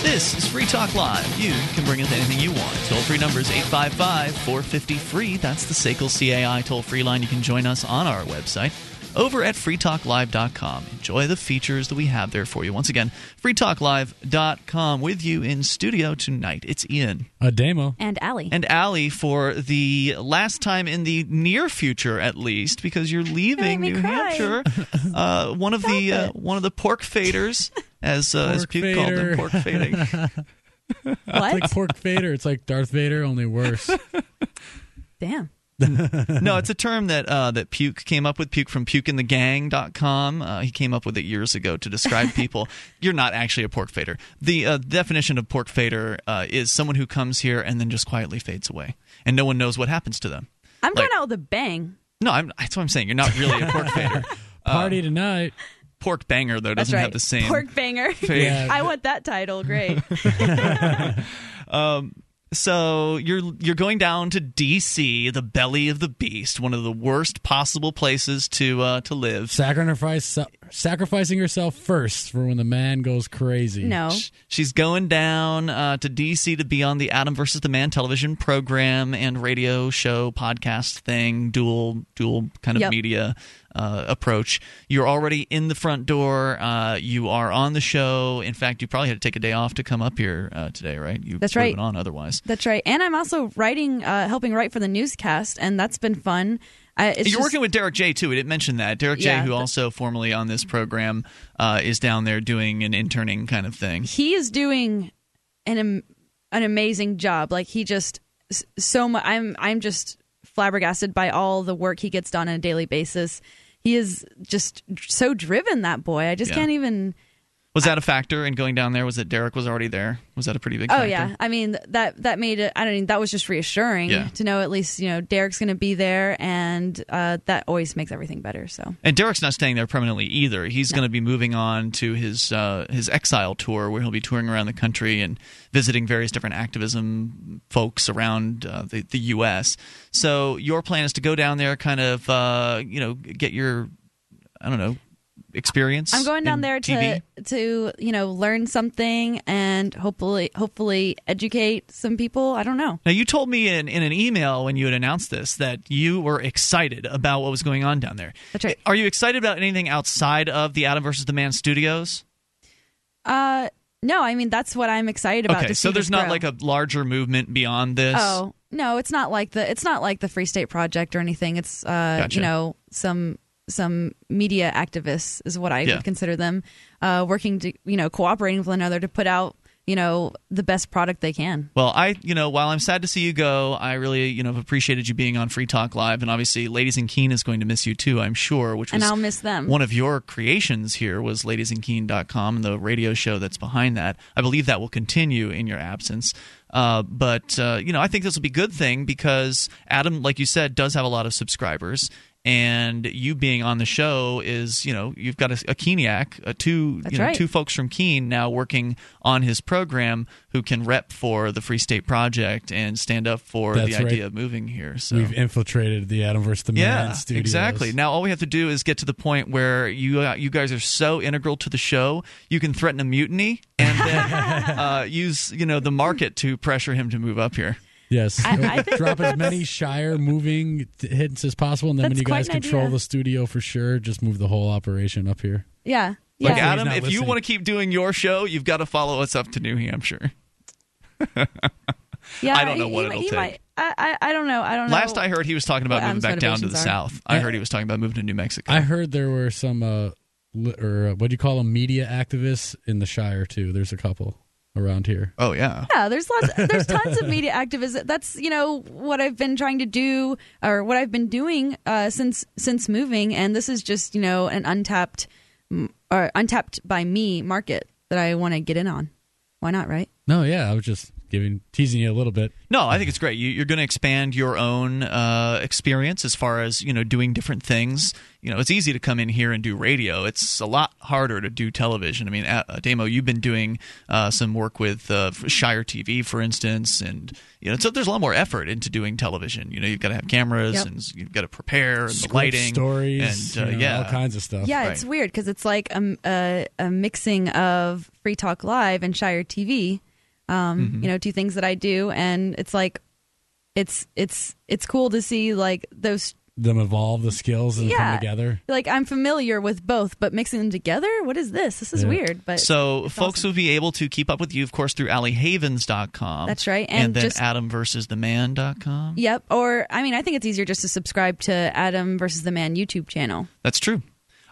This is Free Talk Live. You can bring us anything you want. Toll-free numbers eight five five, four five zero, free. That's the S A C L C A I toll-free line. You can join us on our website over at free talk live dot com. Enjoy the features that we have there for you. Once again, free talk live dot com. With you in studio tonight, it's Ian, Ademo, and Allie. And Allie for the last time in the near future, at least, because you're leaving New cry. Hampshire. Uh, one of Stop the uh, one of the pork faders, as uh, pork as Pete fader. called them, pork fading. What? It's like pork fader. It's like Darth Vader, only worse. Damn. No, it's a term that uh, that Puke came up with, Puke from puke in the gang dot com. Uh, he came up with it years ago to describe people. You're not actually a pork fader. The uh, definition of pork fader uh, is someone who comes here and then just quietly fades away, and no one knows what happens to them. I'm like, going out with a bang. No, I'm, that's what I'm saying. You're not really a pork fader. Party um, tonight. Pork banger, though, doesn't right. have the same. Pork banger. Yeah. I want that title. Great. um, so you're you're going down to D C, the belly of the beast, one of the worst possible places to uh, to live. Sacrifice, sacrificing herself first for when the man goes crazy. No. She's going down uh, to D C to be on the Adam versus the Man television program and radio show podcast thing, dual dual kind of yep. media Uh, approach. You're already in the front door. Uh, you are on the show. In fact, you probably had to take a day off to come up here uh, today, right? You that's right. On otherwise, that's right. And I'm also writing, uh, helping write for the newscast, and that's been fun. I, it's You're just, working with Derek J too. We didn't mention that Derek yeah, J, who also formerly on this program, uh, is down there doing an interning kind of thing. He is doing an an amazing job. Like he just so much. I'm I'm just flabbergasted by all the work he gets done on a daily basis. He is just so driven, that boy. I just yeah. can't even... Was that a factor in going down there? Was it Derek was already there? Was that a pretty big factor? Oh, yeah. I mean, that that made it... I don't mean, that was just reassuring yeah. to know at least, you know, Derek's going to be there, and uh, that always makes everything better, so... And Derek's not staying there permanently either. He's no. going to be moving on to his uh, his exile tour, where he'll be touring around the country and visiting various different activism folks around uh, the, the U S So your plan is to go down there, kind of, uh, you know, get your... I don't know... experience. I'm going down there to to you know learn something and hopefully hopefully educate some people. I don't know. Now, you told me in, in an email when you had announced this that you were excited about what was going on down there. That's right. Are you excited about anything outside of the Adam versus the Man studios? Uh, no. I mean, that's what I'm excited about. Okay, to so see there's not grow. Like a larger movement beyond this. Oh no, it's not like the it's not like the Free State Project or anything. It's uh, gotcha. you know some. Some media activists is what I yeah. would consider them, uh, working to, you know, cooperating with one another to put out, you know, the best product they can. Well, I, you know, while I'm sad to see you go, I really, you know, have appreciated you being on Free Talk Live. And obviously, Ladies and Keen is going to miss you too, I'm sure, which was and I'll miss them. One of your creations here was ladies and keen dot com and the radio show that's behind that. I believe that will continue in your absence. Uh, but, uh, you know, I think this will be a good thing because Adam, like you said, does have a lot of subscribers. And you being on the show is, you know, you've got a, a Keeniac, a two, you know, right. two folks from Keene now working on his program who can rep for the Free State Project and stand up for That's the right. idea of moving here. So we've infiltrated the Adam versus the Man yeah, studios. Exactly. Now all we have to do is get to the point where you uh, you guys are so integral to the show, you can threaten a mutiny and then uh, use, you know, the market to pressure him to move up here. Yes, I, I drop as many Shire moving hints as possible, and then when you guys control idea. the studio for sure, just move the whole operation up here. Yeah. Like yeah. Adam, if listening. you want to keep doing your show, you've got to follow us up to New Hampshire. yeah, I don't know he, what he, it'll he take. Might. I, I, I don't know. I don't know. Last I heard, he was talking about moving Adam's back down to the are. South. I yeah. heard he was talking about moving to New Mexico. I heard there were some, uh, li- or uh, what do you call them, media activists in the Shire, too. There's a couple. Around here. Oh, yeah. Yeah, there's lots, there's tons of media activism. That's, you know, what I've been trying to do or what I've been doing uh, since since moving. And this is just, you know, an untapped or untapped by me market that I want to get in on. Why not, right? No, yeah, I was just giving teasing you a little bit. No, I think it's great. You, you're going to expand your own uh, experience as far as, you know, doing different things. You know, it's easy to come in here and do radio. It's a lot harder to do television. I mean, Ademo, you've been doing uh, some work with uh, Shire T V, for instance, and you know, so there's a lot more effort into doing television. You know, you've got to have cameras yep. and you've got to prepare and Script the lighting, stories, and uh, you know, yeah, all kinds of stuff. Yeah, right. It's weird because it's like a, a, a mixing of Free Talk Live and Shire T V. Um, mm-hmm. You know, two things that I do, and it's like, it's it's it's cool to see like those. Them evolve the skills and yeah. come together. Like I'm familiar with both, but mixing them together, what is this? This is yeah. weird. But so folks awesome. will be able to keep up with you, of course, through allie havens dot com. That's right, and, and then just, adam versus the man dot com. Yep. Or I mean, I think it's easier just to subscribe to Adam versus the Man YouTube channel. That's true.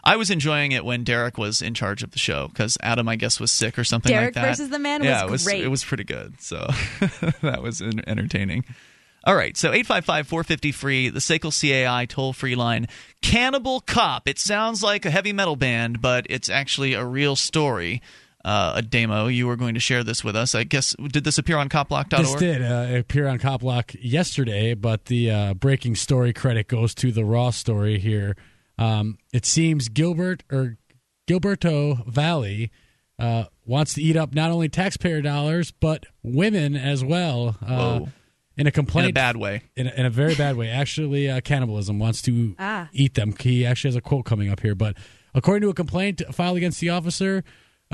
I was enjoying it when Derek was in charge of the show because Adam, I guess, was sick or something Derek like that. Derek versus the Man yeah, was, it was great. It was pretty good. So that was entertaining. All right, so eight five five, four five zero, F R E E, the S A C L C A I toll-free line. Cannibal Cop. It sounds like a heavy metal band, but it's actually a real story. uh, Ademo, you were going to share this with us. I guess, did this appear on cop block dot org? This did uh, appear on CopBlock yesterday, but the uh, breaking story credit goes to the raw story here. Um, it seems Gilbert or Gilberto Valley uh, wants to eat up not only taxpayer dollars, but women as well. Uh, in a complaint. In a bad way. In a, in a very bad way. Actually, uh, cannibalism wants to ah. eat them. He actually has a quote coming up here. But according to a complaint filed against the officer,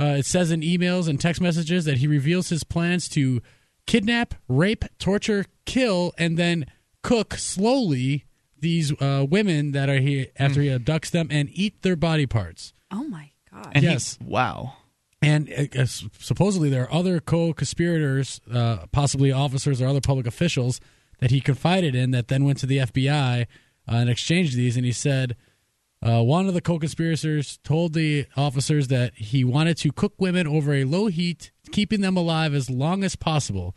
uh, it says in emails and text messages that he reveals his plans to kidnap, rape, torture, kill, and then cook slowly these uh, women that are here after mm. he abducts them and eat their body parts. Oh, my God. And yes. He, wow. And uh, supposedly there are other co-conspirators, uh, possibly officers or other public officials, that he confided in that then went to the F B I uh, and exchanged these. And he said uh, one of the co-conspirators told the officers that he wanted to cook women over a low heat, keeping them alive as long as possible.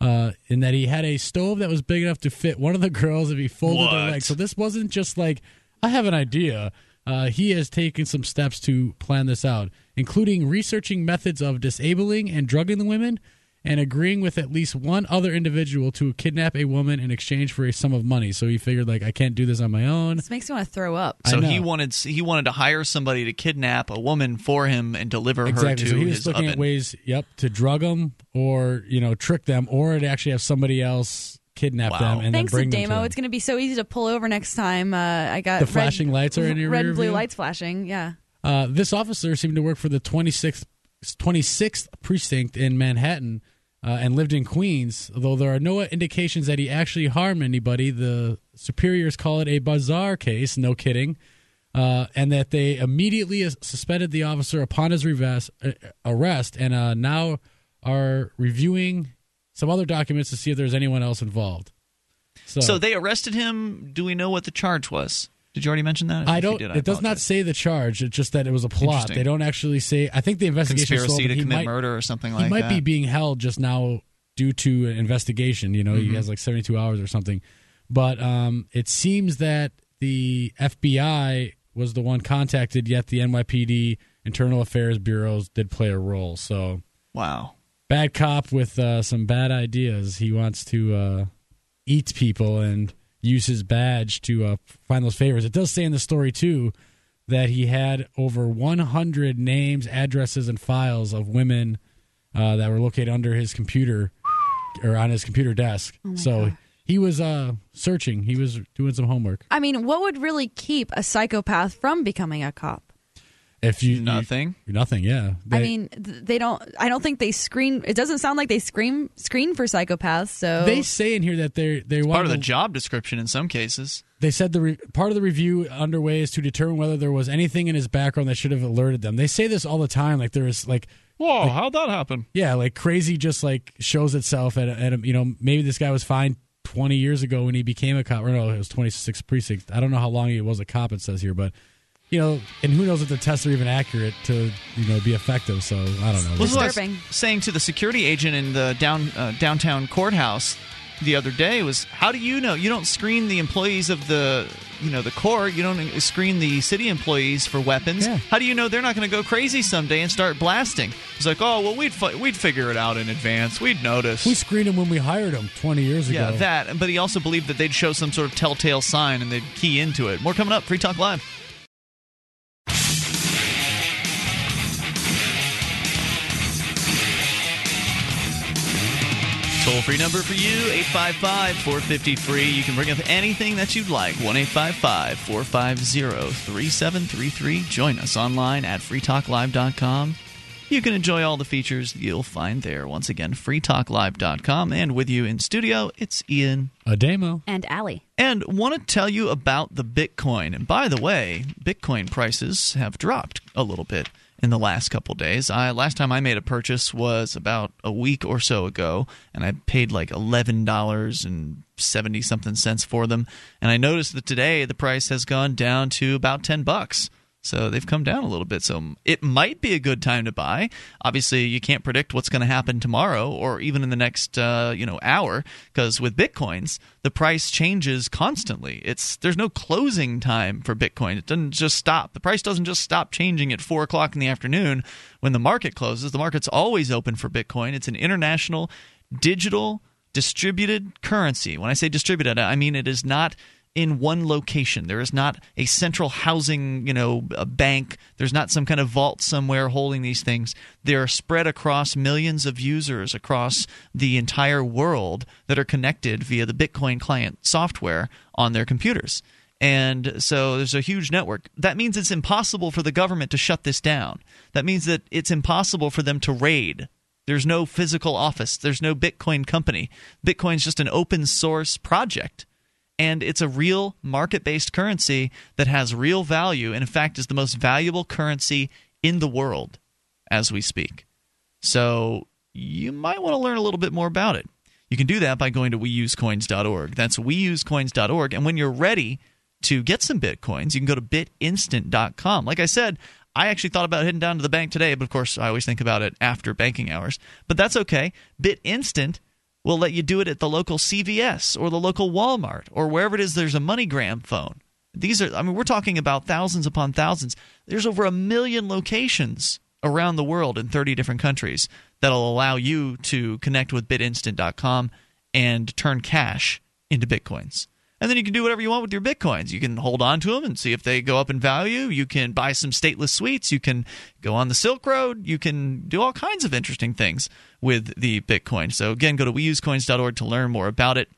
Uh, in that he had a stove that was big enough to fit one of the girls if he folded her legs. So this wasn't just like, I have an idea. Uh, he has taken some steps to plan this out, including researching methods of disabling and drugging the women and agreeing with at least one other individual to kidnap a woman in exchange for a sum of money. So he figured, like, I can't do this on my own. This makes me want to throw up. So he wanted he wanted to hire somebody to kidnap a woman for him and deliver exactly. her to his oven. Exactly. So he was looking oven. at ways, yep, to drug them or, you know, trick them or to actually have somebody else kidnap wow. them and Thanks then bring to them Damo. to them. It's going to be so easy to pull over next time. Uh, I got The flashing red, lights are in your red and blue view. lights flashing, yeah. Uh, this officer seemed to work for the twenty-sixth precinct in Manhattan. Uh, and lived in Queens, though there are no indications that he actually harmed anybody. The superiors call it a bizarre case, no kidding, uh, and that they immediately suspended the officer upon his revest, uh, arrest and uh, now are reviewing some other documents to see if there's anyone else involved. So, so they arrested him. Do we know what the charge was? Did you already mention that? I, I don't. Did, I it does apologize. not say the charge. It's just that it was a plot. They don't actually say. I think the investigation conspiracy sold, to commit might, murder or something like that. He might that. be being held just now due to an investigation. You know, mm-hmm. he has like seventy-two hours or something. But um, it seems that the F B I was the one contacted. Yet the N Y P D Internal Affairs Bureaus did play a role. So wow, bad cop with uh, some bad ideas. He wants to uh, eat people and use his badge to uh, find those favors. It does say in the story, too, that he had over one hundred names, addresses, and files of women uh, that were located under his computer or on his computer desk. Oh so God. he was uh, searching. He was doing some homework. I mean, what would really keep a psychopath from becoming a cop? If you nothing, you, nothing, yeah. They, I mean, they don't. I don't think they screen. It doesn't sound like they screen screen for psychopaths. So they say in here that they they it's want part of the to, job description in some cases. They said the re, part of the review underway is to determine whether there was anything in his background that should have alerted them. They say this all the time. Like there is like, whoa, like, how'd that happen? Yeah, like crazy just like shows itself at a, at a, you know, maybe this guy was fine twenty years ago when he became a cop. Or no, it was twenty-sixth precinct. I don't know how long he was a cop. It says here, but. You know, and who knows if the tests are even accurate to, you know, be effective. So I don't know. Well, I was saying to the security agent in the down uh, downtown courthouse the other day was, how do you know? You don't screen the employees of the, you know, the court. You don't screen the city employees for weapons. Yeah. How do you know they're not going to go crazy someday and start blasting? He's like, oh well, we'd fi- we'd figure it out in advance. We'd notice. We screened them when we hired them twenty years ago. Yeah, that. But he also believed that they'd show some sort of telltale sign and they'd key into it. More coming up. Free Talk Live. Toll-free number for you, eight five five, four five zero, F R E E. You can bring up anything that you'd like, one eight five five, four five zero, three seven three three. Join us online at free talk live dot com. You can enjoy all the features you'll find there. Once again, free talk live dot com. And with you in studio, it's Ian, Ademo, and Allie. And want to tell you about the Bitcoin. And by the way, Bitcoin prices have dropped a little bit in the last couple days. I last time I made a purchase was about a week or so ago, and I paid like eleven dollars and seventy something cents for them. And I noticed that today the price has gone down to about ten bucks. So they've come down a little bit. So it might be a good time to buy. Obviously, you can't predict what's going to happen tomorrow or even in the next uh, you know hour, because with Bitcoins, the price changes constantly. It's there's no closing time for Bitcoin. It doesn't just stop. The price doesn't just stop changing at four o'clock in the afternoon when the market closes. The market's always open for Bitcoin. It's an international digital distributed currency. When I say distributed, I mean it is not in one location. There is not a central housing, you know, a bank. There's not some kind of vault somewhere holding these things. They are spread across millions of users across the entire world that are connected via the Bitcoin client software on their computers. And so there's a huge network. That means it's impossible for the government to shut this down. That means that it's impossible for them to raid. There's no physical office. There's no Bitcoin company. Bitcoin's just an open source project. And it's a real market-based currency that has real value and, in fact, is the most valuable currency in the world as we speak. So you might want to learn a little bit more about it. You can do that by going to we use coins dot org. That's we use coins dot org. And when you're ready to get some Bitcoins, you can go to bit instant dot com. Like I said, I actually thought about heading down to the bank today, but, of course, I always think about it after banking hours. But that's okay. BitInstant will let you do it at the local C V S or the local Walmart or wherever it is there's a MoneyGram phone. These are, I mean, we're talking about thousands upon thousands. There's over a million locations around the world in thirty different countries that'll allow you to connect with bit instant dot com and turn cash into Bitcoins. And then you can do whatever you want with your Bitcoins. You can hold on to them and see if they go up in value. You can buy some Stateless Sweets. You can go on the Silk Road. You can do all kinds of interesting things with the Bitcoin. So again, go to we use coins dot org to learn more about it.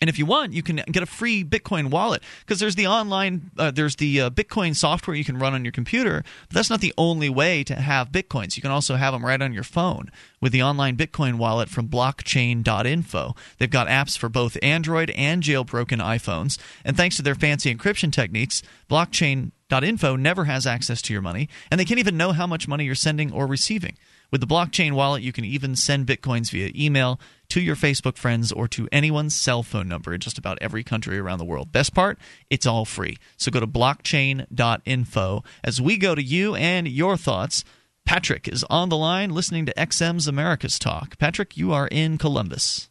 And if you want, you can get a free Bitcoin wallet, because there's the online, uh, there's the uh, Bitcoin software you can run on your computer. But that's not the only way to have Bitcoins. You can also have them right on your phone with the online Bitcoin wallet from blockchain dot info. They've got apps for both Android and jailbroken iPhones. And thanks to their fancy encryption techniques, blockchain dot info never has access to your money, and they can't even know how much money you're sending or receiving. With the blockchain wallet, you can even send Bitcoins via email to your Facebook friends or to anyone's cell phone number in just about every country around the world. Best part, it's all free. So go to blockchain dot info. As we go to you and your thoughts, Patrick is on the line listening to X M's America's Talk. Patrick, you are in Columbus.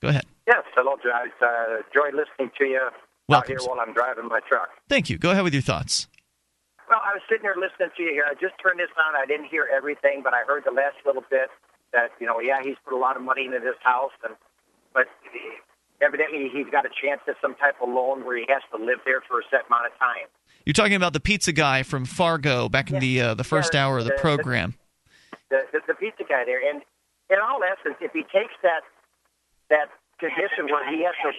Go ahead. Yes, hello, Joe. I uh, enjoy listening to you out here while I'm driving my truck. Thank you. Go ahead with your thoughts. Well, I was sitting here listening to you here. I just turned this on. I didn't hear everything, but I heard the last little bit that, you know, yeah, he's put a lot of money into this house, and but he, evidently he's got a chance at some type of loan where he has to live there for a set amount of time. You're talking about the pizza guy from Fargo back in yeah, the uh, the first yeah, hour of the, the program. The, the, the pizza guy there. And in all essence, if he takes that that condition where he has to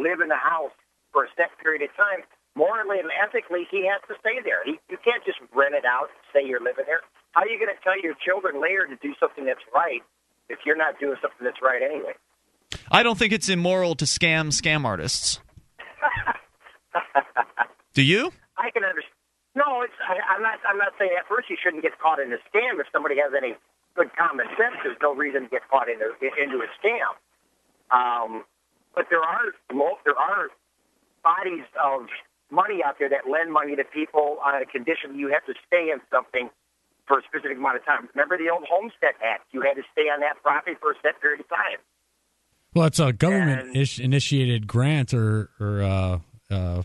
live in the house for a set period of time, morally and ethically, he has to stay there. He, you can't just rent it out and say you're living there. How are you going to tell your children later to do something that's right if you're not doing something that's right anyway? I don't think it's immoral to scam scam artists. Do you? I can understand. No, it's, I, I'm not. I'm not saying at first you shouldn't get caught in a scam. If somebody has any good common sense, there's no reason to get caught in a, into a scam. Um, but there are there are bodies of money out there that lend money to people on a condition you have to stay in something for a specific amount of time. Remember the old Homestead Act? You had to stay on that property for a set period of time. Well, it's a government-initiated grant or, or uh, uh,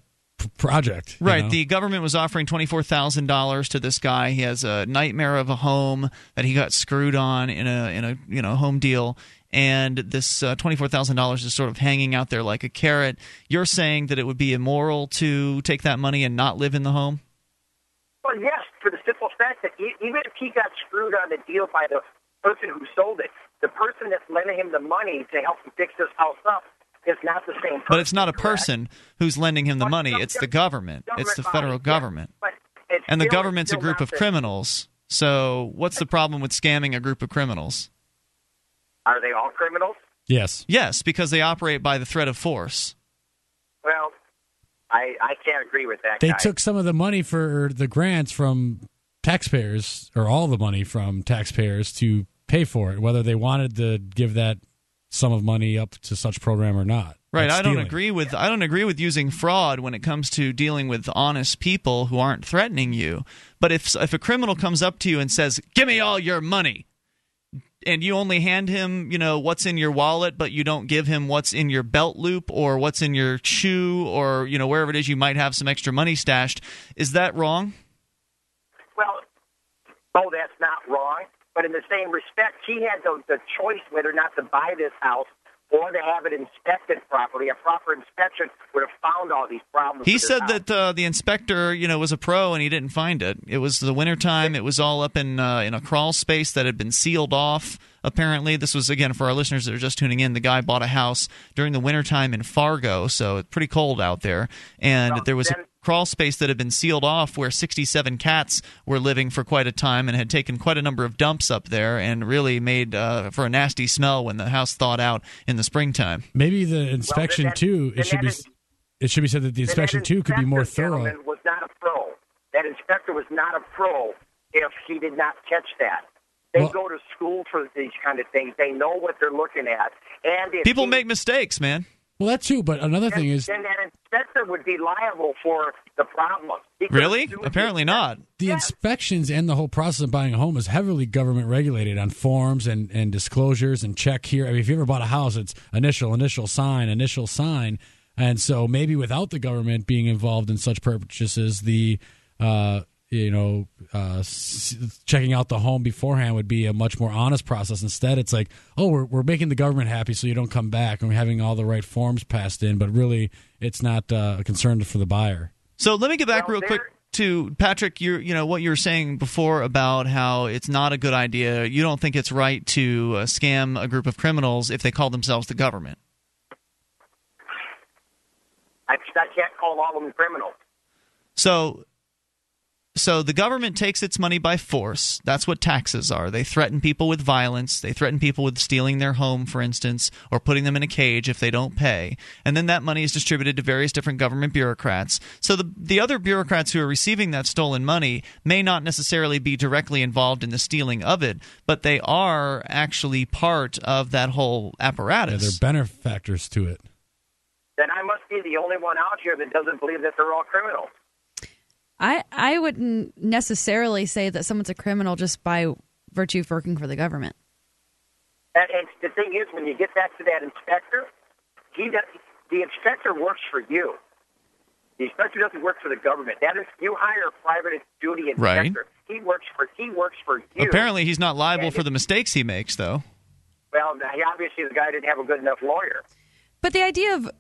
project. Right. You know? The government was offering twenty-four thousand dollars to this guy. He has a nightmare of a home that he got screwed on in a in a you know home deal. And this uh, twenty-four thousand dollars is sort of hanging out there like a carrot. You're saying that it would be immoral to take that money and not live in the home? Well, yes, for the simple fact that even if he got screwed on the deal by the person who sold it, the person that's lending him the money to help him fix this house up is not the same person. But it's not a person correct? who's lending him the but money. It's the government. government. It's the federal government. Yes, but and the government's a group of this. criminals. So what's the problem with scamming a group of criminals? Are they all criminals? Yes. Yes, because they operate by the threat of force. Well, I, I can't agree with that. They guy. took some of the money for the grants from taxpayers, or all the money from taxpayers, to pay for it, whether they wanted to give that sum of money up to such program or not. Right. I don't agree with I don't agree with using fraud when it comes to dealing with honest people who aren't threatening you. But if if a criminal comes up to you and says, "Give me all your money," and you only hand him, you know, what's in your wallet, but you don't give him what's in your belt loop or what's in your shoe or, you know, wherever it is you might have some extra money stashed, is that wrong? Well, no, that's not wrong. But in the same respect, he had the, the choice whether or not to buy this house or to have it inspected properly. A proper inspection would have found all these problems. He said house. that uh, the inspector, you know, was a pro and he didn't find it. It was the wintertime. It was all up in uh, in a crawl space that had been sealed off. Apparently, this was, again, for our listeners that are just tuning in, the guy bought a house during the wintertime in Fargo, so it's pretty cold out there. And well, there was then- a crawl space that had been sealed off where sixty-seven cats were living for quite a time and had taken quite a number of dumps up there and really made uh, for a nasty smell when the house thawed out in the springtime. Maybe the inspection, well, that, too, it should, be, is, it should be said that the inspection, that too, could be more thorough. That inspector was not a pro. That inspector was not a pro if he did not catch that. They well, go to school for these kind of things. They know what they're looking at. And people he, make mistakes, man. Well, that too, but another then, thing is... Then that inspector would be liable for the problem. Really? Apparently not. The yes. inspections and the whole process of buying a home is heavily government-regulated on forms and, and disclosures and check here. I mean, if you ever bought a house, it's initial, initial, sign, initial, sign. And so maybe without the government being involved in such purchases, the... Uh, you know, uh, checking out the home beforehand would be a much more honest process. Instead, it's like, oh, we're we're making the government happy so you don't come back, and we're having all the right forms passed in, but really it's not uh, a concern for the buyer. So let me get back well, real quick to, Patrick, you you know, what you were saying before about how it's not a good idea. You don't think it's right to uh, scam a group of criminals if they call themselves the government. I, I can't call all of them criminals. So... So the government takes its money by force. That's what taxes are. They threaten people with violence. They threaten people with stealing their home, for instance, or putting them in a cage if they don't pay. And then that money is distributed to various different government bureaucrats. So the the other bureaucrats who are receiving that stolen money may not necessarily be directly involved in the stealing of it, but they are actually part of that whole apparatus. Yeah, they're benefactors to it. Then I must be the only one out here that doesn't believe that they're all criminals. I, I wouldn't necessarily say that someone's a criminal just by virtue of working for the government. And, and the thing is, when you get back to that inspector, he does, the inspector works for you. The inspector doesn't work for the government. That is, you hire a private duty inspector. Right. He works for he works for you. Apparently, he's not liable and for the mistakes he makes, though. Well, obviously, the guy didn't have a good enough lawyer. But the idea of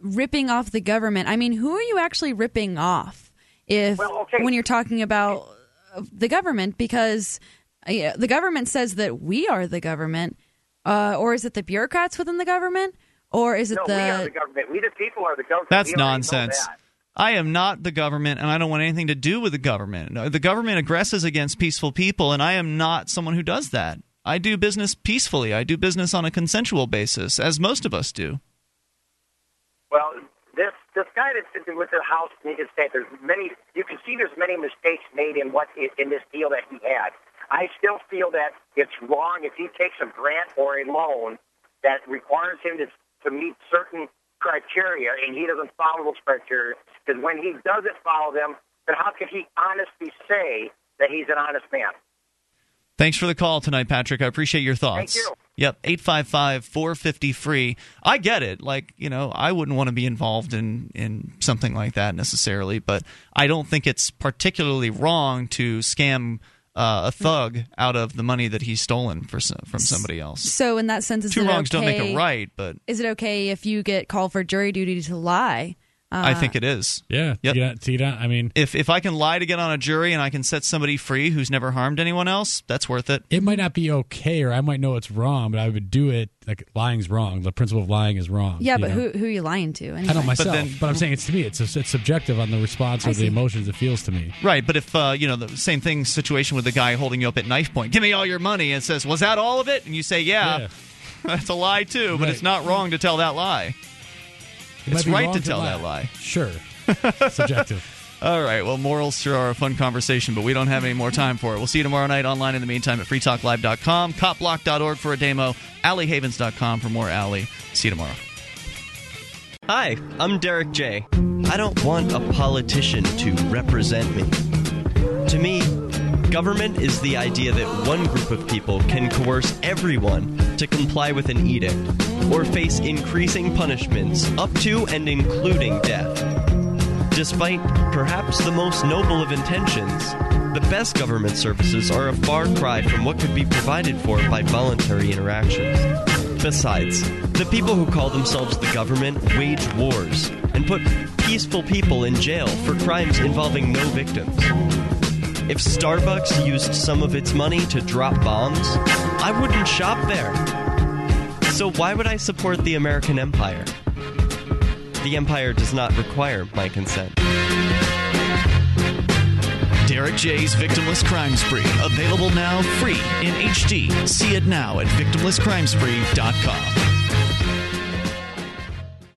ripping off the government, I mean, who are you actually ripping off? If well, okay. when you're talking about the government, because uh, the government says that we are the government, uh, or is it the bureaucrats within the government, or is it no, the... No, we are the government. We the people are the government. That's we nonsense. I am not the government, and I don't want anything to do with the government. The government aggresses against peaceful people, and I am not someone who does that. I do business peacefully. I do business on a consensual basis, as most of us do. Well... This this guy that's sitting with the house in his state, there's many. You can see there's many mistakes made in what in this deal that he had. I still feel that it's wrong if he takes a grant or a loan that requires him to to meet certain criteria and he doesn't follow those criteria. Because when he doesn't follow them, then how can he honestly say that he's an honest man? Thanks for the call tonight, Patrick. I appreciate your thoughts. Thank you. Yep, eight five five, four five zero, F R E E. I get it. Like, you know, I wouldn't want to be involved in, in something like that necessarily, but I don't think it's particularly wrong to scam uh, a thug out of the money that he's stolen for, from somebody else. So in that sense, is Two wrongs okay, don't make a right, but... Is it okay if you get called for jury duty to lie? Uh, I think it is. Yeah. Yep. You don't, you don't, I mean... If, if I can lie to get on a jury and I can set somebody free who's never harmed anyone else, that's worth it. It might not be okay, or I might know it's wrong, but I would do it... Like, lying's wrong. The principle of lying is wrong. Yeah, but know? who who are you lying to? Anyway. I don't myself, but, then, but I'm saying it's to me. It's it's subjective on the response of the emotions it feels to me. Right, but if, uh, you know, the same thing situation with the guy holding you up at knife point. Give me all your money and says, was that all of it? And you say, yeah. yeah. That's a lie, too, right. But it's not wrong to tell that lie. It it's right to tell lie. that lie. Sure. Subjective. All right. Well, morals sure are a fun conversation, but we don't have any more time for it. We'll see you tomorrow night online in the meantime at free talk live dot com, cop block dot org for Ademo, allie havens dot com for more Allie. See you tomorrow. Hi, I'm Derek J. I don't want a politician to represent me. To me, government is the idea that one group of people can coerce everyone to comply with an edict or face increasing punishments up to and including death. Despite perhaps the most noble of intentions, the best government services are a far cry from what could be provided for by voluntary interactions. Besides, the people who call themselves the government wage wars and put peaceful people in jail for crimes involving no victims. If Starbucks used some of its money to drop bombs, I wouldn't shop there. So why would I support the American empire? The empire does not require my consent. Derek J's Victimless Crime Spree. Available now free in H D. See it now at victimless crime spree dot com.